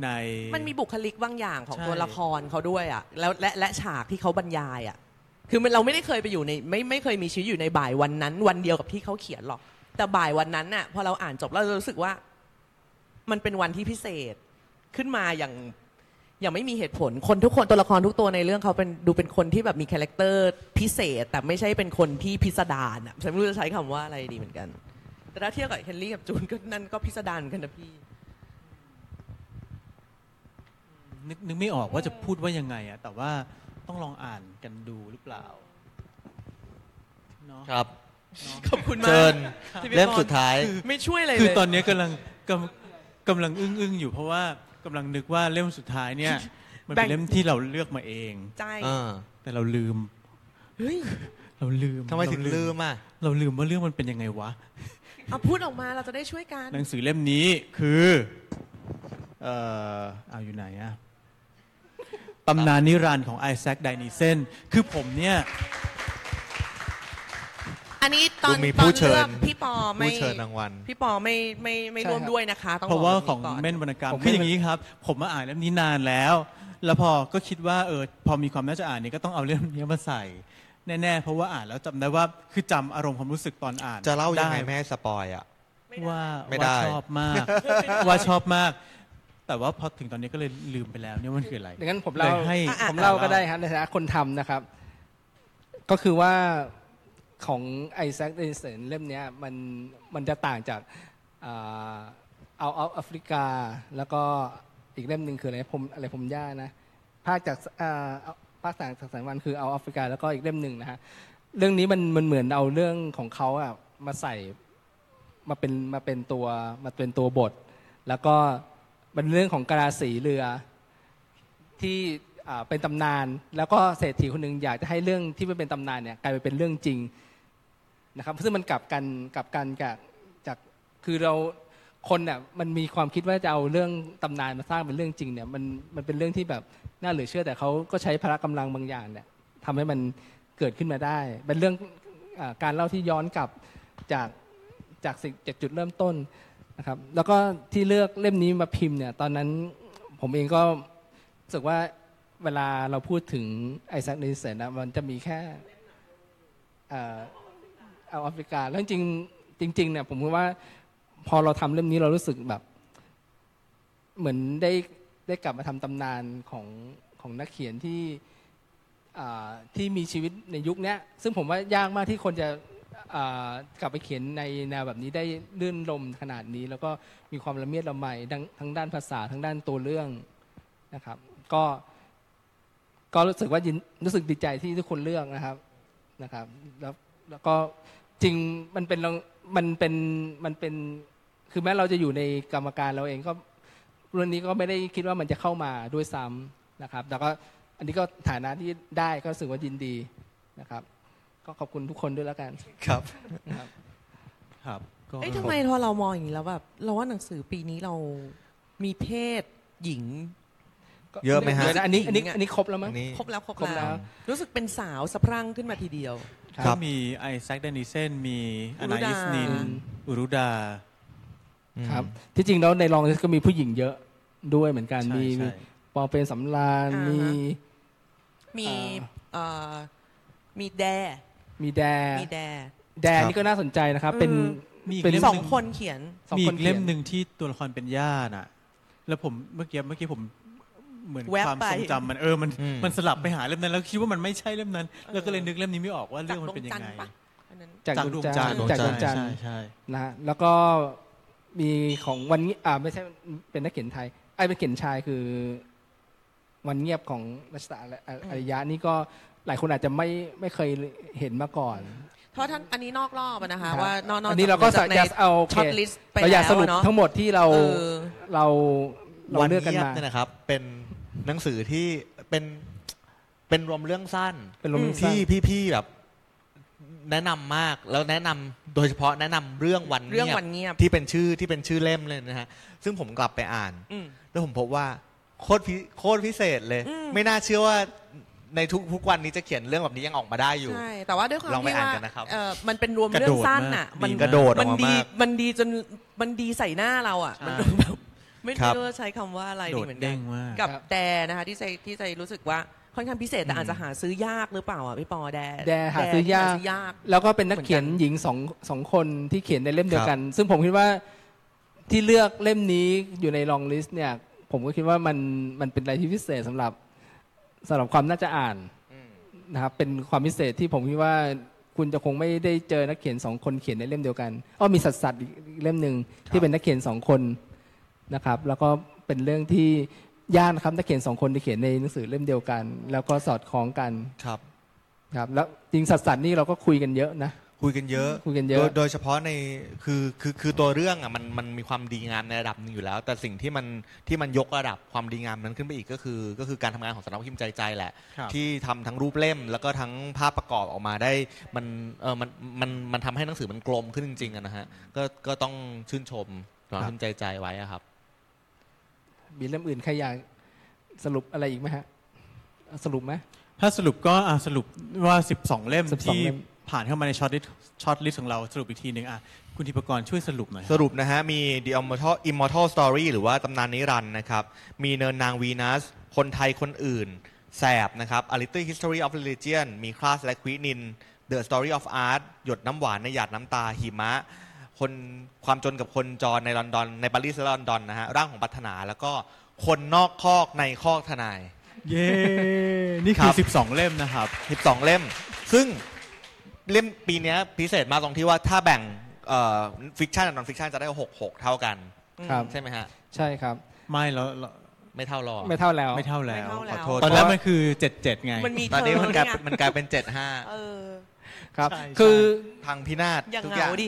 ในมันมีบุคลิกบางอย่างของตัวละครเขาด้วยอะแล้วและและฉากที่เขาบรรยายอะคือมันเราไม่ได้เคยไปอยู่ในไม่ไม่เคยมีชีวิตอยู่ในบ่ายวันนั้นวันเดียวกับที่เขาเขียนหรอกแต่บ่ายวันนั้นน่ะพอเราอ่านจบแล้วเรารู้สึกว่ามันเป็นวันที่พิเศษขึ้นมาอย่างอย่างไม่มีเหตุผลคนทุกคนตัวละครทุกตัวในเรื่องเขาเป็นดูเป็นคนที่แบบมีคาแรคเตอร์พิเศษแต่ไม่ใช่เป็นคนที่พิสดารอ่ะฉันไม่รู้จะใช้คำว่าอะไรดีเหมือนกันแต่ถ้าเทียบกับเฮนรี่กับจูนก็นั่นก็พิสดารกันนะพี่นึกนึกไม่ออกว่าจะพูดว่ายังไงอ่ะแต่ว่าต้องลองอ่านกันดูหรือเปล่าเนาะครับขอบคุณมากเชิญเล่มสุดท้ายไม่ช่วยอะไรเลยคือตอนนี้กำลังกำลังอึ้งๆอยู่เพราะว่ากำลังนึกว่าเล่มสุดท้ายเนี่ยมันเป็นเล่มที่เราเลือกมาเองใช่แต่เราลืมเฮ้ยเราลืมทำไมถึงลืมอ่ะเราลืมว่าเรื่องมันเป็นยังไงวะเอาพูดออกมาเราจะได้ช่วยกันหนังสือเล่มนี้คือเอ่อเอาอยู่ไหนอ่ะตำนานนิรันดร์ของไอแซคไดนีเซนคือผมเนี่ยอันนี้ตอนตอนเลือกพี่ปอไม่พี่ปอไม่ไม่ไม่ร่วมด้วยนะคะต้องบอกเพราะว่าของเม่นวรรณกรรมคืออย่างนี้ครับผมมาอ่านเล่มนี้นานแล้วแล้วพอก็คิดว่าเออพอมีความน่าจะอ่านนี่ก็ต้องเอาเล่มนี้มาใส่แน่ๆเพราะว่าอ่านแล้วจำได้ว่าคือจำอารมณ์ความรู้สึกตอนอ่านจะเล่ายังไงแม่สปอยอ่ะว่าว่าชอบมากว่าชอบมากแต่ว่าพอถึงตอนนี้ก็เลยลืมไปแล้วเนี่ยมันคืออะไรงั้นผมเล่าให้ผมเล่าก็ได้ครับในฐานะคนทำนะครับก็คือว่าของไอแซคไดนีเซนเล่มนี้มันมันจะต่างจากเอ่อเอาเอาแอฟริกาแล้วก็อีกเล่มนึงคืออะไรผมอะไรผมย่านะภาคจากเอ่อภาคต่างจากสายวันคือเอาแอฟริกาแล้วก็อีกเล่มนึงนะฮะเรื่องนี้มันมันเหมือนเอาเรื่องของเขาอ่ะมาใส่มาเป็นมาเป็นตัวมาเป็นตัวบทแล้วก็เป็นเรื่องของกะลาสีเรือที่เป็นตำนานแล้วก็เศรษฐีคนนึงอยากจะให้เรื่องที่มันเป็นตำนานเนี่ยกลายไปเป็นเรื่องจริงนะครับซึ่งมันกลับกันกลับกันกับจากคือเราคนเนี่ยมันมีความคิดว่าจะเอาเรื่องตำนานมาสร้างเป็นเรื่องจริงเนี่ยมันมันเป็นเรื่องที่แบบน่าเหลือเชื่อแต่เขาก็ใช้พละกำลังบางอย่างเนี่ยทำให้มันเกิดขึ้นมาได้เป็นเรื่องการเล่าที่ย้อนกลับจากจากสิ่งจากจุดเริ่มต้นนะครับแล้วก็ที่เลือกเล่มนี้มาพิมพ์เนี่ยตอนนั้นผมเองก็รู้สึกว่าเวลาเราพูดถึงไอแซค ไดนีเซนนะมันจะมีแค่เอ่อเอาแอฟริกาแล้วจริงจริงๆเนี่ยผมคิดว่าพอเราทำเล่มนี้เรารู้สึกแบบเหมือนได้ได้กลับมาทำตำนานของของนักเขียนที่อ่าที่มีชีวิตในยุคนี้ซึ่งผมว่ายากมากที่คนจะอ่ากลับไปเขียนในแนวแบบนี้ได้ลื่นลมขนาดนี้แล้วก็มีความละเมียดละไมทั้งด้านภาษาทั้งด้านตัวเรื่องนะครับก็ก็รู้สึกว่ารู้สึกดีใจที่ทุกคนเลือกนะครับนะครับแล้วแล้วก็จริงมันเป็นมันเป็นมันเป็นคือแม้เราจะอยู่ในกรรมการเราเองก็เรื่องนี้ก็ไม่ได้คิดว่ามันจะเข้ามาด้วยซ้ำนะครับแต่ก็อันนี้ก็ฐานะที่ได้ก็รู้สึกว่ายินดีนะครับก็ขอบคุณทุกคนด้วยแล้วกันครับครับครับก็เอ๊ะทำไมพอเรามองอย่างนี้แล้วแบบเราว่าหนังสือปีนี้เรามีเพศหญิงเยอะมั้ยฮะอันนี้อันนี้อันนี้ครบแล้วมั้งครบแล้วครบแล้วรู้สึกเป็นสาวสะพรั่งขึ้นมาทีเดียวก็มีไอแซค ไดนีเซนมีอนาอิสนินอุรุดาครับที่จริงแล้วในรองก็มีผู้หญิงเยอะด้วยเหมือนกันมีปอเปนสำราญมีมีเอ่อมีแดมีแดมีแดแดนี่ก็น่าสนใจนะครับเป็นมีเป็นสองคนเขียนสองคนเล่มนึงที่ตัวละครเป็นย่าน่ะแล้วผมเมื่อกี้เมื่อกี้ผมเหมือนความทรงจำมันเออมันมันสลับไปหาเล่มนั้นแล้วคิดว่ามันไม่ใช่เล่มนั้นแล้วก็เลยนึกเล่มนี้ไม่ออกว่าเรื่องมันเป็นยังไงจากดวงจันทร์จากดวงจันทร์ใช่ๆนะแล้วก็ มีของวันนี้อ่าไม่ใช่เป็นนักเขียนไทยไอ้เป็นเขียนชายคือวันเงียบของรัชตะอริยะนี่ก็หลายคนอาจจะไม่ไม่เคยเห็นมาก่อนเพราะท่านอันนี้นอกรอบนะคะว่านอกๆอันนี้เราก็จะเอาช็อตลิสต์ไปแล้วเนาะเราอยากสรุปทั้งหมดที่เราเราวันเงียบเนี่ยนะครับเป็นหนังสือที่เป็นเป็นรวมเรื่องสั้นที่พี่ๆแบบแนะนำมากแล้วแนะนำโดยเฉพาะแนะนำเรื่องวันเงียบที่เป็นชื่อที่เป็นชื่อเล่มเลยนะฮะซึ่งผมกลับไปอ่านแล้วผมพบว่าโคตรโคตรพิเศษเลยไม่น่าเชื่อว่าในทุกทุกวันนี้จะเขียนเรื่องแบบนี้ยังออกมาได้อยู่ใช่แต่ว่าด้วยความที่ว่ามันเป็นรวมเรื่องสั้นอ่ะมันกระโดดออกมามันดีจนมันดีใส่หน้าเราอ่ะมันแบบไม่รู้ว่าใช้คำว่าอะไรดีเหมือนกันกับแต่นะคะที่ใจที่ใจรู้สึกว่าค่อนข้างพิเศษแต่อาจจะหาซื้อยากหรือเปล่าอ่ะพี่ปอแดแดหาซื้อยากแล้วก็เป็นนักเขียนหญิงสองคนที่เขียนในเล่มเดียวกันซึ่งผมคิดว่าที่เลือกเล่มนี้อยู่ในลองลิสต์เนี่ยผมก็คิดว่ามันมันเป็นอะไรที่พิเศษสำหรับสำหรับความน่าจะอ่านนะครับเป็นความพิเศษที่ผมคิดว่าคุณจะคงไม่ได้เจอนักเขียนสองคนเขียนในเล่มเดียวกันอ้อมีสัตสัตอีกเล่มนึงที่เป็นนักเขียนสองคนนะครับแล้วก็เป็นเรื่องที่ยากนะครับนักเขียนสองคนที่เขียนในหนังสือเล่มเดียวกันแล้วก็สอดคล้องกันครับครับแล้วจริงสัตสัตนี่เราก็คุยกันเยอะนะคุยกันเยอะคุยกันเยอะโดยเฉพาะในคือคือคือตัวเรื่องอ่ะมันมันมีความดีงามในระดับนึงอยู่แล้วแต่สิ่งที่มันที่มันยกระดับความดีงามนั้นขึ้นไปอีกก็คือก็คือการทำงานของสำนักพิมพ์ใจใจแหละที่ทำทั้งรูปเล่มแล้วก็ทั้งภาพประกอบออกมาได้มันเออมันมันมันทำให้หนังสือมันกลมขึ้นจริงๆนะฮะก็ก็ต้องชื่นชมสำนักพิมพ์ใจใจไว้ครับมีเล่มอื่นใครอยากสรุปอะไรอีกไหมฮะสรุปไหมถ้าสรุปก็สรุปว่าสิบสองเล่มที่ผ่านเข้ามาในช็อตลิสต์ช็อตลิสต์ของเราสรุปอีกทีหนึ่งอ่ะคุณธีปกรณ์ช่วยสรุปหน่อยสรุปนะฮะมี The Immortal Immortal Story หรือว่าตำนานนิรันดร์นะครับมีเนินนางวีนัสคนไทยคนอื่นแสบนะครับ A Little History of Religion มีคลาสและควีนิน The Story of Art หยดน้ำหวานในหยาดน้ำตาหิมะคนความจนกับคนจรในลอนดอนในปารีสและลอนดอนนะฮะร่างของปรารถนาแล้วก็คนนอกคอกในคอกทนายเย้ yeah. นี่คือสิบสองเล่มนะครับสิบสองเล่มซึ่งเล่มปีนี้พิเศษมากตรงที่ว่าถ้าแบ่งฟิกชันกับนอนฟิกชันจะได้หกสิบหกเท่ากันใช่ไหมฮะใช่ครับไม่แล้วไม่เท่าหรอกไม่เท่าแล้วไม่เท่าแล้วขอโทษตอนแรกมันคือเจ็ดสิบเจ็ดไงตอนนี้มันกลายมันกลายเป็นเจ็ดสิบห้าเออครับคือพังพินาศทุกอย่างดิ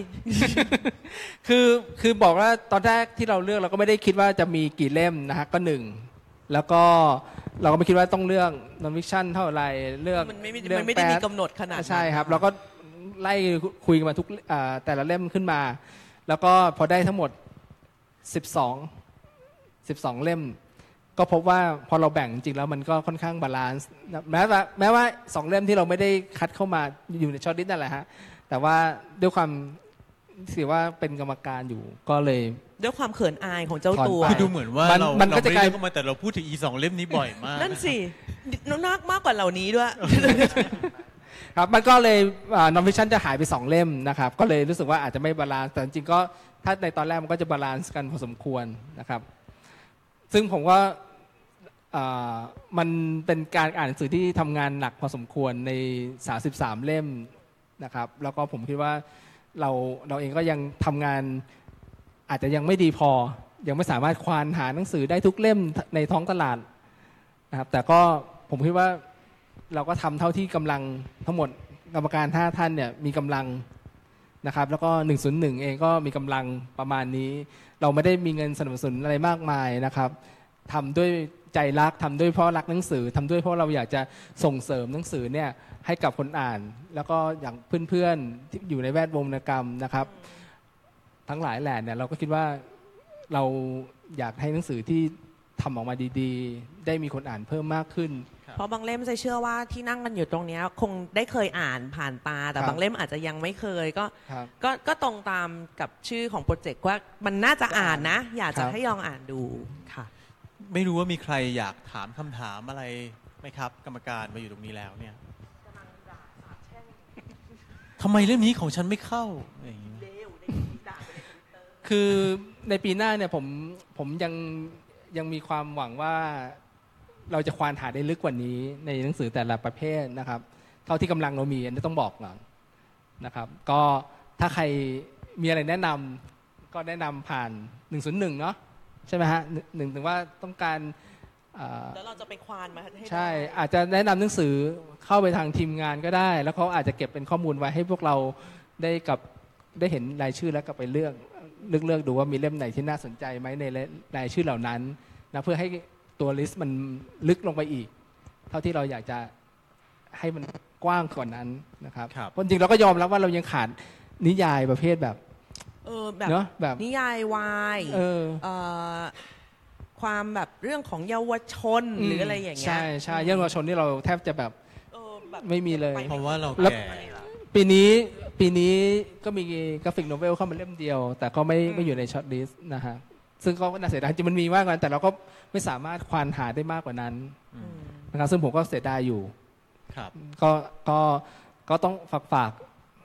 คือคือบอกว่าตอนแรกที่เราเลือกเราก็ไม่ได้คิดว่าจะมีกี่เล่มนะฮะก็หนึ่งแล้วก็เราก็ไม่คิดว่าต้องเลือกนอนฟิกชันเท่าไหร่เลือกมันไม่ไม่ได้มีกำหนดขนาดใช่ครับเราก็ไล่คุยกันมาทุกแต่ละเล่มขึ้นมาแล้วก็พอได้ทั้งหมดสิบสอง สิบสองเล่มก็พบว่าพอเราแบ่งจริงแล้วมันก็ค่อนข้างบาลานซ์แม้ว่าแม้ว่าสองเล่มที่เราไม่ได้คัดเข้ามาอยู่ในช็อตลิสต์นั่นแหละฮะแต่ว่าด้วยความถือว่าเป็นกรรมการอยู่ก็เลยด้วยความเขินอายของเจ้าตัวคือดูเหมือนว่าเรามันก็จะกลายเป็นแต่เราพูดถึงอีสองเล่มนี้บ่อยมากนั่นสินักมากกว่าเหล่านี้ด้วยครับมันก็เลยนอนฟิคชั่นจะหายไปสองเล่มนะครับก็เลยรู้สึกว่าอาจจะไม่บาลานซ์แต่จริงๆก็ถ้าในตอนแรกมันก็จะบาลานซ์กันพอสมควรนะครับซึ่งผมว่ามันเป็นการอ่านหนังสือที่ทำงานหนักพอสมควรในสามสิบสามเล่มนะครับแล้วก็ผมคิดว่าเราเราเองก็ยังทำงานอาจจะยังไม่ดีพอยังไม่สามารถควานหาหนังสือได้ทุกเล่มในท้องตลาดนะครับแต่ก็ผมคิดว่าเราก็ทำเท่าที่กำลังทั้งหมดกรรมการห้าท่านเนี่ยมีกำลังนะครับแล้วก็หนึ่งศูนย์หนึ่งเองก็มีกำลังประมาณนี้เราไม่ได้มีเงินสนับสนุนอะไรมากมายนะครับทำด้วยใจรักทำด้วยเพราะรักหนังสือทำด้วยเพราะเราอยากจะส่งเสริมหนังสือเนี่ยให้กับคนอ่านแล้วก็อย่างเพื่อนๆที่อยู่ในแวดวงวรรณกรรมนะครับทั้งหลายแหล่เนี่ยเราก็คิดว่าเราอยากให้หนังสือที่ทำออกมาดีๆได้มีคนอ่านเพิ่มมากขึ้นเพราะบางเล่มใจเชื่อว่าที่นั่งกันอยู่ตรงนี้คงได้เคยอ่านผ่านตาแต่บางเล่มอาจจะยังไม่เคยก็ก็ก็ตรงตามกับชื่อของโปรเจกต์ว่ามันน่าจะอ่านนะอยากจะให้ลองอ่านดูค่ะไม่รู้ว่ามีใครอยากถามคำถามอะไรไหมครับกรรมการมาอยู่ตรงนี้แล้วเนี่ยทำไมเรื่องนี้ของฉันไม่เข้าคือในปีหน้าเนี่ยผมผมยังยังมีความหวังว่าเราจะควานหาได้ลึกกว่านี้ในหนังสือแต่ละประเภทนะครับเท่าที่กำลังเรามีอันนี้ต้องบอกก่อนนะครับก็ถ้าใครมีอะไรแนะนำ ก็แนะนำผ่านหนึ่งศูนย์หนึ่งเนาะใช่ไหมฮะหนึ่งถึงว่าต้องการแล้วเราจะไปควานมาให้ใช่อาจจะแนะนำหนังสือเข้าไปทางทีมงานก็ได้แล้วเขาอาจจะเก็บเป็นข้อมูลไว้ให้พวกเราได้กับได้เห็นรายชื่อแล้วก็ไปเลือกเลือกเลือกดูว่ามีเล่มไหนที่น่าสนใจไหมในรายชื่อเหล่านั้นนะเพื่อให้ตัวลิสต์มันลึกลงไปอีกเท่าที่เราอยากจะให้มันกว้างกว่านั้นนะครับจริงๆเราก็ยอมรับว่าเรายังขาดนิยายประเภทแบบเออแบบเนาะแบบนิยายวายเออเอ่อความแบบเรื่องของเยาวชนหรืออะไรอย่างเงี้ยใช่ๆเรื่องเยาวชนนี่เราแทบจะแบบเออแบบไม่มีเลยเพราะว่าเราแก่ปีนี้ปีนี้ก็มีกราฟิกโนเวลเข้ามาเล่มเดียวแต่ก็ไม่ไม่อยู่ในช็อตลิสต์นะฮะซึ่งก็น่าเสียดายจริงมันมีมากกว่านั้นแต่เราก็ไม่สามารถควานหาได้มากกว่านั้นนะครับซึ่งผมก็เสียดายอยู่ครับก็ก็ก็ต้องฝากฝาก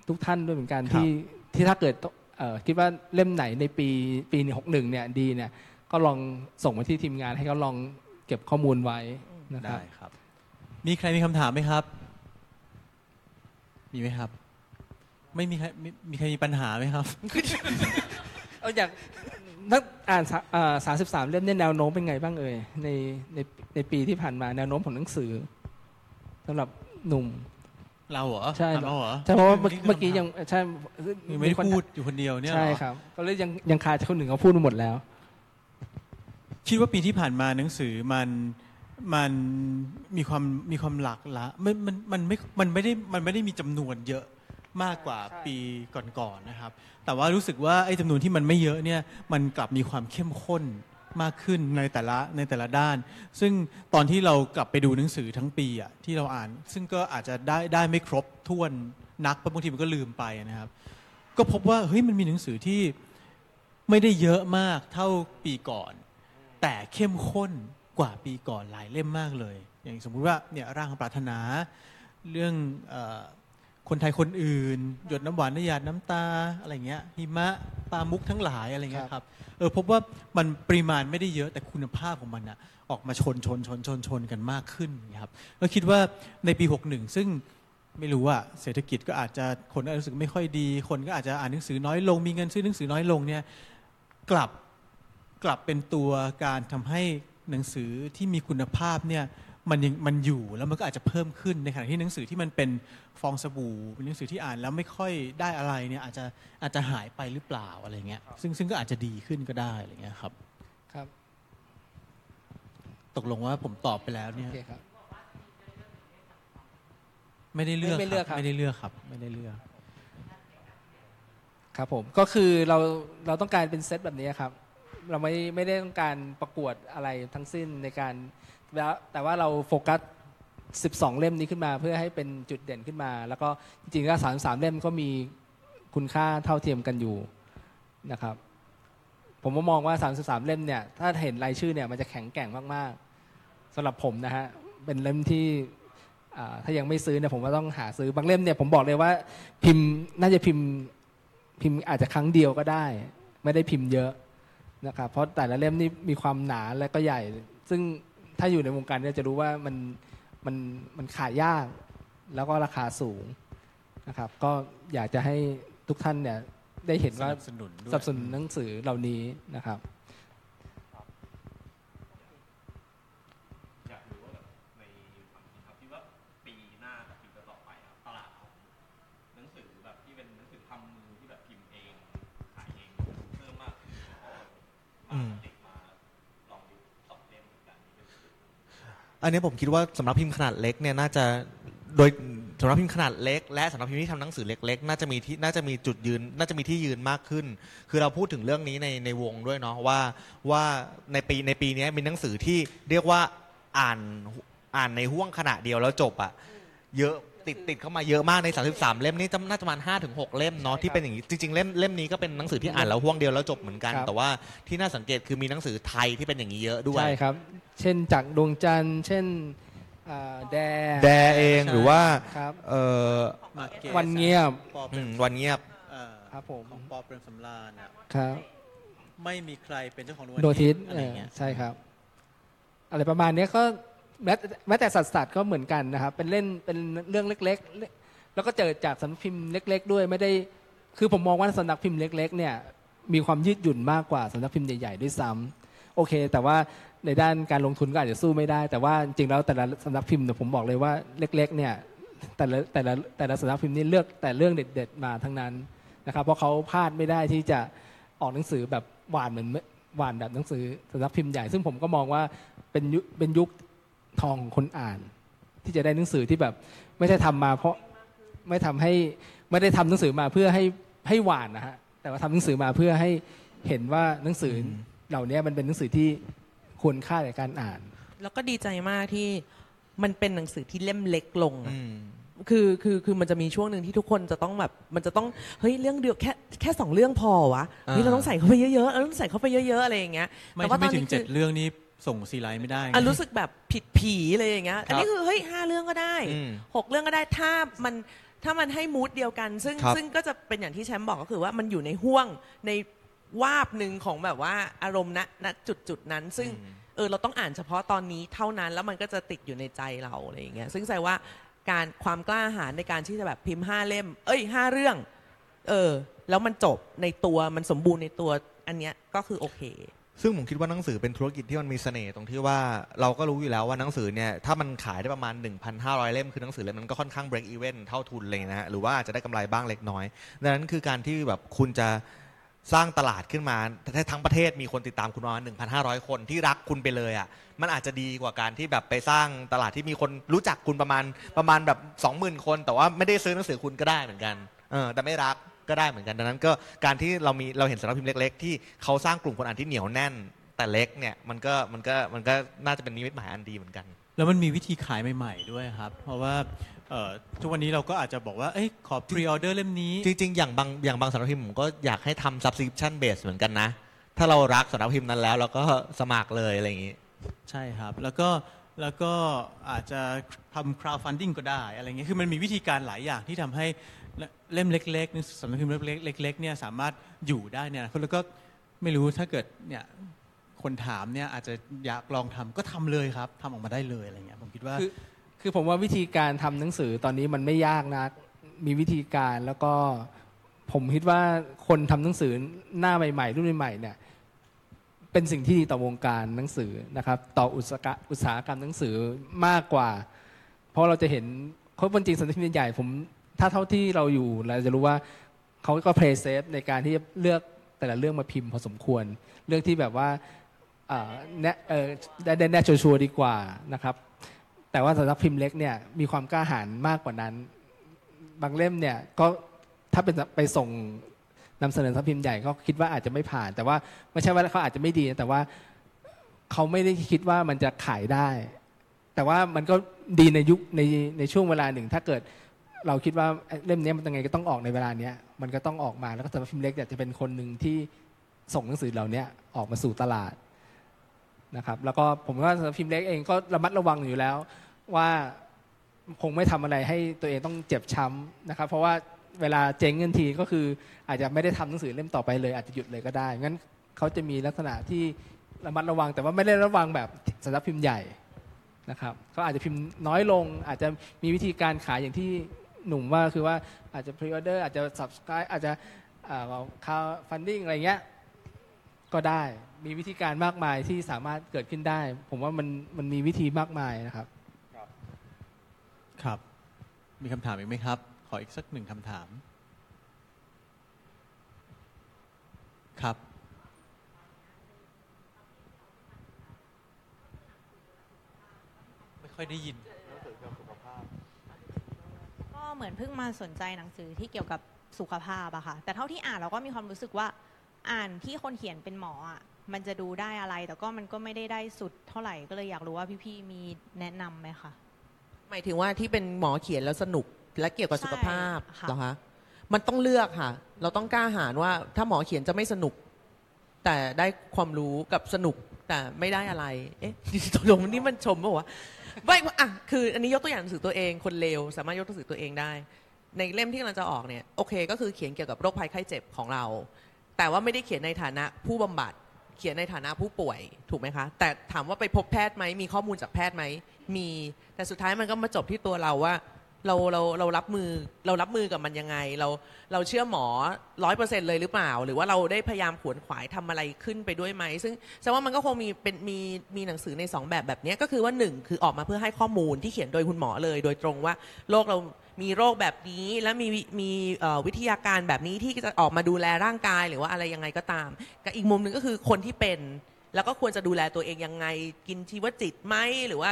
ทุกท่านด้วยเหมือนกันที่ที่ถ้าเกิดเอ่อคิดว่าเล่มไหนในปีปีหกสิบเอ็ดเนี่ยดีเนี่ยก็ลองส่งมาที่ทีมงานให้เขาลองเก็บข้อมูลไว้นะครับได้ครับมีใครมีคำถามไหมครับมีไหมครับไม่มีใครมีใครมีปัญหาไหมครับเอาอย่างนักอ่านสามสิบสามเล่มเนี่ยแนวโน้มเป็นไงบ้างเอ่ยในในในปีที่ผ่านมาแนวโน้มของหนังสือสำหรับหนุ่มเราเหรอใช่เราเหรอใช่เพราะว่าเมื่อกี้ยังใช่ไม่ได้พูดอยู่คนเดียวเนี่ยใช่ครับก็เลยยังยังคาคนหนึ่งเขาพูดมาหมดแล้วคิดว่าปีที่ผ่านมาหนังสือมันมันมีความมีความหลากหลายไม่มันมันไม่มันไม่ได้มันไม่ได้มีจำนวนเยอะมากกว่าปีก่อนๆนะครับแต่ว่ารู้สึกว่าไอ้จำนวนที่มันไม่เยอะเนี่ยมันกลับมีความเข้มข้นมากขึ้นในแต่ละในแต่ละด้านซึ่งตอนที่เรากลับไปดูหนังสือทั้งปีอ่ะที่เราอ่านซึ่งก็อาจจะได้ได้ไม่ครบถ้วนนักบางทีมันก็ลืมไปนะครับก็พบว่าเฮ้ยมันมีหนังสือที่ไม่ได้เยอะมากเท่าปีก่อนแต่เข้มข้นกว่าปีก่อนหลายเล่มมากเลยอย่างสมมุติว่าเนี่ยร่างปรารถนาเรื่องเอ่อคนไทยคนอื่นหยดน้ำหวานน้ำหยาดน้ำตาอะไรเงี้ยหิมะปลามุกทั้งหลายอะไรเงี้ยครับเออพบว่ามันปริมาณไม่ได้เยอะแต่คุณภาพของมันอะออกมาชนชนชนชนชนกันมากขึ้นครับก็คิดว่าในปีหกสิบเอ็ดซึ่งไม่รู้ว่าเศรษฐกิจก็อาจจะคนอาจจะรู้สึกไม่ค่อยดีคนก็อาจจะอ่านหนังสือน้อยลงมีเงินซื้อหนังสือน้อยลงเนี่ยกลับกลับเป็นตัวการทำให้หนังสือที่มีคุณภาพเนี่ยมันยังมันอยู่แล้วมันก็อาจจะเพิ่มขึ้นในขณะที่หนังสือที่มันเป็นฟองสบู่เป็นหนังสือที่อ่านแล้วไม่ค่อยได้อะไรเนี่ยอาจจะอาจจะหายไปหรือเปล่าอะไรเงี้ยซึ่งซึ่งก็อาจจะดีขึ้นก็ได้อะไรเงี้ยครับครับตกลงว่าผมตอบไปแล้วเนี่ยไม่ได้เลือกไม่ได้เลือกครับไม่ได้เลือกครับไม่ได้เลือกครับผมก็คือเราเราต้องการเป็นเซตแบบนี้ครับเราไม่ไม่ได้ต้องการประกวดอะไรทั้งสิ้นในการแต่ว่าเราโฟกัสสิบสองเล่มนี้ขึ้นมาเพื่อให้เป็นจุดเด่นขึ้นมาแล้วก็จริงๆก็สามสิบสามเล่มก็มีคุณค่าเท่าเทียมกันอยู่นะครับผมก็มองว่าสามสิบสามเล่มเนี่ยถ้าเห็นรายชื่อเนี่ยมันจะแข็งแกร่งมากๆสำหรับผมนะฮะเป็นเล่มที่ถ้ายังไม่ซื้อเนี่ยผมก็ต้องหาซื้อบางเล่มเนี่ยผมบอกเลยว่าพิมพ์น่าจะพิมพ์พิมพ์อาจจะครั้งเดียวก็ได้ไม่ได้พิมพ์เยอะนะครับเพราะแต่ละเล่มนี่มีความหนาและก็ใหญ่ซึ่งถ้าอยู่ในวงการเนี่ยจะรู้ว่ามันมันมันขายยากแล้วก็ราคาสูงนะครับก็อยากจะให้ทุกท่านเนี่ยได้เห็นว่าสนับสนุนด้วยสนับสนุนหนังสือเหล่านี้นะครับอยากรู้ว่าแบบในความคิดครับที่ว่าปีหน้ากับปีต่อไปครับตลาดของหนังสือแบบที่เป็นหนังสือทำมือที่แบบพิมพ์เองขายเองเพิ่มมากขึ้นอืมอันนี้ผมคิดว่าสำนักพิมพ์ขนาดเล็กเนี่ยน่าจะโดยสำนักพิมพ์ขนาดเล็กและสำนักพิมพ์ที่ทำหนังสือเล็กๆน่าจะมีที่น่าจะมีจุดยืนน่าจะมีที่ยืนมากขึ้นคือเราพูดถึงเรื่องนี้ในในวงด้วยเนาะว่าว่าในปีในปีนี้มีหนังสือที่เรียกว่าอ่านอ่านในห้วงขณะเดียวแล้วจบอะเยอะติดติดเข้ามาเยอะมากในสามสิบสามเล่มนี้น่าจะประมาณ ห้าถึงหก เล่มเนาะที่เป็นอย่างนี้จริงๆเล่มเล่มนี้ก็เป็นหนังสือที่อ่านแล้วห้วงเดียวแล้วจบเหมือนกันแต่ว่าที่น่าสังเกตคือมีหนังสือไทยที่เป็นอย่างนี้เยอะด้วยใช่ครับเช่นจากดวงจันทร์เช่นเอ่อแดแดเองหรือว่าเอ่อวันเงียบวันเงียบเอ่อครับผมของป.เปรมสำราญครับไม่มีใครเป็นเจ้าของดวงอาทิตย์อะไรอย่างเงี้ยใช่ครับอะไรประมาณเนี้ยก็แม้แม้แต่สัตว์สัตว์ก็เหมือนกันนะครับเป็นเล่นเป็นเรื่องเล็กๆแล้วก็เจอจากสำนักพิมพ์เล็กๆด้วยไม่ได้คือผมมองว่าสำนักพิมพ์เล็กๆเนี่ย มีความยืดหยุ่นมากกว่าสำนักพิมพ์ใหญ่ๆด้วยซ้ำโอเคแต่ว่าในด้านการลงทุนก็อาจจะสู้ไม่ได้แต่ว่าจริงๆแล้วแต่ละสำนักพิมพ์ผมบอกเลยว่าเล็กๆเนี่ยแต่ละแต่ละแต่ละสำนักพิมพ์นี่เลือกแต่เรื่องเด็ดๆมาทั้งนั้นนะครับเพราะเขาพลาดไม่ได้ที่จะออกหนังสือแบบหวานเหมือนหวานแบบหนังสือสำนักพิมพ์ใหญ่ซึ่งผมก็มองว่าเป็นยุคเป็นยุคทองของคนอ่านที่จะได้หนังสือที่แบบไม่ได้ทำมาเพราะไม่ทำให้ไม่ได้ทำหนังสือมาเพื่อให้ให้หวานนะฮะแต่ว่าทำหนังสือมาเพื่อให้เห็นว่าหนังสือเหล่านี้มันเป็นหนังสือที่ควรค่าแก่การอ่านแล้วก็ดีใจมากที่มันเป็นหนังสือที่เล่มเล็กลงคือคือคือมันจะมีช่วงนึงที่ทุกคนจะต้องแบบมันจะต้องเฮ้ยเรื่องเดียวแค่แค่สองเรื่องพอวะนี่เราต้องใส่เข้าไปเยอะๆเราต้องใส่เข้าไปเยอะๆอะไรอย่างเงี้ยแต่ว่าตอนนี้เจ็ดเรื่องนี้ส่งซีไลน์ไม่ได้อ่ะรู้สึกแบบผิดผีเลยอย่างเงี้ยอันนี้คือเฮ้ยห้าเรื่องก็ได้หกเรื่องก็ได้ถ้ามันถ้ามันให้มูดเดียวกันซึ่งซึ่งก็จะเป็นอย่างที่แชมป์บอกก็คือว่ามันอยู่ในห่วงในวาบนึงของแบบว่าอารมณ์ณณจุดๆนั้นซึ่งเออเราต้องอ่านเฉพาะตอนนี้เท่านั้นแล้วมันก็จะติดอยู่ในใจเราอะไรอย่างเงี้ยซึ่งแสดงว่าการความกล้าหาญในการที่จะแบบพิมพ์ห้าเล่มเอ้ยห้าเรื่องเออแล้วมันจบในตัวมันสมบูรณ์ในตัวอันเนี้ยก็คือโอเคซึ่งผมคิดว่าหนังสือเป็นธุรกิจที่มันมีเสน่ห์ตรงที่ว่าเราก็รู้อยู่แล้วว่าหนังสือเนี่ยถ้ามันขายได้ประมาณ หนึ่งพันห้าร้อย เล่มคือหนังสือเล่มนั้นก็ค่อนข้าง break even เท่าทุนเลยนะฮะหรือว่าอาจจะได้กำไรบ้างเล็กน้อยดังนั้นคือการที่แบบคุณจะสร้างตลาดขึ้นมาทั้งประเทศมีคนติดตามคุณประมาณ หนึ่งพันห้าร้อย คนที่รักคุณไปเลยอ่ะมันอาจจะดีกว่าการที่แบบไปสร้างตลาดที่มีคนรู้จักคุณประมาณประมาณแบบ สองหมื่น คนแต่ว่าไม่ได้ซื้อหนังสือคุณก็ได้เหมือนกันเออแต่ไม่รักก็ได้เหมือนกันดังนั้นก็การที่เรามีเราเห็นสำนักพิมพ์เล็กๆที่เขาสร้างกลุ่มคนอ่านที่เหนียวแน่นแต่เล็กเนี่ยมันก็มันก็มันก็น่าจะเป็นนิมิตหมายอันดีเหมือนกันแล้วมันมีวิธีขายใหม่ๆด้วยครับเพราะว่าเอ่อทุกวันนี้เราก็อาจจะบอกว่าเอ้ยขอพรีออเดอร์เล่มนี้จริงๆอย่างบางอย่างบางสำนักพิมพ์ผมก็อยากให้ทำ subscription base เหมือนกันนะถ้าเรารักสำนักพิมพ์นั้นแล้วเราก็สมัครเลยอะไรอย่างงี้ใช่ครับแล้วก็แล้วก็อาจจะทำ crowdfunding ก็ได้อะไรเงี้ยคือมันมีวิธีการหลายอย่างที่ทำให้เล่มเล็กๆสำนักพิมพ์เล็กๆเนี่ยสามารถอยู่ได้เนี่ยแล้วก็ไม่รู้ถ้าเกิดเนี่ยคนถามเนี่ยอาจจะอยากลองทำก็ทำเลยครับทำออกมาได้เลยอะไรเงี้ยผมคิดว่าคือผมว่าวิธีการทำหนังสือตอนนี้มันไม่ยากนะมีวิธีการแล้วก็ผมคิดว่าคนทำหนังสือหน้าใหม่ๆรุ่นใหม่ๆเนี่ยเป็นสิ่งที่ดีต่อวงการหนังสือนะครับต่ออุตสาหกรรมหนังสือมากกว่าเพราะเราจะเห็นคนจริงๆสำนักพิมพ์ใหญ่ผมถ้าเท่าที่เราอยู่เราจะรู้ว่าเขาก็ play safe ในการที่เลือกแต่ละเรื่องมาพิมพ์พอสมควรเรื่องที่แบบว่าได้แน่ชัวร์ดีกว่านะครับแต่ว่าสำนักพิมพ์เล็กเนี่ยมีความกล้าหาญมากกว่านั้นบางเล่มเนี่ยก็ถ้าเป็นไปส่งนำเสนอสำนักพิมพ์ใหญ่ก็คิดว่าอาจจะไม่ผ่านแต่ว่าไม่ใช่ว่าเขาอาจจะไม่ดีแต่ว่าเขาไม่ได้คิดว่ามันจะขายได้แต่ว่ามันก็ดีในยุคในในช่วงเวลาหนึ่งถ้าเกิดเราคิดว่าเล่มนี้มันยังไงก็ต้องออกในเวลาเนี้ยมันก็ต้องออกมาแล้วก็สำนักพิมพ์เล็กอยากจะเป็นคนหนึ่งที่ส่งหนังสือเหล่านี้ออกมาสู่ตลาดนะครับแล้วก็ผมว่าสำนักพิมพ์เล็กเองก็ระมัดระวังอยู่แล้วว่าคงไม่ทำอะไรให้ตัวเองต้องเจ็บช้ำนะครับเพราะว่าเวลาเจ๊งเงินทีก็คืออาจจะไม่ได้ทำหนังสือเล่มต่อไปเลยอาจจะหยุดเลยก็ได้งั้นเขาจะมีลักษณะที่ระมัดระวังแต่ว่าไม่ได้ระวังแบบสำนักพิมพ์ใหญ่นะครับเขาอาจจะพิมพ์น้อยลงอาจจะมีวิธีการขายอย่างที่หนุ่มว่าคือว่าอาจจะ pre order อาจจะ subscribe อาจจะเอ่อ crowdfunding อะไรเงี้ยก็ได้มีวิธีการมากมายที่สามารถเกิดขึ้นได้ผมว่ามันมันมีวิธีมากมายนะครับครับครับมีคำถามอีกไหมครับขออีกสักหนึ่งคำถามครับไม่ค่อยได้ยินก็เหมือนเพิ่งมาสนใจหนังสือที่เกี่ยวกับสุขภาพอะค่ะแต่เท่าที่อ่านเราก็มีความรู้สึกว่าอ่านที่คนเขียนเป็นหมออะมันจะดูได้อะไรแต่ก็มันก็ไม่ได้ได้สุดเท่าไหร่ก็เลยอยากรู้ว่าพี่ๆมีแนะนำไหมคะหมายถึงว่าที่เป็นหมอเขียนแล้วสนุกและเกี่ยวกับสุขภาพเหรอคะมันต้องเลือกค่ะเราต้องกล้าหาญว่าถ้าหมอเขียนจะไม่สนุกแต่ได้ความรู้กับสนุกแต่ไม่ได้อะไรเอ๊ะตกลงนี่มันชมป่ะวะไม่อ่ะคืออันนี้ยกตัวอย่างหนังสือตัวเองคนเลวสามารถยกตัวอย่างตัวเองได้ในเล่มที่กำลังจะออกเนี่ยโอเคก็คือเขียนเกี่ยวกับโรคภัยไข้เจ็บของเราแต่ว่าไม่ได้เขียนในฐานะผู้บำบัดเขียนในฐานะผู้ป่วยถูกไหมคะแต่ถามว่าไปพบแพทย์ไหมมีข้อมูลจากแพทย์ไหมมีแต่สุดท้ายมันก็มาจบที่ตัวเราว่า เราเราเรารับมือเรารับมือกับมันยังไงเราเราเชื่อหมอ หนึ่งร้อยเปอร์เซ็นต์ เลยหรือเปล่าหรือว่าเราได้พยายามขวนขวายทำอะไรขึ้นไปด้วยไหมซึ่งแสดงว่ามันก็คงมีเป็นมีมีหนังสือในสองแบบแบบนี้ก็คือว่าหนึ่งคือออกมาเพื่อให้ข้อมูลที่เขียนโดยคุณหมอเลยโดยตรงว่าโรคเรามีโรคแบบนี้และมีมีเอ่อวิทยาการแบบนี้ที่จะออกมาดูแลร่างกายหรือว่าอะไรยังไงก็ตามกับอีกมุมนึงก็คือคนที่เป็นแล้วก็ควรจะดูแลตัวเองยังไงกินชีวจิตไหมหรือว่า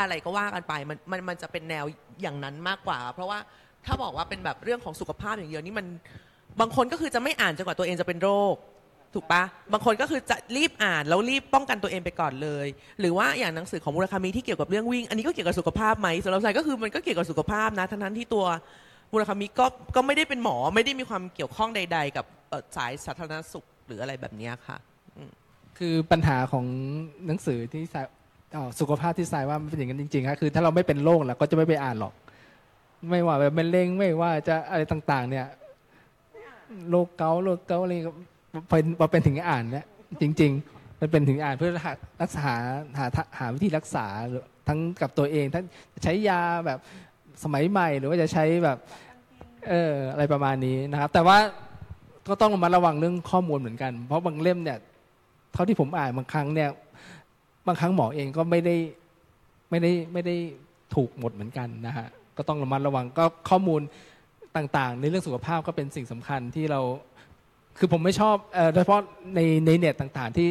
อะไรก็ว่ากันไปมันมันมันจะเป็นแนวอย่างนั้นมากกว่าเพราะว่าถ้าบอกว่าเป็นแบบเรื่องของสุขภาพอย่างเดียวนี่มันบางคนก็คือจะไม่อ่านจนกว่าตัวเองจะเป็นโรคถูกปะบางคนก็คือจะรีบอ่านแล้วรีบป้องกันตัวเองไปก่อนเลยหรือว่าอย่างหนังสือของมูราคามิที่เกี่ยวกับเรื่องวิ่งอันนี้ก็เกี่ยวกับสุขภาพไหมสำหรับใครก็คือมันก็เกี่ยวกับสุขภาพนะทั้งนั้นที่ตัวมูราคามิก็ก็ไม่ได้เป็นหมอไม่ได้มีความเกี่ยวข้องใดๆกับสายสาธารณสุขหรืออะไรแบบนี้ค่ะคือปัญหาของหนังสือที่สุขภาพที่ทรายว่ามันเป็นอย่างนั้นจริงๆครับคือถ้าเราไม่เป็นโรคเราก็จะไม่ไปอ่านหรอกไม่ว่าแบบมะเร็งไม่ว่าจะอะไรต่างๆเนี่ยโรคเกาต์โรคเกาต์อะไรพอเป็นถึงอ่านเนี่ยจริงๆมันเป็นถึงอ่านเพื่อรักษาหาหาวิธีรักษาทั้งกับตัวเองทั้งใช้ยาแบบสมัยใหม่หรือว่าจะใช้แบบเอออะไรประมาณนี้นะครับแต่ว่าก็ต้องระมัดระวังเรื่องข้อมูลเหมือนกันเพราะบางเล่มเนี่ยเท่าที่ผมอ่านบางครั้งเนี่ยบางครั้งหมอเองก็ไม่ได้ไม่ได้ไม่ได้ถูกหมดเหมือนกันนะฮะก็ต้องระมัดระวังก็ข้อมูลต่างๆในเรื่องสุขภาพก็เป็นสิ่งสำคัญที่เราคือผมไม่ชอบโดยเฉพาะในในเน็ตต่างๆที่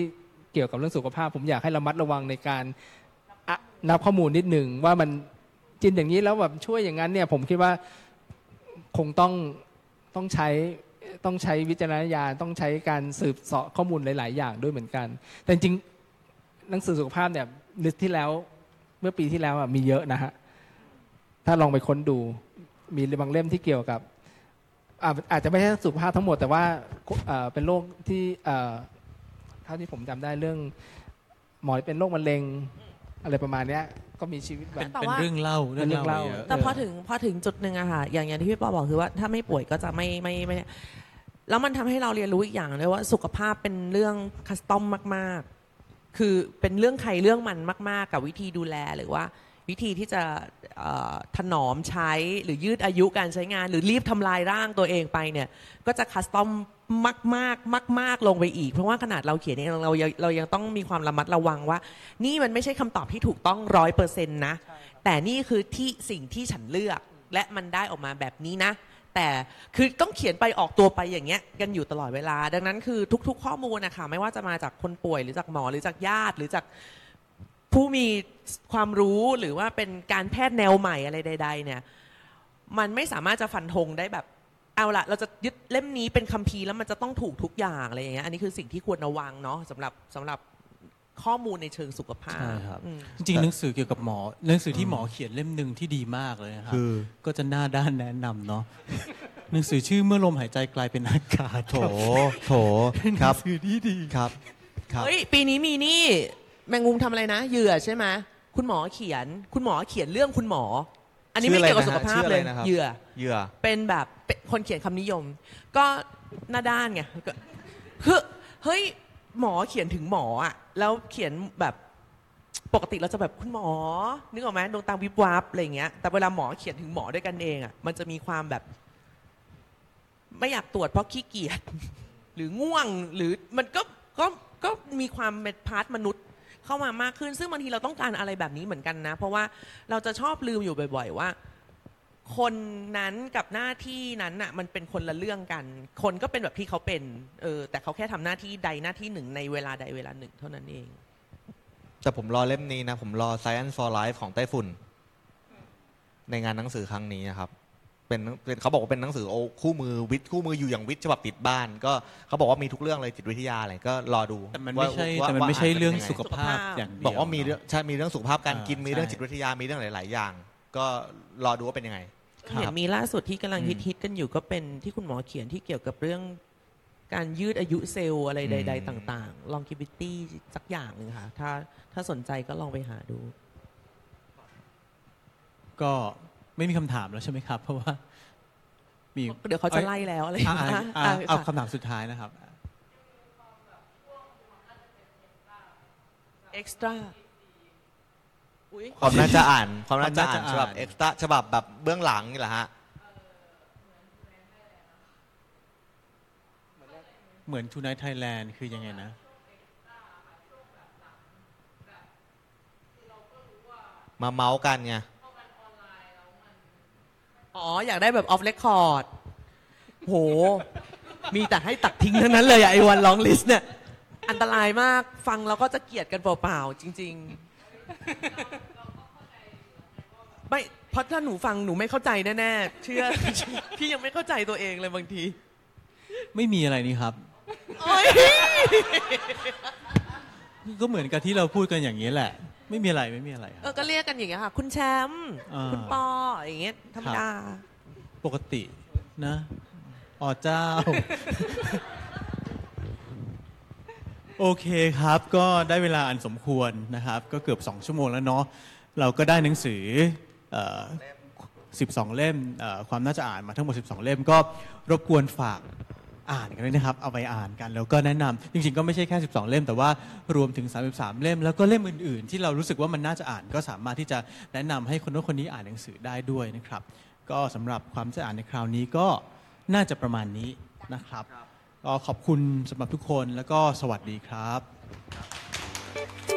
เกี่ยวกับเรื่องสุขภาพผมอยากให้ระมัดระวังในการนับข้อมูลนิดหนึ่งว่ามันจริงอย่างนี้แล้วแบบช่วยอย่างนั้นเนี่ยผมคิดว่าคงต้องต้องใช้ต้องใช้วิจารณญาณต้องใช้การสืบเสาะข้อมูลหลายๆอย่างด้วยเหมือนกันแต่จริงหนังสือสุขภาพเนี่ยลิสต์ที่แล้วเมื่อปีที่แล้วอ่ะมีเยอะนะฮะถ้าลองไปค้นดูมีบางเล่มที่เกี่ยวกับอ่าอาจจะไม่ใช่สุขภาพทั้งหมดแต่ว่าเอ่อเป็นโรคที่เอ่อเท่าที่ผมจำได้เรื่องหมอเป็นโรคมะเร็งอะไรประมาณเนี้ยก็มีชีวิตแบบเป็นเรื่องเล่าเรื่องเล่าแต่พอถึงพอถึงจุดนึงอะค่ะอย่างอย่างที่พี่ปอบอกคือว่าถ้าไม่ป่วยก็จะไม่ไม่ไม่แล้วมันทำให้เราเรียนรู้อีกอย่างเลยว่าสุขภาพเป็นเรื่องคัสตอมมากๆคือเป็นเรื่องใครเรื่องมันมากๆกับวิธีดูแลหรือว่าวิธีที่จะเอ่อถนอมใช้หรือยืดอายุการใช้งานหรือรีบทำลายร่างตัวเองไปเนี่ยก็จะคัสตอมมากๆมากๆลงไปอีกเพราะว่าขนาดเราเขียนเองเราเรายังต้องมีความระมัดระวังว่านี่มันไม่ใช่คำตอบที่ถูกต้อง หนึ่งร้อยเปอร์เซ็นต์ นะแต่นี่คือที่สิ่งที่ฉันเลือกและมันได้ออกมาแบบนี้นะแต่คือต้องเขียนไปออกตัวไปอย่างเงี้ยกันอยู่ตลอดเวลาดังนั้นคือทุกๆข้อมูลนะคะไม่ว่าจะมาจากคนป่วยหรือจากหมอหรือจากญาติหรือจากผู้มีความรู้หรือว่าเป็นการแพทย์แนวใหม่อะไรใดๆเนี่ยมันไม่สามารถจะฟันธงได้แบบเอาละเราจะยึดเล่มนี้เป็นคัมภีร์แล้วมันจะต้องถูกทุกอย่างอะไรอย่างเงี้ยอันนี้คือสิ่งที่ควรระวังเนาะสำหรับสำหรับข้อมูลในเชิงสุขภาพใช่ครับจริงๆหนังสือเกี่ยวกับหมอหนังสือที่หมอเขียนเล่มนึงที่ดีมากเลยนะครับคือก็จะหน้าด้านแนะนำเนาะหนังสือชื่อเมื่อลมหายใจกลายเป็นอากาศโถโถครับหนังสือที่ดีครับครับเฮ้ยปีนี้มีนี่แมงมุมทำอะไรนะเหยื่อใช่ไหมคุณหมอเขียนคุณหมอเขียนเรื่องคุณหมออันนี้ไม่เกี่ยวกับสุขภาพเลยเหยื่อเหยื่อเป็นแบบคนเขียนคำนิยมก็หน้าด้านไงเฮ้ยหมอเขียนถึงหมออ่ะแล้วเขียนแบบปกติเราจะแบบคุณหมอนึกออกไหมดวงตาวิบวับอะไรอย่างเงี้ยแต่เวลาหมอเขียนถึงหมอด้วยกันเองอ่ะมันจะมีความแบบไม่อยากตรวจเพราะขี้เกียจหรือง่วงหรือมันก็ก็ก็มีความเป็นพาร์ทมนุษย์เข้ามามากขึ้นซึ่งบางทีเราต้องการอะไรแบบนี้เหมือนกันนะเพราะว่าเราจะชอบลืมอยู่บ่อยๆว่าคนนั้นกับหน้าที่นั้นน่ะมันเป็นคนละเรื่องกันคนก็เป็นแบบที่เขาเป็นเออแต่เขาแค่ทำหน้าที่ใดหน้าที่หนึ่งในเวลาใดเวลาหนึ่งเท่านั้นเองแต่ผมรอเล่มนี้นะผมรอ Science for Life ของไต้ฝุ่นในงานหนังสือครั้งนี้นะครับเป็นเขาบอกว่าเป็นหนังสือคู่มือวิทย์คู่มืออยู่อย่างวิทย์ฉบับติดบ้านก็เขาบอกว่ามีทุกเรื่องเลยจิตวิทยาอะไรก็รอดูแต่มันไม่ใช่แต่มันไม่ใช่เรื่องสุขภาพอย่างเดียวบอกว่ามีใช่มีเรื่องสุขภาพการกินมีเรื่องจิตวิทยามีเรื่องหลายๆอย่างก็รอดูว่าเป็นยังไงเห็นมีล่าสุดที่กำลังฮิตๆกันอยู่ก็เป็นที่คุณหมอเขียนที่เกี่ยวกับเรื่องการยืดอายุเซลล์อะไรใดๆต่างๆ longevity สักอย่างนึงค่ะถ้าถ้าสนใจก็ลองไปหาดูก็ไม่มีคำถามแล้วใช่ไหมครับเพราะว่ามีเดี๋ยวเขาจะไล่แล้วอะไรเอาคำถามสุดท้ายนะครับ extra ความน่าจะอ่านความน่าจะอ่านฉบับเอ็กซ์ตร้าฉบับแบบเบื้องหลังนี่แหละฮะเหมือน Tonight Thailand คือยังไงนะมาเมาส์กันไงอ๋ออยากได้แบบออฟเรคคอร์ดโหมีแต่ให้ตักทิ้งทั้งนั้นเลยไอ้วันลองลิสต์เนี่ยอันตรายมากฟังแล้วก็จะเกลียดกันเปล่าๆจริงๆไม่เพราะถ้าหนูฟังหนูไม่เข้าใจแน่ๆเชื่อพี่ยังไม่เข้าใจตัวเองเลยบางทีไม่มีอะไรนี่ครับก็เหมือนกับที่เราพูดกันอย่างนี้แหละไม่มีอะไรไม่มีอะไรเออก็เรียกกันอย่างเงี้ยค่ะคุณแชมป์คุณปออย่างเงี้ยธรรมดาปกตินะอ๋อเจ้าโอเคครับก็ได้เวลาอันสมควรนะครับก็เกือบสองชั่วโมงแล้วเนาะเราก็ได้หนังสือเอ่อสิบสองเล่มเอ่อความน่าจะอ่านมาทั้งหมดสิบสองเล่มก็รบกวนฝากอ่านกันด้วยนะครับเอาไปอ่านกันแล้วก็แนะนำจริงๆก็ไม่ใช่แค่สิบสองเล่มแต่ว่ารวมถึงสามสิบสามเล่มแล้วก็เล่มอื่นๆที่เรารู้สึกว่ามันน่าจะอ่านก็สามารถที่จะแนะนำให้คนโน้นคนนี้อ่านหนังสือได้ด้วยนะครับก็สำหรับความจะอ่านในคราวนี้ก็น่าจะประมาณนี้นะครับก็ขอบคุณสำหรับทุกคนแล้วก็สวัสดีครับ